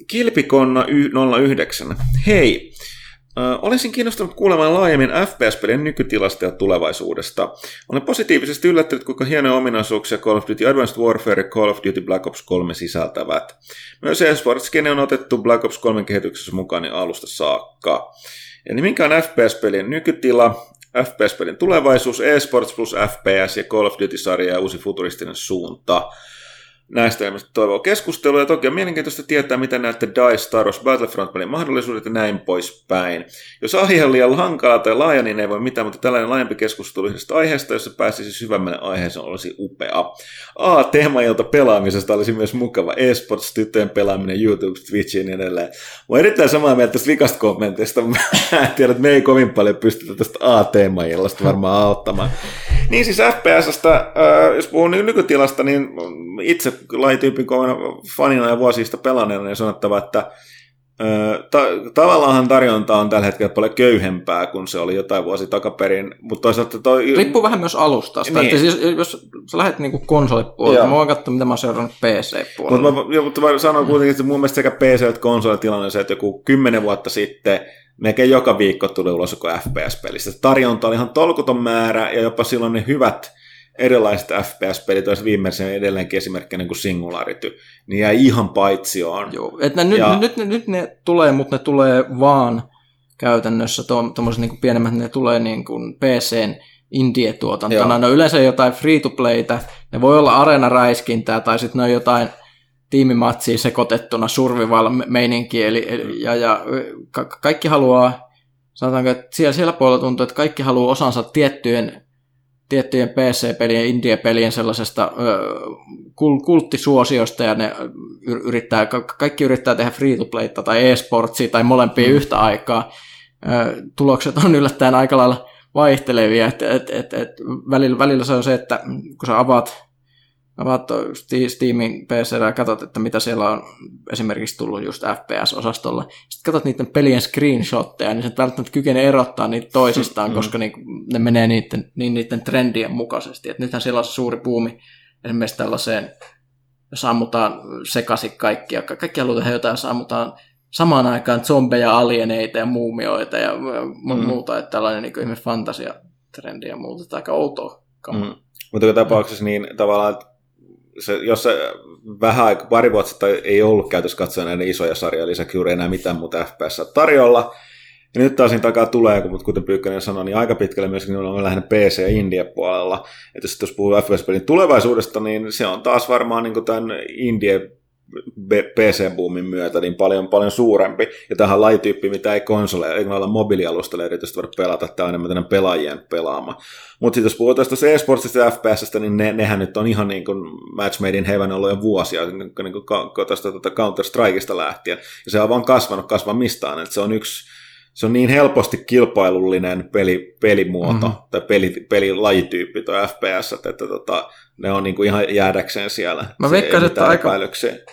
Kilpikonna 09. Hei! Olisin kiinnostunut kuulemaan laajemmin FPS-pelien nykytilasta ja tulevaisuudesta. Olen positiivisesti yllättynyt, kuinka hienoja ominaisuuksia Call of Duty Advanced Warfare ja Call of Duty Black Ops 3 sisältävät. Myös eSports-gene on otettu Black Ops 3 kehityksessä mukaan ja alusta saakka. Eli minkä on FPS-pelien nykytila, FPS-pelien tulevaisuus, eSports plus FPS ja Call of Duty-sarja ja uusi futuristinen suunta? Näistä ilmeisesti toivoo keskustelua ja toki on mielenkiintoista tietää, miten näette DICE, Star Wars Battlefront-pelin mahdollisuudet ja näin poispäin. Jos aihe on liian hankala tai laaja, niin ei voi mitään, mutta tällainen laajempi keskustelu yhdestä aiheesta, jossa pääsisi syvemmälle aiheeseen, olisi upea. Teemailta pelaamisesta olisi myös mukava. Esports, tyttöjen pelaaminen, YouTube, Twitch ja niin edelleen. Mä oon erittäin samaa mieltä tästä vikasta kommenteista. Mä tiedän, että me ei kovin paljon pystytä tästä teemailasta varmaan auttamaan. Niin siis FPS:stä, jos puhun nykytilasta, niin itse lajityypin kovana fanina ja vuosista pelanneena, niin sanottava, että Tavallaan tarjonta on tällä hetkellä paljon köyhempää kuin se oli jotain vuosi takaperin, mutta toisaalta toi... Riippuu vähän myös alustasta. Niin. Jos sä lähdet niinku konsolipuolelle, mä oon katsonut, mitä mä oon seurannut PC-puolelle. Mutta mä sanon kuitenkin, että mun mielestä sekä PC- että konsolitilanne se, että joku 10 vuotta sitten melkein joka viikko tuli ulos joku FPS-pelistä. Tarjonta oli ihan tolkuton määrä ja jopa silloin ne hyvät erilaiset FPS-pelit, olisi viimeisenä edelleenkin esimerkkinä kuin Singularity, niin jäi ihan paitsioon. Joo, että nyt ne tulee, mutta ne tulee vaan käytännössä, tuommoiset niin pienemmät, ne tulee niin kuin PC:n indie-tuotantona. Joo. Ne on yleensä jotain free-to-playtä, ne voi olla areenaräiskintää, tai sitten ne on jotain tiimimatsia sekoitettuna survival-meininkiä, ja kaikki haluaa, sanotaanko, että siellä puolella tuntuu, että kaikki haluaa osansa tiettyjen PC-pelien, indie-pelien sellaisesta kulttisuosiosta, ja ne kaikki yrittää tehdä free-to-playta tai e-sportsia tai molempia yhtä aikaa. Tulokset on yllättäen aika lailla vaihtelevia. Välillä se on se, että kun sä avaat Steamin PC:llä ja katsot, että mitä siellä on esimerkiksi tullut just FPS-osastolla. Sitten katsot niiden pelien screenshotteja, niin se välttämättä kykenee erottaa niitä toisistaan, koska ne menee niiden trendien mukaisesti. Et nythän siellä on suuri buumi esimerkiksi tällaiseen, jos ammutaan sekaisin kaikkia. Kaikki haluaa tehdä jotain, jos ammutaan samaan aikaan zombeja, alieneita ja muumioita ja muuta. Että tällainen niin ihme fantasiatrendi ja muuta. Tämä on aika outoa. Mutta joka tapauksessa niin tavallaan, jos pari vuotta sitten ei ollut käytössä katsoa näiden isoja sarjoja, lisäksi juuri enää mitään muuta FPS tarjolla. Ja nyt taas niin takaa tulee, mutta kuten Pyykkönen sanoi, niin aika pitkälle myöskin on lähinnä PC- ja India-puolella. Että jos puhuu FPS-pelin tulevaisuudesta, niin se on taas varmaan niin tämän India-PC-boomin myötä niin paljon suurempi. Ja tämähän lajityyppi, mitä ei konsoleja, ei noilla mobiilialustalla erityisesti voida pelata, tämä on enemmän tämän pelaajien pelaama. Mutta sitten jos puhutaan tuosta e-sportsista ja FPSstä, niin nehän nyt on ihan niin kuin match made in heaven ollut jo vuosia, niin kuin tuosta Counter-Strikeista lähtien. Ja se on vaan kasvamistaan, että se on niin helposti kilpailullinen pelimuoto tai pelilajityyppi tuo FPS, että ne on niinku ihan jäädäkseen siellä. Mä veikkaan, että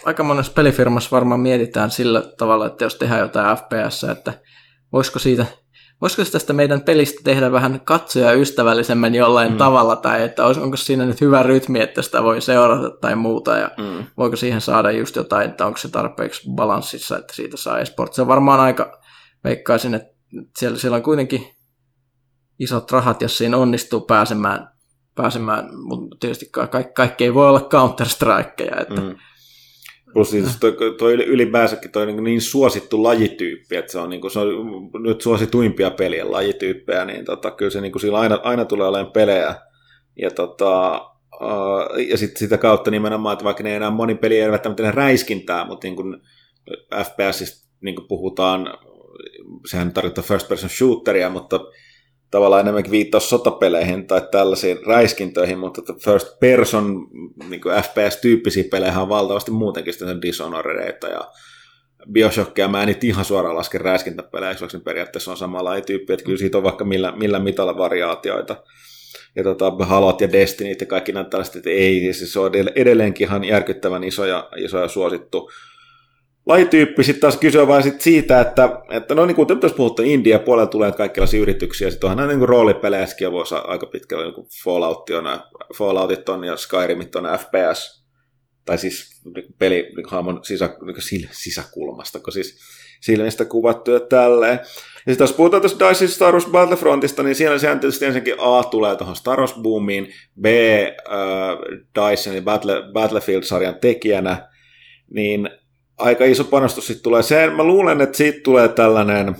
aika monessa pelifirmassa varmaan mietitään sillä tavalla, että jos tehdään jotain FPS, että voisiko tästä meidän pelistä tehdä vähän katsojaystävällisemmän jollain tavalla, tai että onko siinä nyt hyvä rytmi, että sitä voi seurata tai muuta, ja voiko siihen saada just jotain, että onko se tarpeeksi balanssissa, että siitä saa esport. Se on varmaan aika... Veikkaisin, että siellä on kuitenkin isot rahat, jos siinä onnistuu pääsemään, mutta tietysti kaikki ei voi olla Counter-Strikeja. Että. Plus toi ylipäänsäkin toi niin suosittu lajityyppi, että se on nyt suosituimpia pelien lajityyppejä, niin kyllä se niin sillä aina tulee olemaan pelejä. Ja sitten sitä kautta nimenomaan, että vaikka ne enää moni peli ei välttämättä räiskintää, mutta niin kuin FPSistä niin puhutaan, sehän tarkoittaa first person shooteria, mutta tavallaan enemmänkin viittaus sotapeleihin tai tällaisiin räiskintöihin, mutta first person niin kuin FPS-tyyppisiä pelejä on valtavasti muutenkin sitten Dishonoredeita ja Bioshockia. Mä en nyt ihan suoraan laske räiskintäpelejä, koska periaatteessa on samanlainen tyyppi, että kyllä siitä on vaikka millä mitalla variaatioita. Ja Halot ja Destinyt ja kaikki näitä tällaiset, että ei, siis se on edelleenkin ihan järkyttävän isoja suosittu lajityyppi. Sitten taas kysyä vain siitä, että no niin kuin tässä puhuttiin, India puolella tulee kaikenlaisia yrityksiä, sitten onhan niin kuin roolipelejäkin voisi aika pitkälle, niin kuin Falloutit on ja Skyrimit on FPS, tai siis peli hahmon sisäkulmasta, kun siis silmistä kuvattu ja tälleen. Ja sitten jos puhutaan tuossa DICEin Star Wars Battlefrontista, niin siellä sehän tietysti ensinnäkin A tulee tuohon Star Wars boomiin, B DICEin Battlefield-sarjan tekijänä, niin aika iso panostus sitten tulee sen. Mä luulen, että siitä tulee tällainen,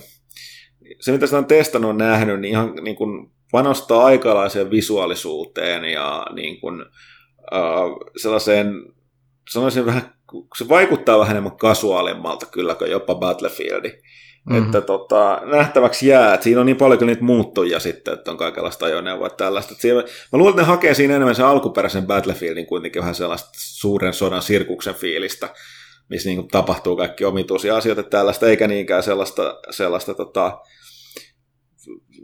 se mitä sitä on testannut on nähnyt, niin ihan niin kuin panostaa aikalaiseen visuaalisuuteen ja niin kuin, sellaiseen, sanoisin vähän, se vaikuttaa vähän enemmän kasuaalimmalta kyllä kuin jopa Battlefieldi. Että nähtäväksi jää, että siinä on niin paljon niitä muuttujia sitten, että on kaikenlaista ajoneuvoa tällaista. Siinä, mä luulen, että ne hakee siinä enemmän sen alkuperäisen Battlefieldin kuitenkin vähän sellaista suuren sodan sirkuksen fiilistä, missä niin kuin tapahtuu kaikki omituisia asioita tällaista, eikä niinkään sellaista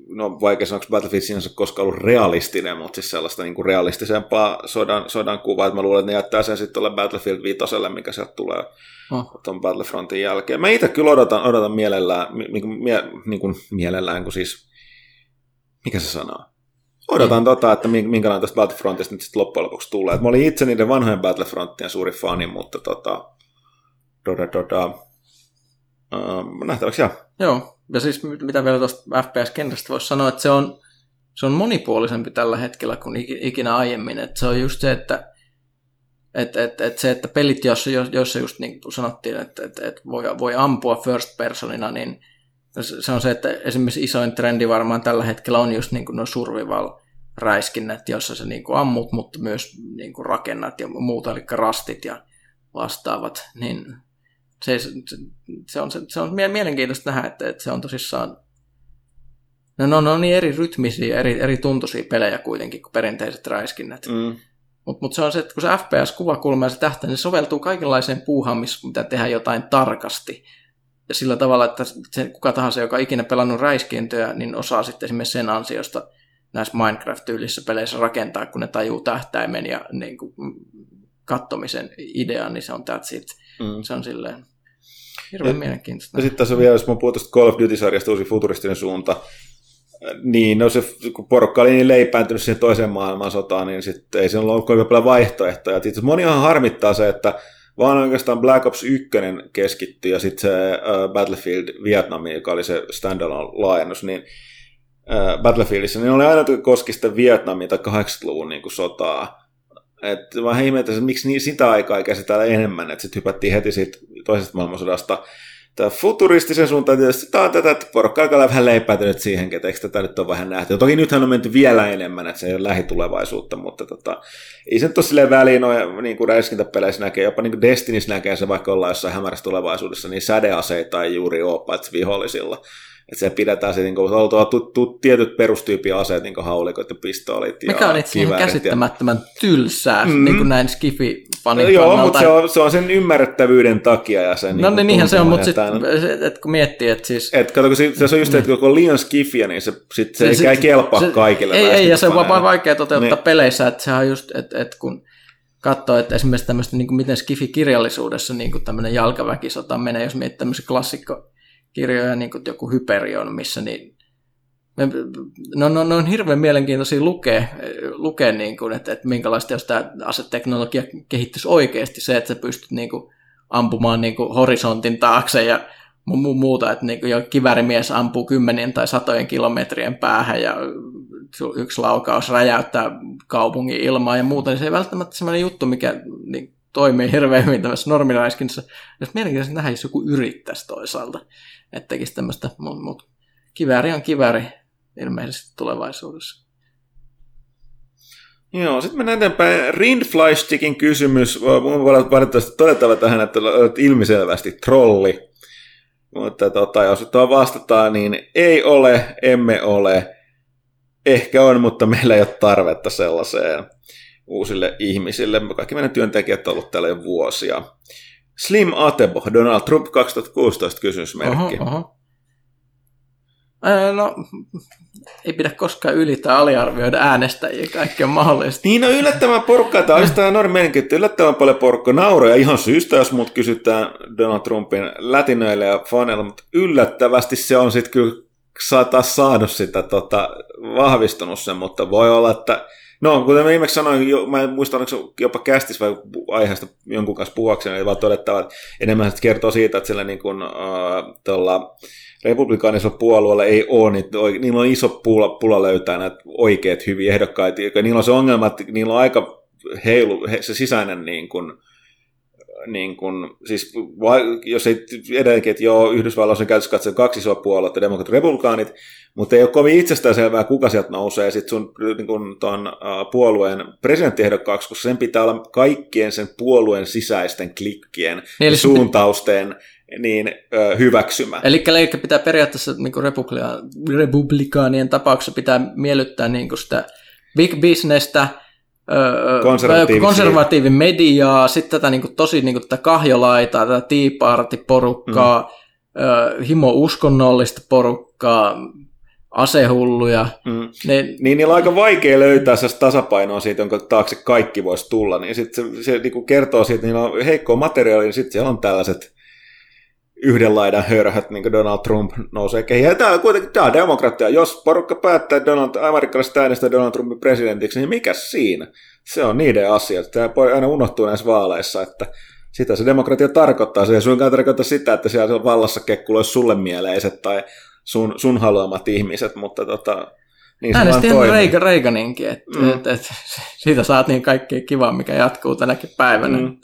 no vaikea sanoa, Battlefield sinänsä koskaan ollut realistinen, mutta siis sellaista niin kuin realistisempaa sodan kuvaa, että mä luulen, että ne jättää sen sitten tuolle Battlefield 5:selle, mikä sieltä tulee tuon Battlefrontin jälkeen. Mä itse kyllä odotan mielellään, niin kuin mielellään, kun siis, mikä se sanoo? Odotan että minkälainen tästä Battlefrontista nyt sitten loppujen lopuksi tulee. Et mä olin itse niiden vanhojen Battlefrontien suuri fani, mutta nähtäväksi jää. Joo, ja siis mitä vielä tuosta FPS-kentästä voisi sanoa, että se on monipuolisempi tällä hetkellä kuin ikinä aiemmin. Että se on just se, että pelit, joissa just niin kuin sanottiin, että voi ampua first personina, niin se on se, että esimerkiksi isoin trendi varmaan tällä hetkellä on just niin kuin nuo survival-räiskinnät, jossa sä niin kuin ammut, mutta myös niin kuin rakennat ja muuta, eli rastit ja vastaavat, niin se on mielenkiintoista nähdä, että se on tosissaan, no niin eri rytmisiä, eri tuntuisia pelejä kuitenkin kuin perinteiset räiskinnät. Mutta se on se, että kun se FPS-kuvakulma ja se tähtää, niin se soveltuu kaikenlaiseen puuhaan, missä pitää tehdä jotain tarkasti. Ja sillä tavalla, että se, kuka tahansa, joka on ikinä pelannut räiskintöjä, niin osaa sitten esimerkiksi sen ansiosta näissä Minecraft-tyylisissä peleissä rakentaa, kun ne tajuu tähtäimen ja niin kuin kattomisen idean, niin se on that's it. Se on silleen hirveän mielenkiintoista. Ja sitten tässä vielä, jos mä puhun tuosta Call of Duty-sarjasta uusi futuristinen suunta, niin no se, kun porukka oli niin leipääntynyt siihen toiseen maailmansotaan, niin sitten ei siinä ollut oikein paljon vaihtoehtoja. Sitten monihan harmittaa se, että vaan oikeastaan Black Ops 1 keskittyi ja sitten se Battlefield Vietnami, joka oli se standalone-laajennus, niin Battlefieldissä, niin oli aina, että koski sitä Vietnamia tai 80-luvun niin kuin sotaa. Että vähän ihmettäisin, että miksi sitä aikaa ei käsitellä enemmän, että sitten hypättiin heti siitä toisesta maailmansodasta. Tämä futuristisen suuntaan tietysti, tämä on tätä, että porukka alkaa vähän leipääntynyt siihenkin, että eikö tätä nyt ole vähän nähty. Ja toki nythän on menty vielä enemmän, että se ei ole lähitulevaisuutta, mutta ei se nyt ole silleen väliin, niin kuin räiskintäpeleissä näkee, jopa niin kuin Destinissä näkee se, vaikka ollaan jossain hämärässä tulevaisuudessa, niin sädeaseita ei juuri ole, paitsi vihollisilla. Että se pidetään sitten, kun ollaan tietyt perustyypin aseet, niin kuin haulikot ja pistoolit ja kiväärit. Mikä on itse ihan käsittämättömän tylsää, niin kuin näin skifi-panin kannalta. Joo, mutta se on sen ymmärrettävyyden takia. Ja sen, no niin, niinhän se on, mutta sitten kun miettii, että siis kato, kun se on just, että kun on liian skifiä, niin se ei kelpaa kaikille. Ei, ja se on vaan vaikea toteuttaa peleissä, että sehän on just, että kun katsoa, että esimerkiksi tämmöistä, niin kuin miten skifi-kirjallisuudessa niin kuin tämmöinen jalkaväkisota menee, jos miettii tämmöisen klassikko kirjoja, niin kuin joku Hyperion, missä niin ne on hirveän mielenkiintoisia lukea niin kuin, että minkälaista, jos tämä aseteknologia kehittyisi oikeasti, se, että sä pystyt niin kuin ampumaan niin kuin horisontin taakse ja muuta, että niin kuin jo kiväärimies ampuu 10 tai 100 kilometrien päähän ja yksi laukaus räjäyttää kaupungin ilmaa ja muuta, niin se ei välttämättä sellainen juttu, mikä niin toimii hirveän hyvin tämmöisessä normiräiskinnässä. Jos mielenkiintoisesti nähdään, jos joku yrittäisi toisaalta, että tekisi tämmöistä, mutta kivääri on kivääri ilmeisesti tulevaisuudessa. Joo, sitten mennään eteenpäin. Rindfleischikin kysymys. Minun valitettavasti todettava tähän, että olet ilmiselvästi trolli. Mutta jos tuo vastataan, niin ei ole, emme ole. Ehkä on, mutta meillä ei ole tarvetta sellaiseen. Uusille ihmisille. Kaikki meidän työntekijät on ollut täällä jo vuosia. Slim Atebo, Donald Trump 2016 kysymysmerkki. No, ei pidä koskaan yli tai aliarvioida äänestäjiä, kaikki on mahdollista. Niin, no yllättävän porukkaa, tämä olisi tämä nuori mielenkiintoinen, yllättävän paljon porukkaa nauroja ihan syystä, jos mut kysytään Donald Trumpin lätinöille ja faneille, mutta yllättävästi se on sitten kyllä saanut sitä vahvistunut sen, mutta voi olla, että no, kuten mä viimeksi sanoin, mä en muista, onko jopa kästis vai aiheesta jonkun kanssa puhuakseni, eli vaan todettava, että enemmän se kertoo siitä, että sillä niin kuin tuolla republikaanisella puolueella ei ole, niin niillä on iso pula löytää näitä oikeat hyviä ehdokkaita, ja niillä on se ongelma, että niillä on aika se sisäinen siis jos ei edelleenkin, että joo, Yhdysvalloissa on käytössä katsoen 2 isoa puoluetta, demokraat ja republikaanit, mutta ei ole kovin itsestäänselvää, kuka sieltä nousee. Sitten sun niin kun ton puolueen presidenttiehdokkaaksi, koska sen pitää olla kaikkien sen puolueen sisäisten klikkien eli suuntausten niin hyväksymä. Eli pitää periaatteessa niin kuin republikaanien tapauksessa pitää miellyttää niin kuin sitä big businessta, konservatiivin mediaa, sitten tätä niin tosi niin tätä kahjolaitaa, tätä tiipaartiporukkaa, himo uskonnollista porukkaa, asehulluja. Mm. Niin niillä on aika vaikea löytää se tasapainoa siitä, jonka taakse kaikki voisi tulla. Niin sitten se niinku kertoo siitä, että niillä on heikkoa materiaalia, niin sitten siellä on tällaiset yhden laidan hörhät, niin kuin Donald Trump nousee kehiin. Tämä on kuitenkin demokratia. Jos porukka päättää, että amerikkalaiset äänestää Donald Trumpin presidentiksi, niin mikä siinä? Se on niiden asia. Tämä aina unohtuu näissä vaaleissa, että sitä se demokratia tarkoittaa. Se ei suinkaan tarkoita sitä, että siellä vallassa kekkuloisi sulle mieleiset tai sun haluamat ihmiset, mutta niin se vaan toimii. Äänestin Reaganinkin, että siitä saatiin kaikkea kivaa, mikä jatkuu tänäkin päivänä. Mm.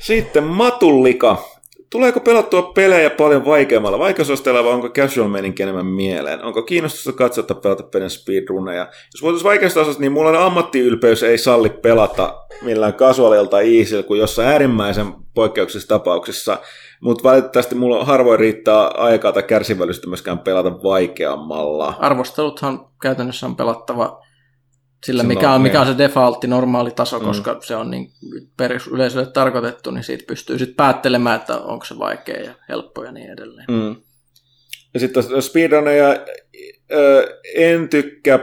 Sitten matullika. Tuleeko pelattua pelejä paljon vaikeammalla vaikeusasteella vai onko casual meininki enemmän mieleen? Onko kiinnostusta katsota pelata pelin speedruneja? Jos voitaisiin vaikeasta osasta, niin mulla ammattiylpeys ei salli pelata millään casualilta easillä kuin jossain äärimmäisen poikkeuksessa tapauksessa, mutta valitettavasti mulla harvoin riittää aikaa tai kärsivällisyyttä myöskään pelata vaikeammalla. Arvosteluthan käytännössä on pelattava sillä, mikä on se defaultti normaali taso, koska se on niin yleisölle tarkoitettu, niin siitä pystyy sitten päättelemään, että onko se vaikea ja helppo ja niin edelleen. Mm. Ja sitten speedrunneja en tykkää,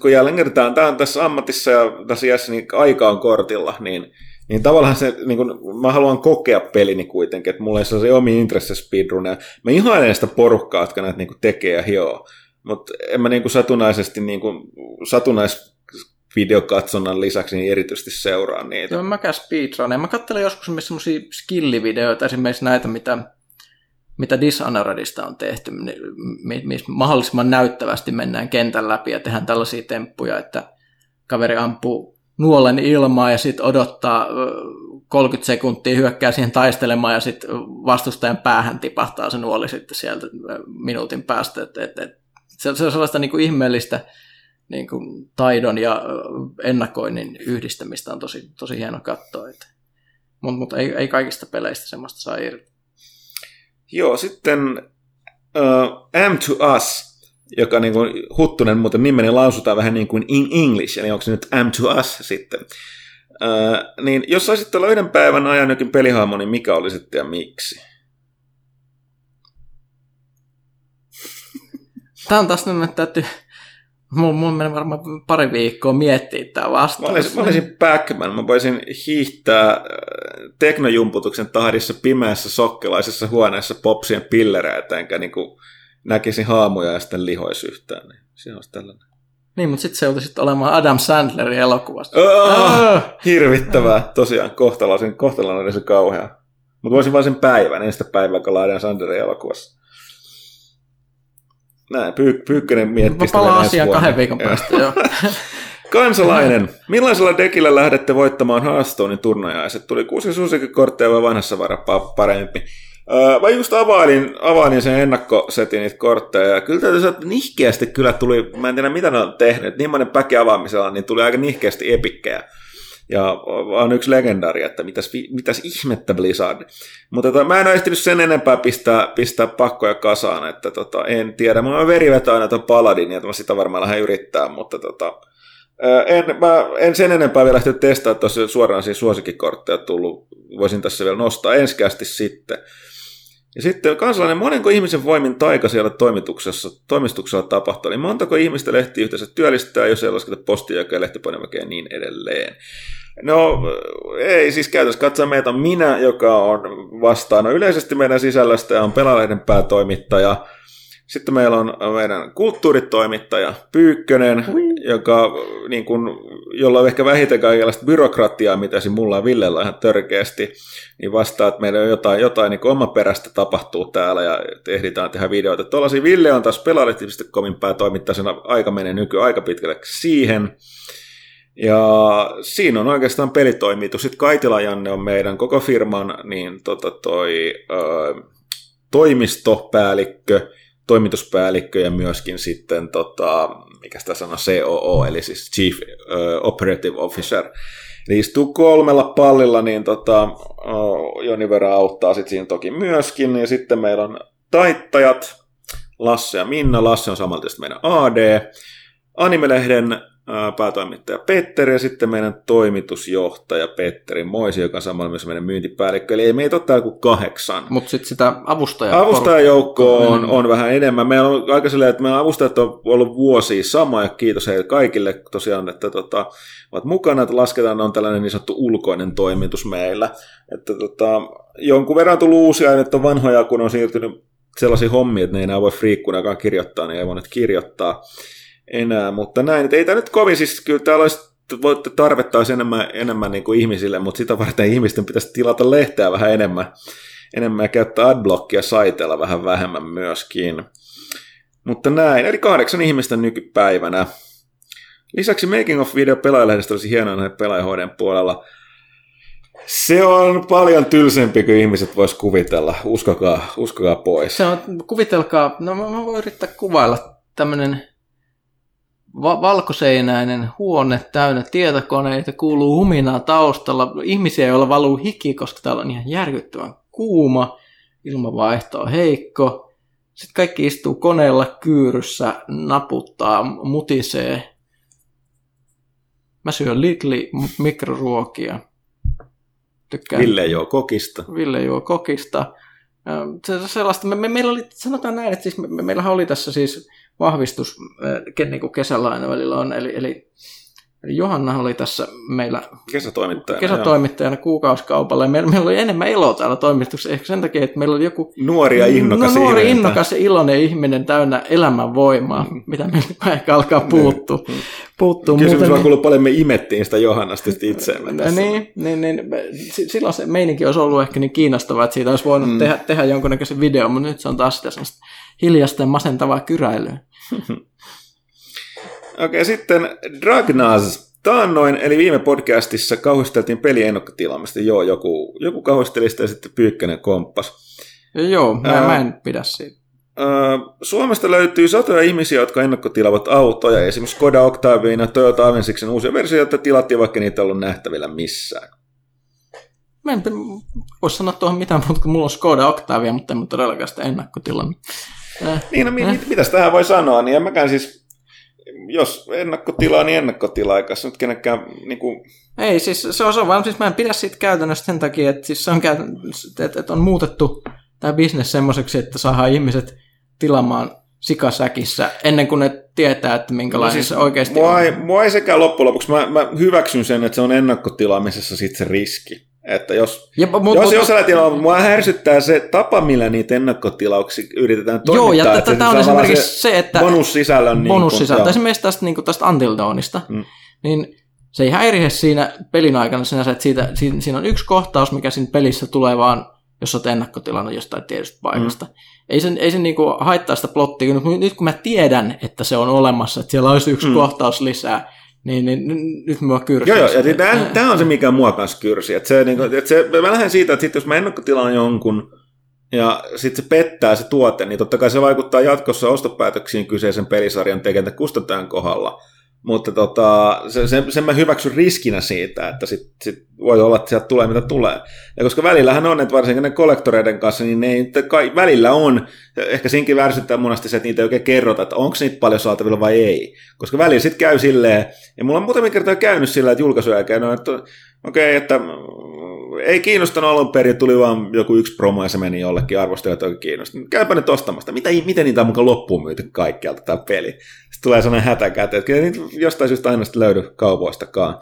kun jälleen kertaan, tämä on tässä ammatissa ja tässä iässä, niin aika on kortilla, niin tavallaan se, niin kun, mä haluan kokea pelini kuitenkin, että mulla ei ole se omiin intressejä speedrunneja. Mä ihailen sitä porukkaa, jotka näitä niin tekee ja hioo, mutta en mä niin satunnaisesti, videokatsonnan lisäksi niin erityisesti seuraa niitä. Joo, mä käyn speedruneja. Mä katselen joskus semmoisia skillivideoita, esimerkiksi näitä, mitä Dishonoredista on tehty, missä mahdollisimman näyttävästi mennään kentän läpi ja tehdään tällaisia temppuja, että kaveri ampuu nuolen ilmaa ja sitten odottaa 30 sekuntia, hyökkää siihen taistelemaan ja sitten vastustajan päähän tipahtaa se nuoli sitten sieltä minuutin päästä. Se on sellaista niin kuin ihmeellistä niin kuin taidon ja ennakoinnin yhdistämistä on tosi, tosi hieno katsoa. Mutta ei kaikista peleistä semmoista saa irti. Joo, sitten Am to Us, joka niin kuin Huttunen muuten nimeni lausutaan vähän niin kuin in English, eli onko se nyt Am to Us sitten. Niin jos saisit olla yhden päivän ajan jokin pelihaamo, niin mikä oli sitten ja miksi? Tämä on taas täytyy... Mulla meni varmaan pari viikkoa miettiä tämä vastaus. Mä olisin Pac-Man. Mä voisin hiihtää teknojumputuksen tahdissa pimeässä sokkelaisessa huoneessa popsien pillereitä, enkä niin näkisin haamuja ja sitten lihoisi yhtään. Siinä olisi tällainen. Niin, mutta sitten se joutui olemaan Adam Sandlerin elokuvasta. Hirvittävää. Tosiaan, kohtalainen olisi kauhea. Mutta voisin vain sen päivän, ensi päivää, kun Adam Sandlerin elokuvassa. Näin, Pyykkönen miettii. Mä palaan asiaan 2 viikon päästä, joo. Kansalainen, millaisella dekillä lähdette voittamaan Hearthstonein turnajaiset? Tuli 6 suosikkikortteja vai vanhassa varapaa parempi? Mä just availin sen ennakkosetin niitä kortteja, ja kyllä täytyy sanoa, että nihkeästi kyllä tuli, mä en tiedä mitä ne on tehnyt, niinmoinen päki avaamisella, niin tuli aika nihkeästi epikkejä. Ja on yksi legendaari, että mitäs ihmettä Blizzard. Mutta mä en ole ehtinyt sen enempää pistää pakkoja kasaan, että en tiedä. Mulla on veriveto aina tuon Paladin, ja mä sitä varmaan lähden yrittää, mutta en sen enempää vielä lähtenyt testaa, että olisi suoraan siinä suosikkikortteja tullut. Voisin tässä vielä nostaa ensikästi sitten. Ja sitten kansalainen, monenko ihmisen voimin taika siellä toimistuksella tapahtuu, niin montako ihmistä lehti yhteensä työllistää, jos ei lasketa postijakoja, lehtipaneväkeä ja niin edelleen. No ei siis käytännössä katsoa meitä on minä, joka on vastaana yleisesti meidän sisällöstä ja on Pelalehden päätoimittaja. Sitten meillä on meidän kulttuuritoimittaja Pyykkönen, joka, niin kun, jolla on ehkä vähiten kaikenlaista byrokratiaa, mitä siinä mulla ja Villellä ihan törkeästi, niin vastaa, että meillä on jotain niin omaperäistä tapahtuu täällä ja ehditään tehdä videoita. Tuollaisia Ville on taas Pelalehti.comin päätoimittajana, aika menee nykyään aika pitkälle siihen. Ja siinä on oikeastaan pelitoimitus. Sitten Kaitila Janne on meidän koko firman niin, toimistopäällikkö, toimituspäällikkö ja myöskin sitten, mikä sitä sanoo, COO, eli siis Chief Operative Officer. Eli istuu 3 pallilla, niin Joni Vera auttaa sitten siinä toki myöskin. Ja sitten meillä on taittajat, Lasse ja Minna. Lasse on samalta meidän AD. Animelehden päätoimittaja Petteri ja sitten meidän toimitusjohtaja Petteri Moisi, joka on samalla myös meidän myyntipäällikkö. Eli meitä on täällä kuin 8. Mutta sitten sitä avustajajoukkoa on vähän enemmän. Meillä on aika silleen, että meidän avustajat on ollut vuosia sama ja kiitos heille kaikille tosiaan, että ovat mukana, että lasketaan, on tällainen niin sanottu ulkoinen toimitus meillä. Että jonkun verran tullut uusia ja nyt on vanhoja, kun on siirtynyt sellaisia hommia, että ne ei enää voi friikkunakaan kirjoittaa, niin ei voi nyt kirjoittaa enää, mutta näin, että ei tämä nyt kovin, siis kyllä täällä olisi tarvetta olisi enemmän niin kuin ihmisille, mutta sitä varten ihmisten pitäisi tilata lehteä vähän enemmän ja käyttää adblockia saiteella vähän vähemmän myöskin. Mutta näin, eli 8 ihmistä nykypäivänä. Lisäksi making of video pelaajalehdestä olisi hienoa nähdä pelaajahoiden puolella. Se on paljon tylsempi kuin ihmiset vois kuvitella, uskokaa pois. Se on, kuvitelkaa, no mä voin yrittää kuvailla tämmöinen valkoseinäinen huone täynnä tietokoneita, kuuluu huminaa taustalla, ihmisiä, joilla valuu hiki, koska täällä on ihan järkyttävän kuuma, ilmavaihto on heikko, sitten kaikki istuu koneella kyyryssä, naputtaa, mutisee. Mä syön Lidli mikroruokia. Tykkään. Ville juo kokista. Sellaista, meillä oli, sanotaan näin, että siis meillähän oli tässä siis vahvistus, niin kuin kesällä aina välillä on, eli Johanna oli tässä meillä kesätoimittajana kuukausikaupalla, ja meillä oli enemmän iloa täällä toimituksessa, ehkä sen takia, että meillä oli joku nuori innokas ja iloinen ihminen täynnä elämänvoimaa, mitä meillä ehkä alkaa puuttua. Kysymys vaan kuuluu paljon, me imettiin sitä Johannasta itseämme tässä. Niin, silloin se meininki olisi ollut ehkä niin kiinnostavaa, että siitä olisi voinut tehdä jonkunnäköisen videon, mutta nyt se on taas sitä sellaista hiljaista ja masentavaa kyräilyä. Okei, sitten Dragnaz. Taannoin, eli viime podcastissa kauhisteltiin peliennakkotilaamista. Joo, joku kauhistelista ja sitten Pyykkänen komppas. Joo, mä en pidä siitä. Suomesta löytyy satoja ihmisiä, jotka ennakkotilaavat autoja. Esimerkiksi Skoda Octavian ja Toyota Avensiksen uusia versioita tilattiin, vaikka niitä ei ollut nähtävillä missään. Mä en voi sanoa tuohon mitään, mutta mulla on Skoda Octavia, mutta en todellakaan sitä ennakkotilannut. Mitäs tähän voi sanoa? Niin en mäkään siis... Jos ennakkotilaa, niin ennakkotilaa, eikä se nyt kenenkään... Niin kuin... Ei, siis se on vaan, siis mä en pidä siitä käytännössä sen takia, että siis se on, että on muutettu tämä bisnes semmoiseksi, että saadaan ihmiset tilaamaan sikasäkissä ennen kuin ne tietää, että minkälainen siis se oikeasti on. Mua ei sekään loppujen lopuksi. Mä hyväksyn sen, että se on ennakkotilaamisessa sitten se riski. Että jos tilaa, mua härsyttää se tapa, millä niitä ennakkotilauksia yritetään toimittaa. Joo, ja tätä on esimerkiksi se, että... Bonussisältö. Esimerkiksi tästä Until Dawnista, niin se ei häirihe siinä pelin aikana sinänsä, että siinä on yksi kohtaus, mikä siinä pelissä tulee vaan, jos olet ennakkotilannut jostain tietystä paikasta. Ei sen niinku haittaa sitä plottia, nyt kun mä tiedän, että se on olemassa, että siellä olisi yksi kohtaus lisää, niin nyt mua kyrsii. Joo, tämä on se, mikä mua kanssa kyrsii. Mä lähden siitä, että sit, jos mä ennakkotilaan jonkun ja sitten se pettää se tuote, niin totta kai se vaikuttaa jatkossa ostopäätöksiin kyseisen pelisarjan tekijän kustantajan kohdalla. Mutta sen mä hyväksyn riskinä siitä, että sit voi olla, että sieltä tulee mitä tulee. Ja koska välillähän on, että varsinkin ne kollektoreiden kanssa, niin ne välillä on, ehkä siinkin värsyttää monesti se, että niitä ei oikein kerrota, että onko niitä paljon saatavilla vai ei. Koska välillä sitten käy silleen, ja mulla on muutamia kertaa käynyt silleen, että julkaisuaikeen on, että okei, että ei kiinnostanut alun perin, tuli vaan joku yksi promo ja se meni jollekin arvostelijoita oikein kiinnostanut. Käypä nyt ostamasta. Miten niitä on mukaan loppuun myyty kaikkialta tämä peli? Sitten tulee sellainen hätäkäteen, että niitä jostain syystä aina sitten löydy kaupoistakaan.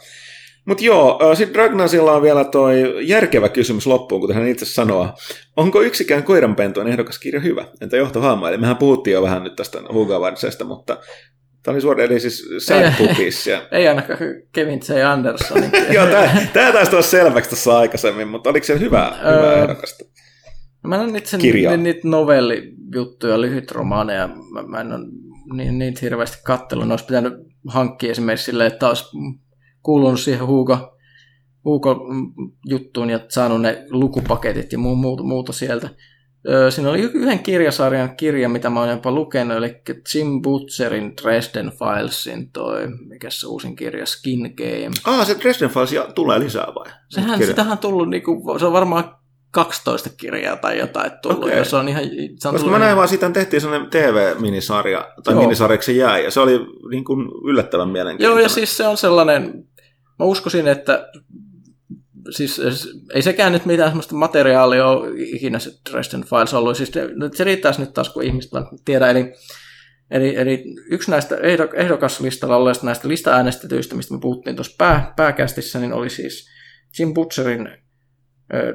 Mutta joo, sitten Dragnazilla on vielä toi järkevä kysymys loppuun, kuten hän itse sanoo. Onko yksikään koiranpentuinen ehdokaskirja hyvä? Entä johtohahmo? Eli mehän puhuttiin jo vähän nyt tästä Hugavardsesta, mutta... Tämä oli suoraan, eli siis Sad Puppies. Ei ainakaan Kevin J. Anderson. Joo, tämä taisi tulla selväksi tässä aikaisemmin, mutta oliko se hyvää ehdokasta? Mä en ole niitä novellijuttuja, lyhytromaaneja, mä en ole niitä hirveästi katsellut. Ne olisi pitänyt hankkia esimerkiksi silleen, että olisi kuulunut siihen Hugo-juttuun ja saanut ne lukupaketit ja muuta sieltä. Siinä oli yhden kirjasarjan kirja, mitä mä oon jopa lukenut, eli Jim Butcherin Dresden Filesin toi, mikä se uusin kirja, Skin Game. Se Dresden Files tulee lisää vai? Sitähän on tullut, se on varmaan 12 kirjaa tai jotain tullut. Okay. Ja se on ihan, se on koska mä näin vaan, siitä tehtiin sellainen TV-minisarja, tai joo, minisarjaksi jäi, ja se oli niin kuin yllättävän mielenkiintoinen. Joo, ja siis se on sellainen, mä uskoisin, että siis ei sekään nyt mitään sellaista materiaalia ole ikinä se Dresden Files ollut, siis se riittäisi nyt taas, kun ihmiset vaan tiedä, eli yksi näistä ehdokaslistalla olleista näistä listaäänestetyistä, mistä me puhuttiin tuossa pääkästissä, niin oli siis Jim Butcherin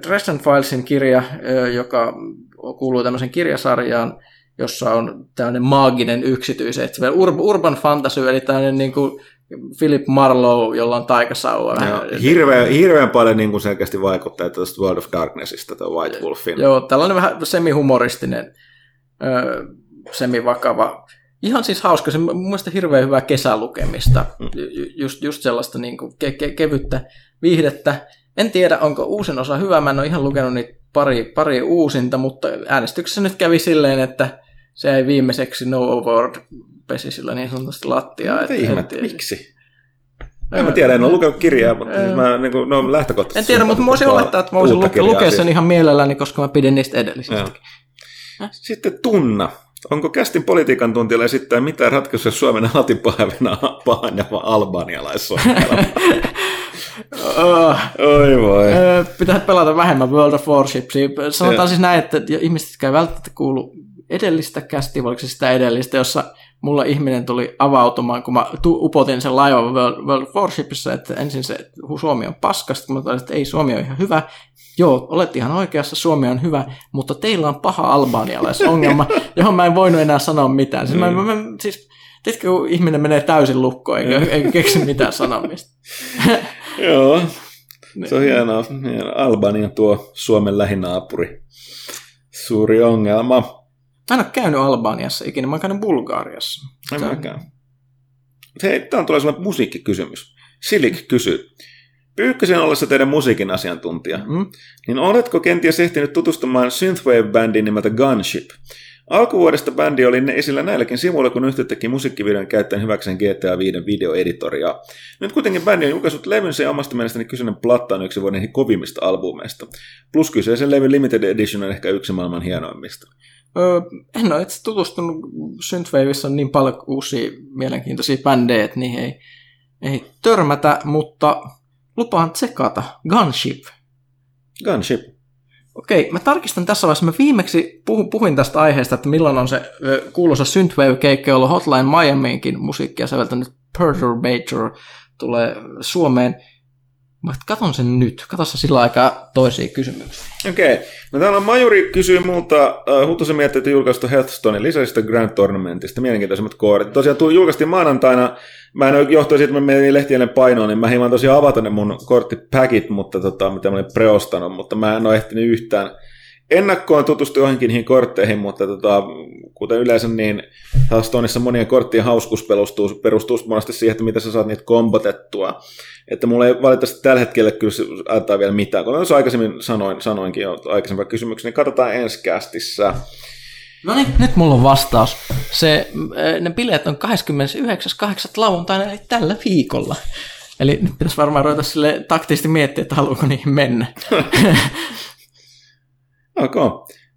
Dresden Filesin kirja, joka kuuluu tämmöisen kirjasarjaan, jossa on tämmöinen maaginen yksityisetsivä, urban fantasy, eli tämmöinen niin kuin Philip Marlowe, jolla on taikasauva. Hirveän paljon niin kuin selkeästi vaikuttaa tuosta World of Darknessista, tuo White Wolfin. Joo, tällainen vähän semihumoristinen, semivakava. Ihan siis hauska, se on mun mielestä hirveän hyvää kesälukemista, just sellaista niin kuin kevyttä viihdettä. En tiedä, onko uusin osa hyvä, mä en ole ihan lukenut niitä pari uusinta, mutta äänestyksessä nyt kävi silleen, että se ei viimeiseksi No Award pesi sillä niin sanotusti lattiaa. Mitä ihmettä, miksi? En tiedä, en ole lukenut kirjaa, mutta mä niin lähtökohtaisesti... En tiedä, mutta mä voisin olettaa, että mä voisin lukea sen ihan mielelläni, koska mä pidin niistä edellisistäkin. Sitten Tunna. Onko kästin politiikan tuntilla esittää mitään ratkaisuja Suomen altipahevena pahanjava albanialaissuojelma? Oi voi. Pitää pelata vähemmän World of Warshipsia. Sanotaan siis näin, että ihmiset käy välttämättä kuulu edellistä kästiä, oliko se sitä edellistä, jossa mulla ihminen tuli avautumaan, kun mä upotin sen laivan World of Warshipissa, että ensin se Suomi on paskasta, mutta että ei, Suomi on ihan hyvä. Joo, olet ihan oikeassa, Suomi on hyvä, mutta teillä on paha albanialaisongelma, johon mä en voinut enää sanoa mitään. Siis mä tiedätkö, kun ihminen menee täysin lukkoon, eikä keksi mitään sanomista. Joo, se on hienoa. Albania tuo Suomen lähinaapuri. Suuri ongelma. Mä en ole käynyt Albaniassa ikinä, mä oon käynyt Bulgariassa. En mäkään. Hei, täällä tulee sellainen musiikkikysymys. Silik kysyy. Pyykkösen ollessa teidän musiikin asiantuntija, niin oletko kenties ehtinyt tutustumaan Synthwave-bändiin nimeltä Gunship? Alkuvuodesta bändi oli esillä näilläkin sivuilla, kun yhtiö teki musiikkivideon käyttäen hyväkseen GTA 5 videoeditoria. Nyt kuitenkin bändi on julkaissut levynsä ja omasta mielestäni kyseinen platta on yksi vuoden kovimmista albumeista. Plus kyseisen levy Limited Edition on ehkä yksi maailman hienoimmista. En ole itse tutustunut. Synthwaveissa on niin paljon uusia mielenkiintoisia bändejä, että niihin ei törmätä, mutta... Lupaan tsekata. Gunship. Gunship. Okei, mä tarkistan tässä vaiheessa. Mä viimeksi puhuin tästä aiheesta, että milloin on se kuuluisa Synthwave-keikka, jolloin Hotline Miamiinkin musiikkia säveltänyt Perturbator tulee Suomeen. Mä katon sen nyt. Katsotaan sillä aikaa toisia kysymyksiä. Okei. No täällä Majuri kysyy multa Huttusen mietteitä julkaistu Hearthstonein lisäisistä Grand Tournamentista. Mielenkiintoisemmat koodit. Tosiaan julkaistiin maanantaina. Mä en ole johtunut siitä, että mä menin lehtien painoon, niin mä hieman tosiaan avata ne mun korttipäkit, mutta mitä mä olin preostanut, mutta mä en ole ehtinyt yhtään ennakkoon tutustua johonkin niihin kortteihin, mutta kuten yleensä, niin Hearthstoneissa monien korttien hauskuus perustuu monesti siihen, että mitä sä saat niitä kombotettua. Että mulla ei valitettavasti tällä hetkellä kyllä antaa vielä mitään, kun jos aikaisemmin sanoinkin jo aikaisempaa kysymyksiä, niin katsotaan ensi kästissä. No niin, nyt mulla on vastaus. Ne bileet on 29.8. lauantaina, eli tällä viikolla. Eli nyt pitäisi varmaan ruveta sille taktisesti miettiä, että haluuko niihin mennä. Okay.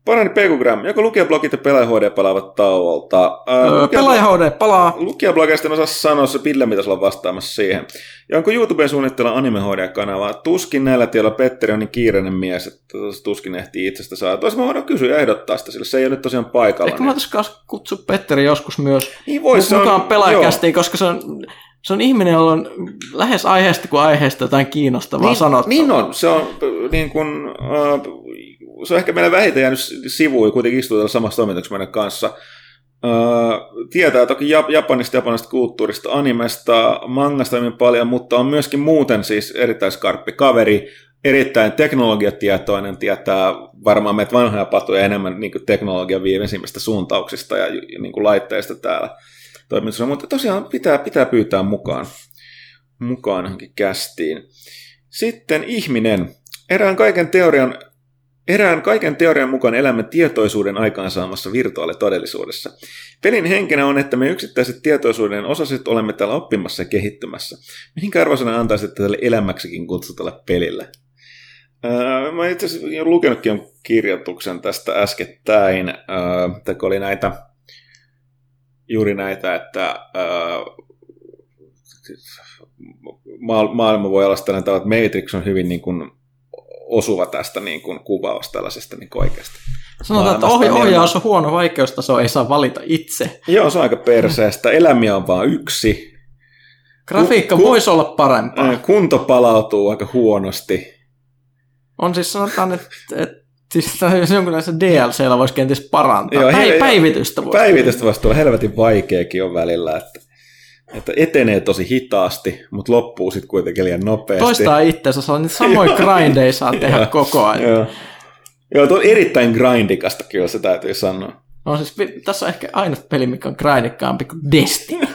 Parani Pekugram, joko lukijablogit ja pelaajaHD palaavat tauolta? pelaajaHD palaa. Lukijablogeista en osaa sanoa, se Pille pitäisi olla vastaamassa siihen. Ja onko YouTubeen suunnitteilla AnimeHD-kanavaa? Tuskin näillä tiellä Petteri on niin kiireinen mies, että tuskin ehtii itsestä saa. Toisin mä voidaan kysyä ja ehdottaa sitä, sillä se ei ole nyt tosiaan paikalla. Eikö niin. Mä otaisikaan kutsua Petteri joskus myös niin mukaan pelaajakästiin, koska se on ihminen, jolla on lähes aiheesta kuin aiheesta jotain kiinnostavaa niin, sanottavaa. Niin on, se on niin kuin... Se on ehkä meillä vähiten jäänyt sivuun, kuitenkin istuu täällä samassa toimintaksi meidän kanssa. Tietää toki japanilaisesta kulttuurista, animesta, mangasta hyvin paljon, mutta on myöskin muuten siis erittäin skarppi kaveri, erittäin teknologiatietoinen, tietää varmaan meitä vanhoja patoja enemmän niin kuin teknologian viimeisimmistä suuntauksista ja niin kuin laitteista täällä toiminnassa, mutta tosiaan pitää pyytää mukaan johonkin kästiin. Sitten ihminen. Erään kaiken teorian mukaan elämme tietoisuuden aikaansaamassa virtuaalitodellisuudessa. Pelin henkenä on, että me yksittäiset tietoisuuden osaset olemme täällä oppimassa ja kehittymässä. Mihin arvoisena antaisit tälle elämäksikin kutsutulle pelille? Mä itse asiassa lukenutkin kirjoituksen tästä äskettäin, kun oli juuri näitä, että maailma voi olla sellainen tavalla, että Matrix on hyvin niin kuin osuva tästä niin kuin kuvaus tällaisesta niin oikeasti. Sanotaan, että ohjaus on huono, vaikeustaso ei saa valita itse. Joo, se on aika perseestä. Elämiä on vain yksi. Grafiikka voisi olla parempaa. Kunto palautuu aika huonosti. On siis sanotaan, että siis jonkinlaisessa DLC:llä voisi kenties parantaa. Joo, päivitystä voisi tulla helvetin vaikeakin on välillä, että etenee tosi hitaasti, mutta loppuu sitten kuitenkin liian nopeasti. Toistaa itseänsä, se on niitä samoja grindeja saa tehdä koko ajan. Joo, tuo on erittäin grindikasta kyllä, se täytyy sanoa. No siis tässä on ehkä aina peli, mikä on grindikkaampi kuin Destiny.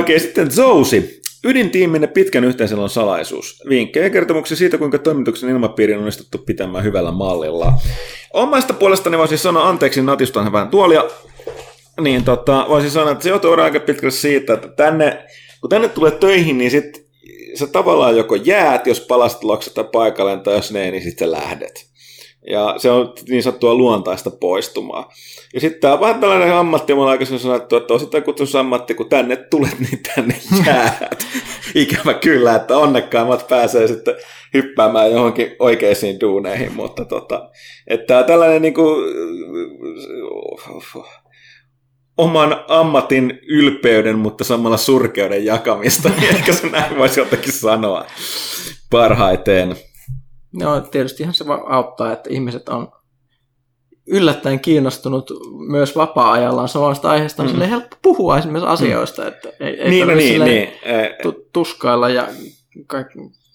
Okei, sitten Zousi. Ydintiiminne pitkän yhteisön salaisuus. Vinkkejä ja kertomuksia siitä, kuinka toimituksen ilmapiiri on onnistuttu pitämään hyvällä mallilla. Omasta puolestani voisin sanoa, anteeksi, natistan vähän tuolia. Niin, voisin sanoa, että se joutuu aika pitkälle siitä, että kun tänne tulee töihin, niin sitten sä tavallaan joko jäät, jos palasit loksata paikalleen, tai jos ne, niin sitten sä lähdet. Ja se on niin sanottua luontaista poistumaa. Ja sitten tämä on vähän tällainen ammatti, mulla on aikaisemmin sanottu, että on sitä kutsusammatti, kun tänne tulet, niin tänne jäät. Ikävä kyllä, että onnekkaimmat pääsee sitten hyppäämään johonkin oikeisiin duuneihin, mutta että tällainen niin kuin oman ammatin ylpeyden, mutta samalla surkeuden jakamista, niin ehkä se näin voisi jotenkin sanoa parhaiten. No tietysti ihan se auttaa, että ihmiset on yllättäen kiinnostunut myös vapaa-ajallaan samasta aiheesta. On silleen helppo puhua esimerkiksi asioista, että ei tarvitse tuskailla ja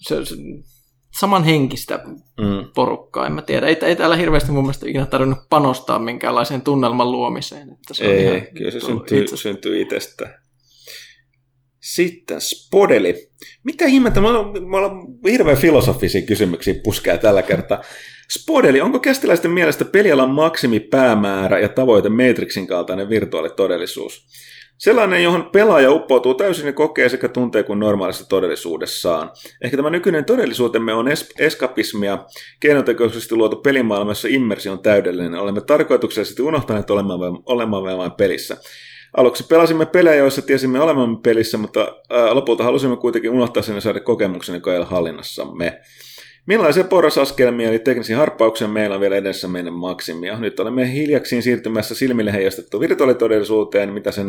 se samanhenkistä porukkaa, en mä tiedä. Ei täällä hirveästi mun mielestä ikinä tarvinnut panostaa minkäänlaiseen tunnelman luomiseen. Että se ei, kyllä se syntyy itsestä. Sitten Spodeli. Mitä ihmettä? Me ollaan hirveän filosofisia kysymyksiä puskea tällä kertaa. Spodeli, onko kästiläisten mielestä pelialan maksimipäämäärä ja tavoite Matrixin kaltainen virtuaalitodellisuus? Sellainen, johon pelaaja uppoutuu täysin ja kokee sekä tuntee kuin normaalissa todellisuudessaan. Ehkä tämä nykyinen todellisuutemme on eskapismia, keinotekoisesti luotu pelimaailma, jossa immersio on täydellinen. Olemme tarkoituksellisesti unohtaneet olemaan vain pelissä. Aluksi pelasimme pelejä, joissa tiesimme olemamme pelissä, mutta lopulta halusimme kuitenkin unohtaa sen ja saada kokemuksen, joka ei ole hallinnassamme. Millaisia porrasaskelmia eli teknisiä harppauksia meillä on vielä edessä meidän maksimia? Nyt olemme hiljaksiin siirtymässä silmille heijastettu virtuaalitodellisuuteen, mitä sen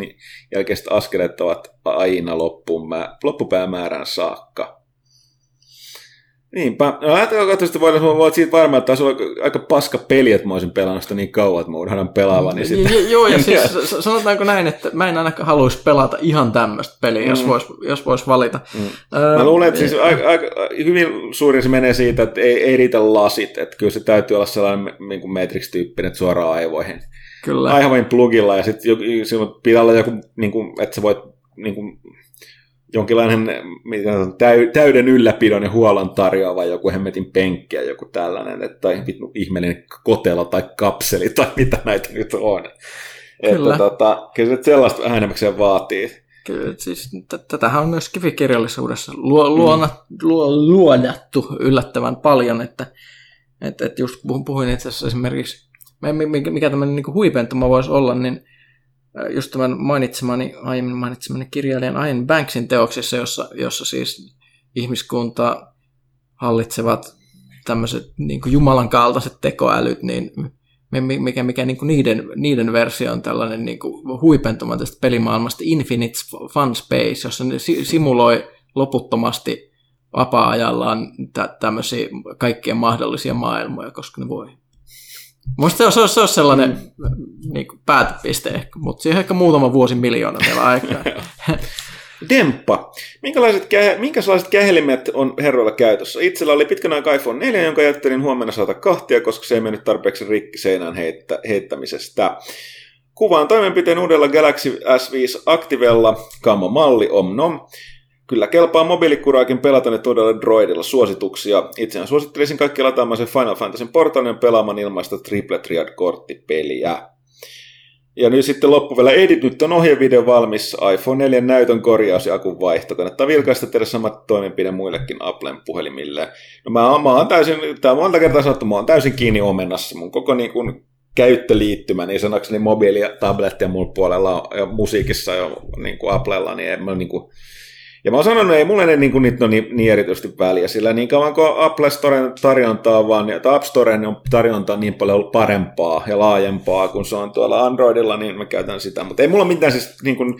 jälkeiset askeleet ovat aina loppupäämäärän saakka. Niinpä. No ajattelukattoisesti voit siitä varmaan, että olisi aika paska peli, että mä olisin pelannut sitä niin kauan, että mä unohdan pelaavan. Niin joo, ja siis sanotaanko näin, että mä en ainakaan haluaisi pelata ihan tämmöistä peliä, jos vois valita. Mä luulen, että siis aika hyvin suurin se menee siitä, että ei riitä lasit. Että kyllä se täytyy olla sellainen niin kuin Matrix-tyyppinen, että suoraan aivoihin. Kyllä. Aivoihin plugilla, ja sitten pitää olla joku, niin kuin, että sä voit niin kuin jonkinlainen täyden ylläpidon ja huollon tarjoava joku hemmetin penkki ja joku tällainen, tai ihmeellinen kotelo tai kapseli tai mitä näitä nyt on. Kyllä. Kyllä se sellaista vähän enemmän vaatii. Kyllä, siis tätähän on myös kivikirjallisuudessa luodattu yllättävän paljon, että just puhuin itse asiassa esimerkiksi, mikä tämmöinen niin kuin huipentuma voisi olla, niin just tämän aiemmin mainitsemani kirjailijan Ian Banksin teoksissa, jossa siis ihmiskuntaa hallitsevat tämmöiset niin kuin Jumalan kaltaiset tekoälyt, niin mikä niin kuin niiden versio on tällainen niin kuin huipentuma tästä pelimaailmasta Infinite Fun Space, jossa ne simuloi loputtomasti vapaa-ajallaan tämmöisiä kaikkia mahdollisia maailmoja, koska ne voi. Minusta se olisi sellainen niin kuin päätepiste, mutta siihen ehkä muutama vuosi miljoona vielä aikaa. Demppa. Minkälaiset kähelimet on herroilla käytössä? Itsellä oli pitkän aikaa iPhone 4, jonka jättelin huomenna saada kahtia, koska se ei mennyt tarpeeksi rikki seinään heittämisestä. Kuvaan toimenpiteen uudella Galaxy S5 Activella, kammo-malli, omnom. Kyllä kelpaa mobiilikuraakin pelata ne todella droidilla suosituksia. Itseään suosittelisin kaikki lataamaan sen Final Fantasyn portaalinen pelaamaan ilmaista Triple Triad-korttipeliä. Ja nyt sitten loppuvälä edit, nyt on ohjevideo valmis, iPhone 4 näytön korjaus ja akun vaihto. Kannattaa vilkaista tehdä samat toimenpide muillekin Applen puhelimille. No mä oon täysin, tää on monta kertaa sanottu, mä oon täysin kiinni omenassa. Mun koko niin kun käyttöliittymä, niin sanakseni mobiili ja tabletti ja mulla puolella ja musiikissa ja niin kuin Applella, niin en mä niin kuin... Ja mä oon sanonut, että ei mulle ne niin niitä niin erityisesti väliä, sillä niin kauan kuin Apple Storen tarjontaa vaan, tai App Storen on tarjontaa niin paljon ollut parempaa ja laajempaa kuin se on tuolla Androidilla, niin mä käytän sitä. Mutta ei mulla mitään siis, niin kuin,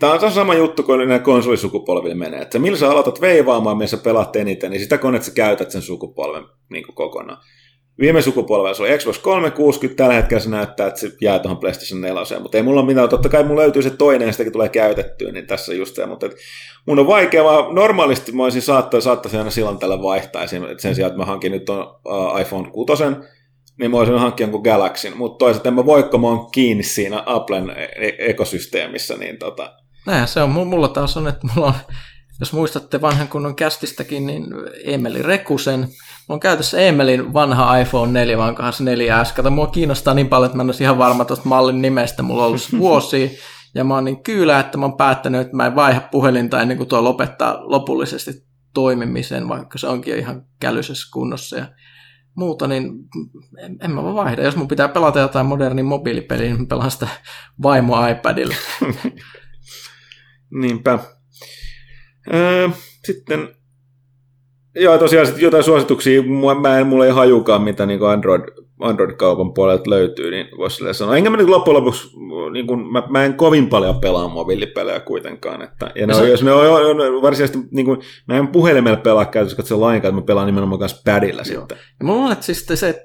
tää on sama juttu kuin nämä konsolisukupolville menee, että millä sä aloitat veivaamaan, millä sä pelaat eniten, niin sitä konetta sä käytät sen sukupolven niin kuin kokonaan. Viime sukupolvella se oli Xbox 360, tällä hetkellä se näyttää, että se jää tuohon PlayStation 4, mutta ei mulla ole mitään, totta kai mulla löytyy se toinen, sitäkin tulee käytettyä, niin tässä just se, mutta mun on vaikea, vaan normaalisti mä olisin saattaisin aina silloin tällä vaihtaa, että sen sijaan, että mä hankin nyt on iPhone 6, niin mä olisin hankkia jonkun Galaxyn, mutta toisaalta en mä voikko, mä oon kiinni siinä Applen ekosysteemissä, niin tota. Näinhän se on, mulla taas on, että mulla on, jos muistatte vanhan kunnon kästistäkin, niin Eemeli Rekusen, on käytössä Eemelin vanha iPhone 4, vaan onkohan se 4S. Kato, mua kiinnostaa niin paljon, että mä en ole ihan varma tuosta mallin nimestä. Mulla on ollut vuosia, ja mä oon niin kyylä, että mä oon päättänyt, että mä en vaiha puhelinta ennen kuin tuo lopettaa lopullisesti toimimisen, vaikka se onkin jo ihan kälyisessä kunnossa ja muuta, niin en mä vaihda. Jos mun pitää pelata jotain modernin mobiilipeliä, niin mä pelaan sitä vaimoa iPadilla. Niinpä. Sitten... Joo, tosiaan sitten jotain suosituksia, mulla ei hajukaan, mitä niin Android-kaupan puolelta löytyy, niin voisi silleen sanoa. Enkä mä niin loppujen lopuksi, niin kuin, mä en kovin paljon pelaa mobiilipelejä kuitenkaan. Että, ja jos ne on varsinaisesti, niin kuin, mä en puhelimella pelaa käytössä, katsotaan lainkaan, että mä pelaan nimenomaan kanssa padilla sitten. Ja mä luulen, että siis se, että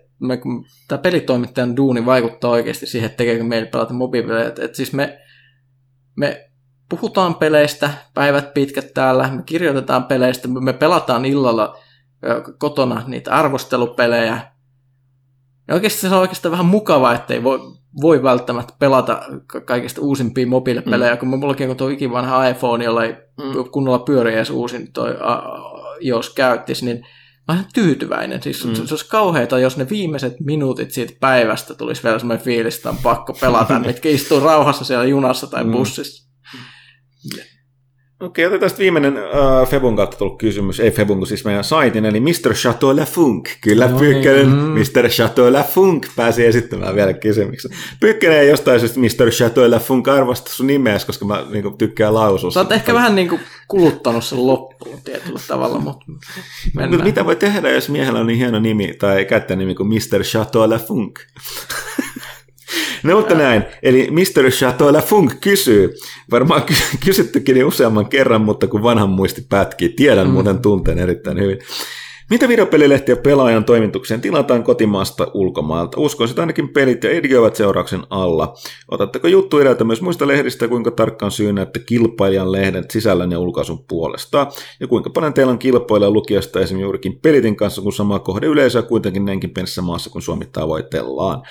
tämä pelitoimittajan duuni vaikuttaa oikeasti siihen, että tekeekö meillä pelata mobiilipelejä. Että siis me puhutaan peleistä, päivät pitkät täällä, me kirjoitetaan peleistä, me pelataan illalla kotona niitä arvostelupelejä. Ja oikeasti se on oikeastaan vähän mukavaa, ettei voi välttämättä pelata kaikista uusimpia mobiilipelejä, kun mullakin on tuo ikivanha iPhone, jolla ei kunnolla pyöri edes uusin toi jos käyttisi, niin mä olen tyytyväinen. Siis se olisi kauheata, jos ne viimeiset minuutit siitä päivästä tulisi vielä semmoinen fiilis, että on pakko pelata, mitkä istuu rauhassa siellä junassa tai bussissa. Okei, otetaan tästä viimeinen Febun kautta tullut kysymys, ei Febun, kun siis meidän saitin, eli Mr. Chateau Lafunk. Kyllä Pyykkönen, Mr. Chateau Lafunk pääsi esittämään vielä kysymyksen. Pyykkönen ei jostain syystä Mr. Chateau Lafunk arvosta sun nimeäsi, koska mä niin kuin, tykkään lausua. Sä oot ehkä vähän niin kuin, kuluttanut sen loppuun tietyllä tavalla, mutta mennään. Mitä voi tehdä, jos miehellä on niin hieno nimi tai käyttäjänimi kuin Mr. Chateau Lafunk? No, mutta näin. Eli Mr. Chateau Lafunk kysyy. Varmaan kysyttykin jo useamman kerran, mutta kun vanhan muisti pätkii. Tiedän muuten tunteen erittäin hyvin. Mitä videopelilehtiä pelaajan toimitukseen tilataan kotimaasta ulkomailta? Uskoisin, ainakin pelit ja edioivat seurauksen alla. Otatteko juttu edeltä myös muista lehdistä, kuinka tarkkaan syynä, että kilpailijan lehden sisällön ja ulkaisun puolesta? Ja kuinka paljon teillä on kilpoilla lukijoista esimerkiksi juurikin pelitin kanssa, kun sama kohde yleisöä kuitenkin näinkin pienessä maassa, kun Suomi tavoitellaan?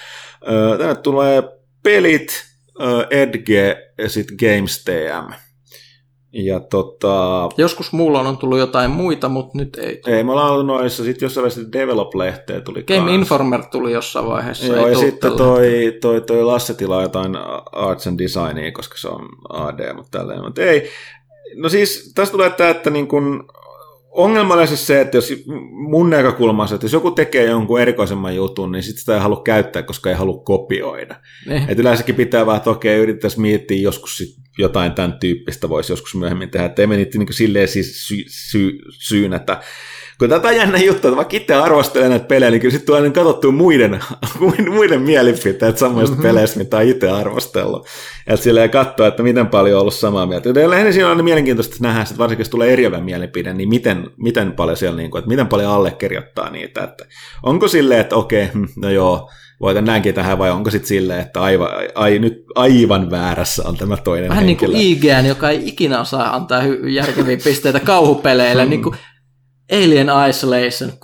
Tänne tulee pelit, edge ja sitten Games TM. Ja joskus mulla on tullut jotain muita, mutta nyt ei tullut. Ei, me ollaan ollut noissa. Sitten jossain vaiheessa Develop-lehteä tuli. Game Informer tuli jossain vaiheessa. Joo, ja sitten toi Lasse tilaa jotain Arts and Designia, koska se on AD, mutta tälleen. Mutta ei. No siis, tässä tulee tämä, että niin kun ongelmallisesti se, että jos mun näkökulmassa, että jos joku tekee jonkun erikoisemman jutun, niin sitten sitä ei halua käyttää, koska ei halua kopioida. Että yleensäkin pitää vaan, että okei, yritettäisiin miettiä joskus sitten jotain tämän tyyppistä voisi joskus myöhemmin tehdä, ettei me niitä niin silleen siis syynätä. Kun tätä on jännä juttu, että vaikka itse arvostelen näitä pelejä, niin kyllä sitten tulee niin katsottua muiden mielipiteet samoista peleistä, mitä on itse arvostellut. Että silleen katsoa, että miten paljon on ollut samaa mieltä. Joten lähinnä siinä on aina mielenkiintoista nähdä, että varsinkin jos tulee eriävä mielipide, niin miten paljon siellä, niin kuin, että miten paljon allekirjoittaa niitä. Että onko silleen, että okei, no joo, voitan näinkin tähän, vai onko sitten silleen, että nyt aivan väärässä on tämä toinen vähän henkilö. Vähän niin kuin IGN, joka ei ikinä osaa antaa järkeviä pisteitä kauhupeleille, niin kuin Alien Isolation 6.5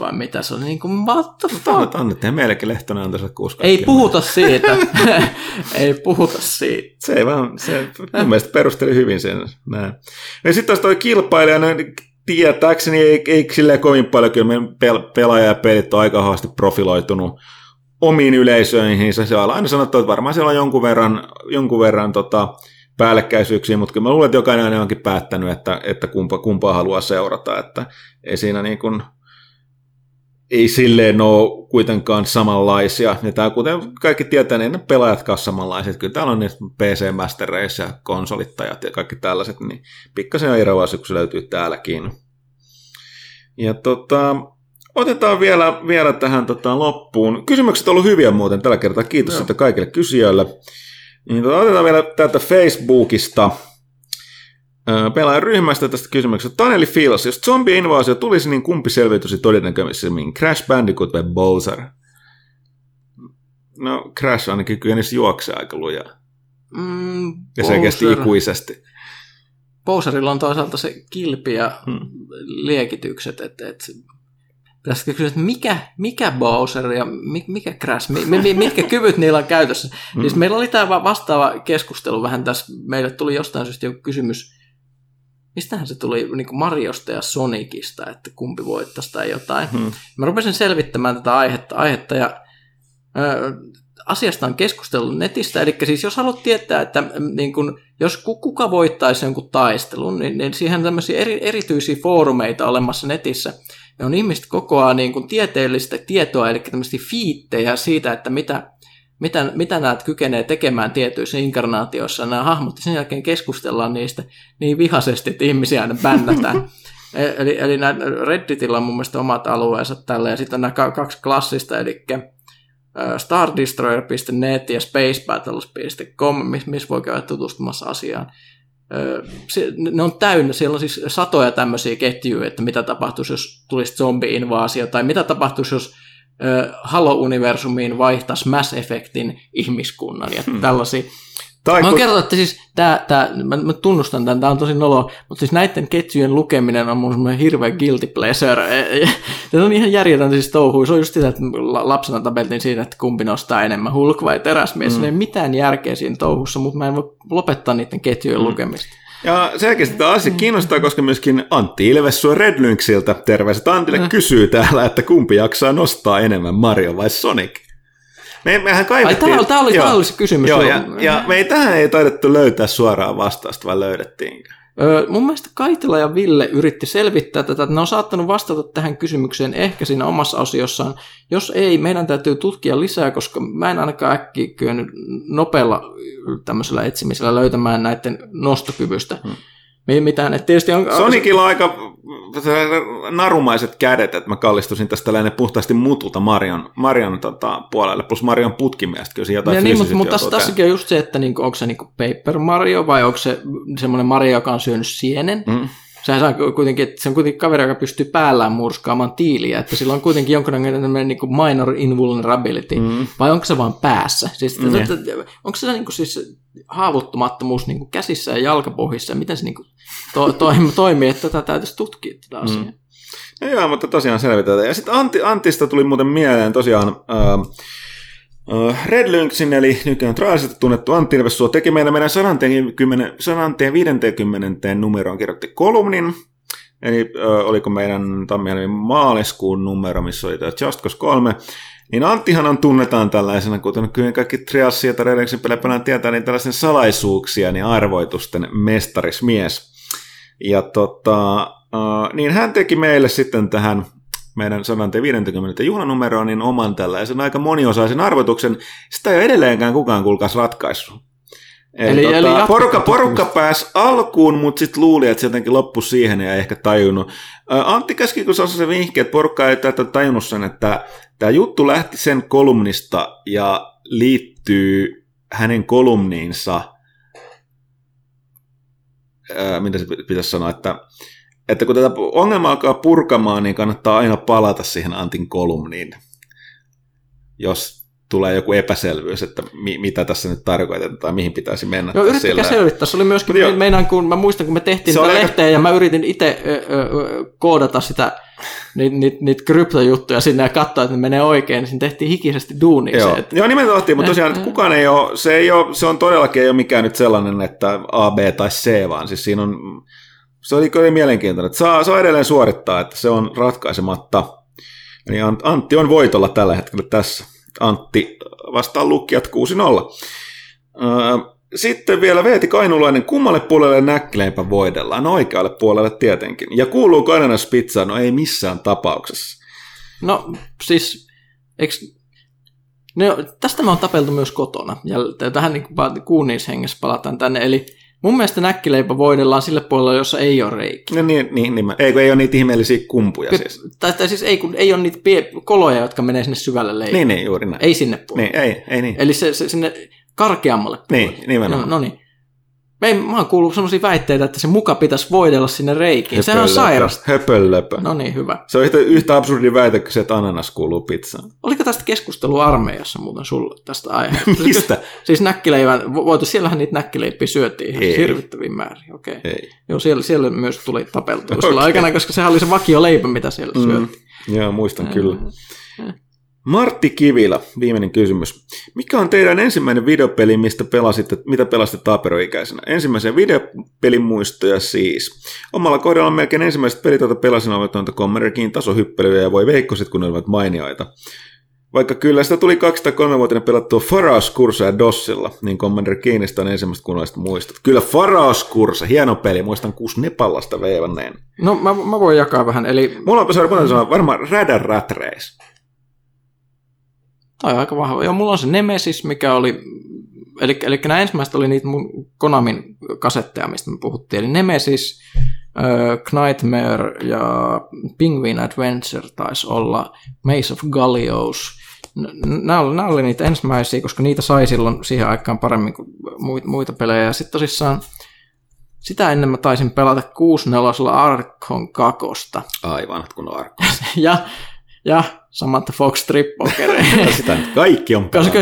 vai mitä se on, niin kuin what the fuck? Annettiin meillekin Lehtonen antaisi 6. Ei puhuta siitä, ei puhuta siitä. Se ei vaan, mun mielestä perusteli hyvin sen näin. Ja sitten taas toi kilpailija, tietääkseni ei silleen kovin paljon, kyllä meidän pelaaja ja pelit on aika haasti profiloitunut omiin yleisöihinsä. Se on aina sanottu, että varmaan siellä on jonkun verran päällekkäisyyksiä, mutta kyllä mä luulen, että jokainen aina onkin päättänyt, että kumpaa haluaa seurata. Että ei siinä niin kuin, ei silleen ole kuitenkaan samanlaisia. Ja tämä, kuten kaikki tietää, niin ne pelaajat ole samanlaiset. Kyllä täällä on niitä PC-mastereissa ja konsolittajat ja kaikki tällaiset, niin pikkasen eroa syksy löytyy täälläkin. Ja otetaan vielä tähän loppuun. Kysymykset on ollut hyviä muuten tällä kertaa. Kiitos siitä kaikille kysyjöille. Niin, otetaan vielä täältä Facebookista pelaajaryhmästä tästä kysymyksestä. Taneli Fils, jos zombi-invaasio tulisi, niin kumpi selviytyisi todennäköisemmin? Crash Bandicoot vai Bowser? No, Crash ainakin kykenisi juoksee aika lujaa. Ja se kesti ikuisesti. Bowserilla on toisaalta se kilpi ja liekitykset, että tässä kysyä, että mikä Bowser ja mikä Crash, mitkä kyvyt niillä on käytössä. Siis meillä oli tämä vastaava keskustelu vähän tässä, meille tuli jostain syystä joku kysymys, mistähän se tuli niin kuin Mariosta ja Sonicista, että kumpi voittaisi tai jotain. Mä rupesin selvittämään tätä aihetta ja asiasta on keskustellut netistä, eli siis jos haluat tietää, että niin kun, jos kuka voittaisi jonkun taistelun, niin siihen on tämmöisiä erityisiä foorumeita olemassa netissä. Ne on ihmiset kokoaa niin kun tieteellistä tietoa, eli tämmöisiä fiittejä siitä, että mitä nämä kykenee tekemään tietyissä inkarnaatioissa nämä hahmot, ja sen jälkeen keskustellaan niistä niin vihaisesti, että ihmisiä aina bännätään. Eli näitä Redditillä on mun mielestä omat alueensa tällä, ja sitten on nämä kaksi klassista, eli stardestroyer.net ja spacebattles.com, missä voi käydä tutustumassa asiaan. Ne on täynnä, siellä on siis satoja tämmöisiä ketjuja, että mitä tapahtuisi, jos tulisi zombi-invaasio, tai mitä tapahtuisi, jos Halo-universumiin vaihtaisi Mass Effectin ihmiskunnan ja tällaisia. Mä oon kertonut, että siis mä tunnustan tämän, tämä on tosi noloa, mutta siis näiden ketjujen lukeminen on mun semmoinen hirveä guilty pleasure. Tämä on ihan järjetöntä siis touhuu. Se on just sitä, että lapsena tapeltiin siinä, että kumpi nostaa enemmän, Hulk vai teräsmies. Ei mitään järkeä siinä touhussa, mutta mä en voi lopettaa niiden ketjujen lukemista. Ja selkeästi tämä asia kiinnostaa, koska myöskin Antti Ilves on Red Lynxiltä. Terveiset Antille kysyy täällä, että kumpi jaksaa nostaa enemmän, Mario vai Sonic? Mehän kaivettiin. Ai, tämä oli se kysymys. Joo, ja tähän ei taidettu löytää suoraan vastausta, vaan löydettiinkö? Mun mielestä Kaitila ja Ville yritti selvittää tätä, että ne on saattanut vastata tähän kysymykseen ehkä siinä omassa osiossaan. Jos ei, meidän täytyy tutkia lisää, koska mä en ainakaan äkkiä kyennyt nopealla tämmöisellä etsimisellä löytämään näiden nostokyvystä. Mitään, että tietysti on... Sonicilla on aika narumaiset kädet, että mä kallistusin tästä tällainen puhtaasti mutulta Marion puolelle, plus Marion putkimiestä, kyllä jotain niin, mutta tässäkin on just se, että niinku, onko se niinku Paper Mario vai onko se semmoinen Mario, joka on syönyt sienen. Se on kuitenkin kaveri, joka pystyy päällään murskaamaan tiiliä, että sillä on kuitenkin jonkinlainen niin kuin minor invulnerability, vai onko se vaan päässä? Siis, onko se niin kuin, siis haavoittumattomuus niin kuin käsissä ja jalkapohjissa, ja miten se niin kuin toimii, että tätä täytyisi tutkia tätä asiaa? No joo, mutta tosiaan selvitetään. Ja sitten Antista tuli muuten mieleen tosiaan... Red Lynxin, eli nykyään Trialsista tunnettu Antti Ilvessuo, teki meidän 150 numeroon, kirjoitti kolumnin, eli oliko meidän Tammihelmin maaliskuun numero, missä oli tämä Just Cause 3, niin Anttihan on tunnetaan tällaisena, kuten kyllä kaikki Trialsia ja Red Lynxin pelipänään tietää, niin tällaisen salaisuuksien ja arvoitusten mestarismies. Ja niin hän teki meille sitten tähän meidän 150 juhlanumeroon, niin oman tällaisen aika moniosaisen arvotuksen. Sitä ei ole edelleenkään kukaan kulkaisi ratkaissut. Eli porukka pääsi alkuun, mutta sitten luuli, että se jotenkin loppui siihen ja ei ehkä tajunnut. Antti käski, kun se osasi se vihki, että porukka ei tajunnut sen, että tämä juttu lähti sen kolumnista ja liittyy hänen kolumniinsa. Mitä se pitäisi sanoa, että kun tätä ongelmaa alkaa purkamaan, niin kannattaa aina palata siihen Antin kolumniin, jos tulee joku epäselvyys, että mitä tässä nyt tarkoitetaan tai mihin pitäisi mennä. Joo, yrittäkää selvittää. Se oli myöskin, mä muistan, kun me tehtiin tätä lehteä ja mä yritin itse koodata sitä niitä kryptojuttuja sinne ja katsoa, että ne menee oikein, niin siinä tehtiin hikisesti duunia. Joo, nimenomaan tehtiin, mutta tosiaan kukaan ei ole, se on todellakin ei ole mikään nyt sellainen, että A, B tai C, vaan siis siinä on... Se oli mielenkiintoinen, että saa edelleen suorittaa, että se on ratkaisematta. Eli Antti on voitolla tällä hetkellä tässä. Antti vastaan Lukijat 6-0. Sitten vielä Veeti Kainulainen, kummalle puolelle näkkileipä voidellaan? No, oikealle puolelle tietenkin. Ja kuuluu Kainanas pizzaan? No ei missään tapauksessa. No siis, no, tästä me on tapeltu myös kotona, ja tähän niin kuuniishengessä palataan tänne, eli mun mielestä näkkileipä voidellaan sille puolelle, jossa ei ole reikiä. No niin. Ei ole niitä ihmeellisiä kumpuja siis. Tai siis ei, kun ei ole niitä koloja, jotka menee sinne syvälle leipään. Niin, juuri näin. Ei sinne puolelle. Niin, ei niin. Eli se sinne karkeammalle puolelle. Niin, nimenomaan. No niin. Mä oon kuullut sellaisia väitteitä, että se muka pitäisi voidella sinne reikiin. Sehän on sairasta. Höpölöpö. No niin, hyvä. Se on yhtä absurdi väite, kun se, että ananas kuuluu pizzaan. Oliko tästä keskustelua armeijassa muuten sulle tästä aiheesta? Mistä? Siis näkkileivän, siellähän niitä näkkileipiä syötiin hirvittäviin määrin. Okay. Joo, siellä myös tuli tapeltua sillä aikana, koska sehän oli se vakio leipä, mitä siellä syötiin. Joo, muistan kyllä. Martti Kivilä, viimeinen kysymys. Mikä on teidän ensimmäinen videopeli, mitä pelasitte taaperoikäisenä? Ensimmäisen videopelin muistoja siis. Omalla kohdalla melkein ensimmäiset pelit, joita pelasin, olivat noita Commerkin tasohyppelyjä ja voi veikkoset, kun ne olivat mainioita. Vaikka kyllä sitä tuli 2-3-vuotina pelattua Faraos-kursseja Dossilla, niin Commander Keenistä on ensimmäiset kunnalliset muistot. Kyllä Faraos-kursseja, hieno peli, muistan Kuusnepallasta veivanneen. No mä voin jakaa vähän, eli... Mulla on saanut varmaan Rädän Ratreis. Toi on aika vahva. Joo, mulla on se Nemesis, mikä oli, eli nämä ensimmäiset oli niitä mun Konamin kasetteja, mistä me puhuttiin, eli Nemesis, Knightmare ja Penguin Adventure taisi olla, Maze of Gallios. Nämä oli niitä ensimmäisiä, koska niitä sai silloin siihen aikaan paremmin kuin muita pelejä, ja sitten tosissaan sitä ennen mä taisin pelata 6-4 Arkon kakosta. Aivan, kun on Arkon. Ja Samantha Fox Strip Pokeria. Sitä kaikki on pelannut.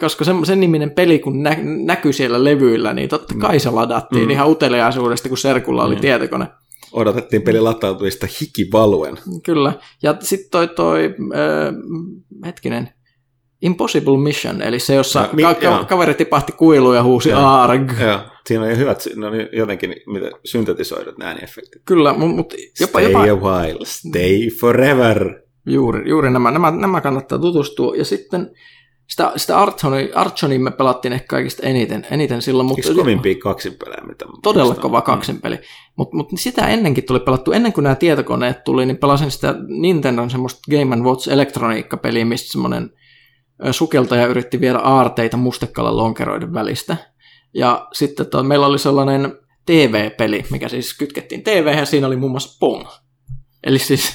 Koska sen niminen peli, kun näkyi siellä levyillä, niin totta kai se ladattiin ihan uteliaisuudesta, kun serkulla oli tietokone. Odotettiin pelin latautumista hikivaluen. Kyllä. Ja sitten Impossible Mission, eli se, jossa kaveri tipahti kuiluun ja huusi ARG. Joo. Siinä on hyvät, jotenkin syntetisoidut nämä äänieffektit. Kyllä, mutta jopa... Stay a while, stay forever. Juuri nämä kannattaa tutustua. Ja sitten sitä Archonia me pelattiin ehkä kaikista eniten silloin. Yksi kovimpia kaksinpelejä, mitä todella muistan. Kova kaksinpeli. Mutta sitä ennenkin tuli pelattu. Ennen kuin nämä tietokoneet tuli, niin pelasin sitä Nintendon semmoista Game & Watch elektroniikkapeliä, mistä semmoinen sukeltaja yritti viedä aarteita mustekalan lonkeroiden välistä. Ja sitten meillä oli sellainen TV-peli, mikä siis kytkettiin TV, ja siinä oli muun muassa Pong. Eli siis...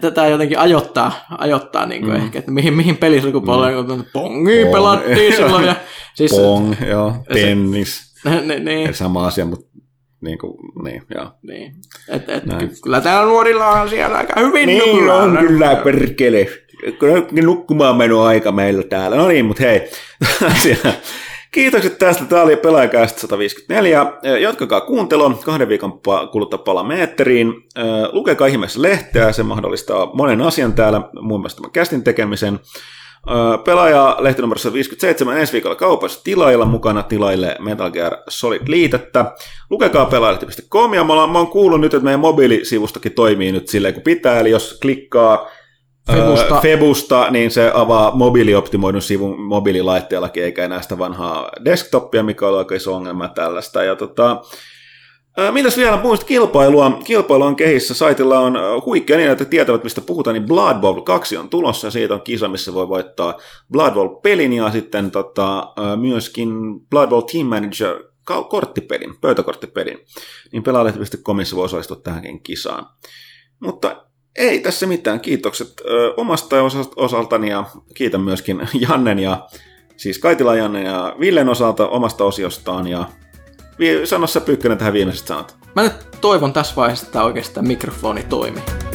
Tätä jotenkin ajoittaa niin kuin ehkä, että mihin pelisukupuolelle on pongia pelattiin silloin. Ja, siis, Pong, joo, tennis, niin. Sama asia, mutta niin, joo. Niin. Kyllä täällä nuorilla on siellä aika hyvin. Niin on kyllä, perkele. Nukkumaan menoaika meillä täällä. No niin, mutta hei. Kiitokset tästä. Tämä oli Pelaajakäistä 154. Jatkakaa kuuntelua. 2 viikon kuluttua palaamme eetteriin. Lukekaa ihmeessä lehteä. Se mahdollistaa monen asian täällä, muun muassa tämän kästin tekemisen. Pelaaja-lehti numero 157 ensi viikolla kaupassa tilailla mukana tilaille Metal Gear Solid-liitettä. Lukekaa pelaajalehti.com ja mä oon kuullut nyt, että meidän mobiilisivustokin toimii nyt silleen kuin pitää, eli jos klikkaa Febusta, niin se avaa mobiilioptimoidun sivun mobiililaitteellakin, eikä enää sitä vanhaa desktopia, mikä on aika iso ongelma tällaista. Ja mitäs vielä muista kilpailua? Kilpailu on kehissä. Saitilla on huikea niin, että tietävät, mistä puhutaan, niin Blood Bowl 2 on tulossa, ja siitä on kisa, missä voi voittaa Blood Bowl-pelin, ja sitten myöskin Blood Bowl Team Manager pöytäkorttipelin. Niin pelaalehti.comissa voi osallistua tähänkin kisaan. Mutta ei tässä mitään. Kiitokset omasta osaltani ja kiitän myöskin Jannen siis Kaitilan Jannen ja Villen osalta omasta osiostaan ja sano sä Pyykkönen tähän viimeiset sanat. Mä nyt toivon tässä vaiheessa, että oikeastaan mikrofoni toimii.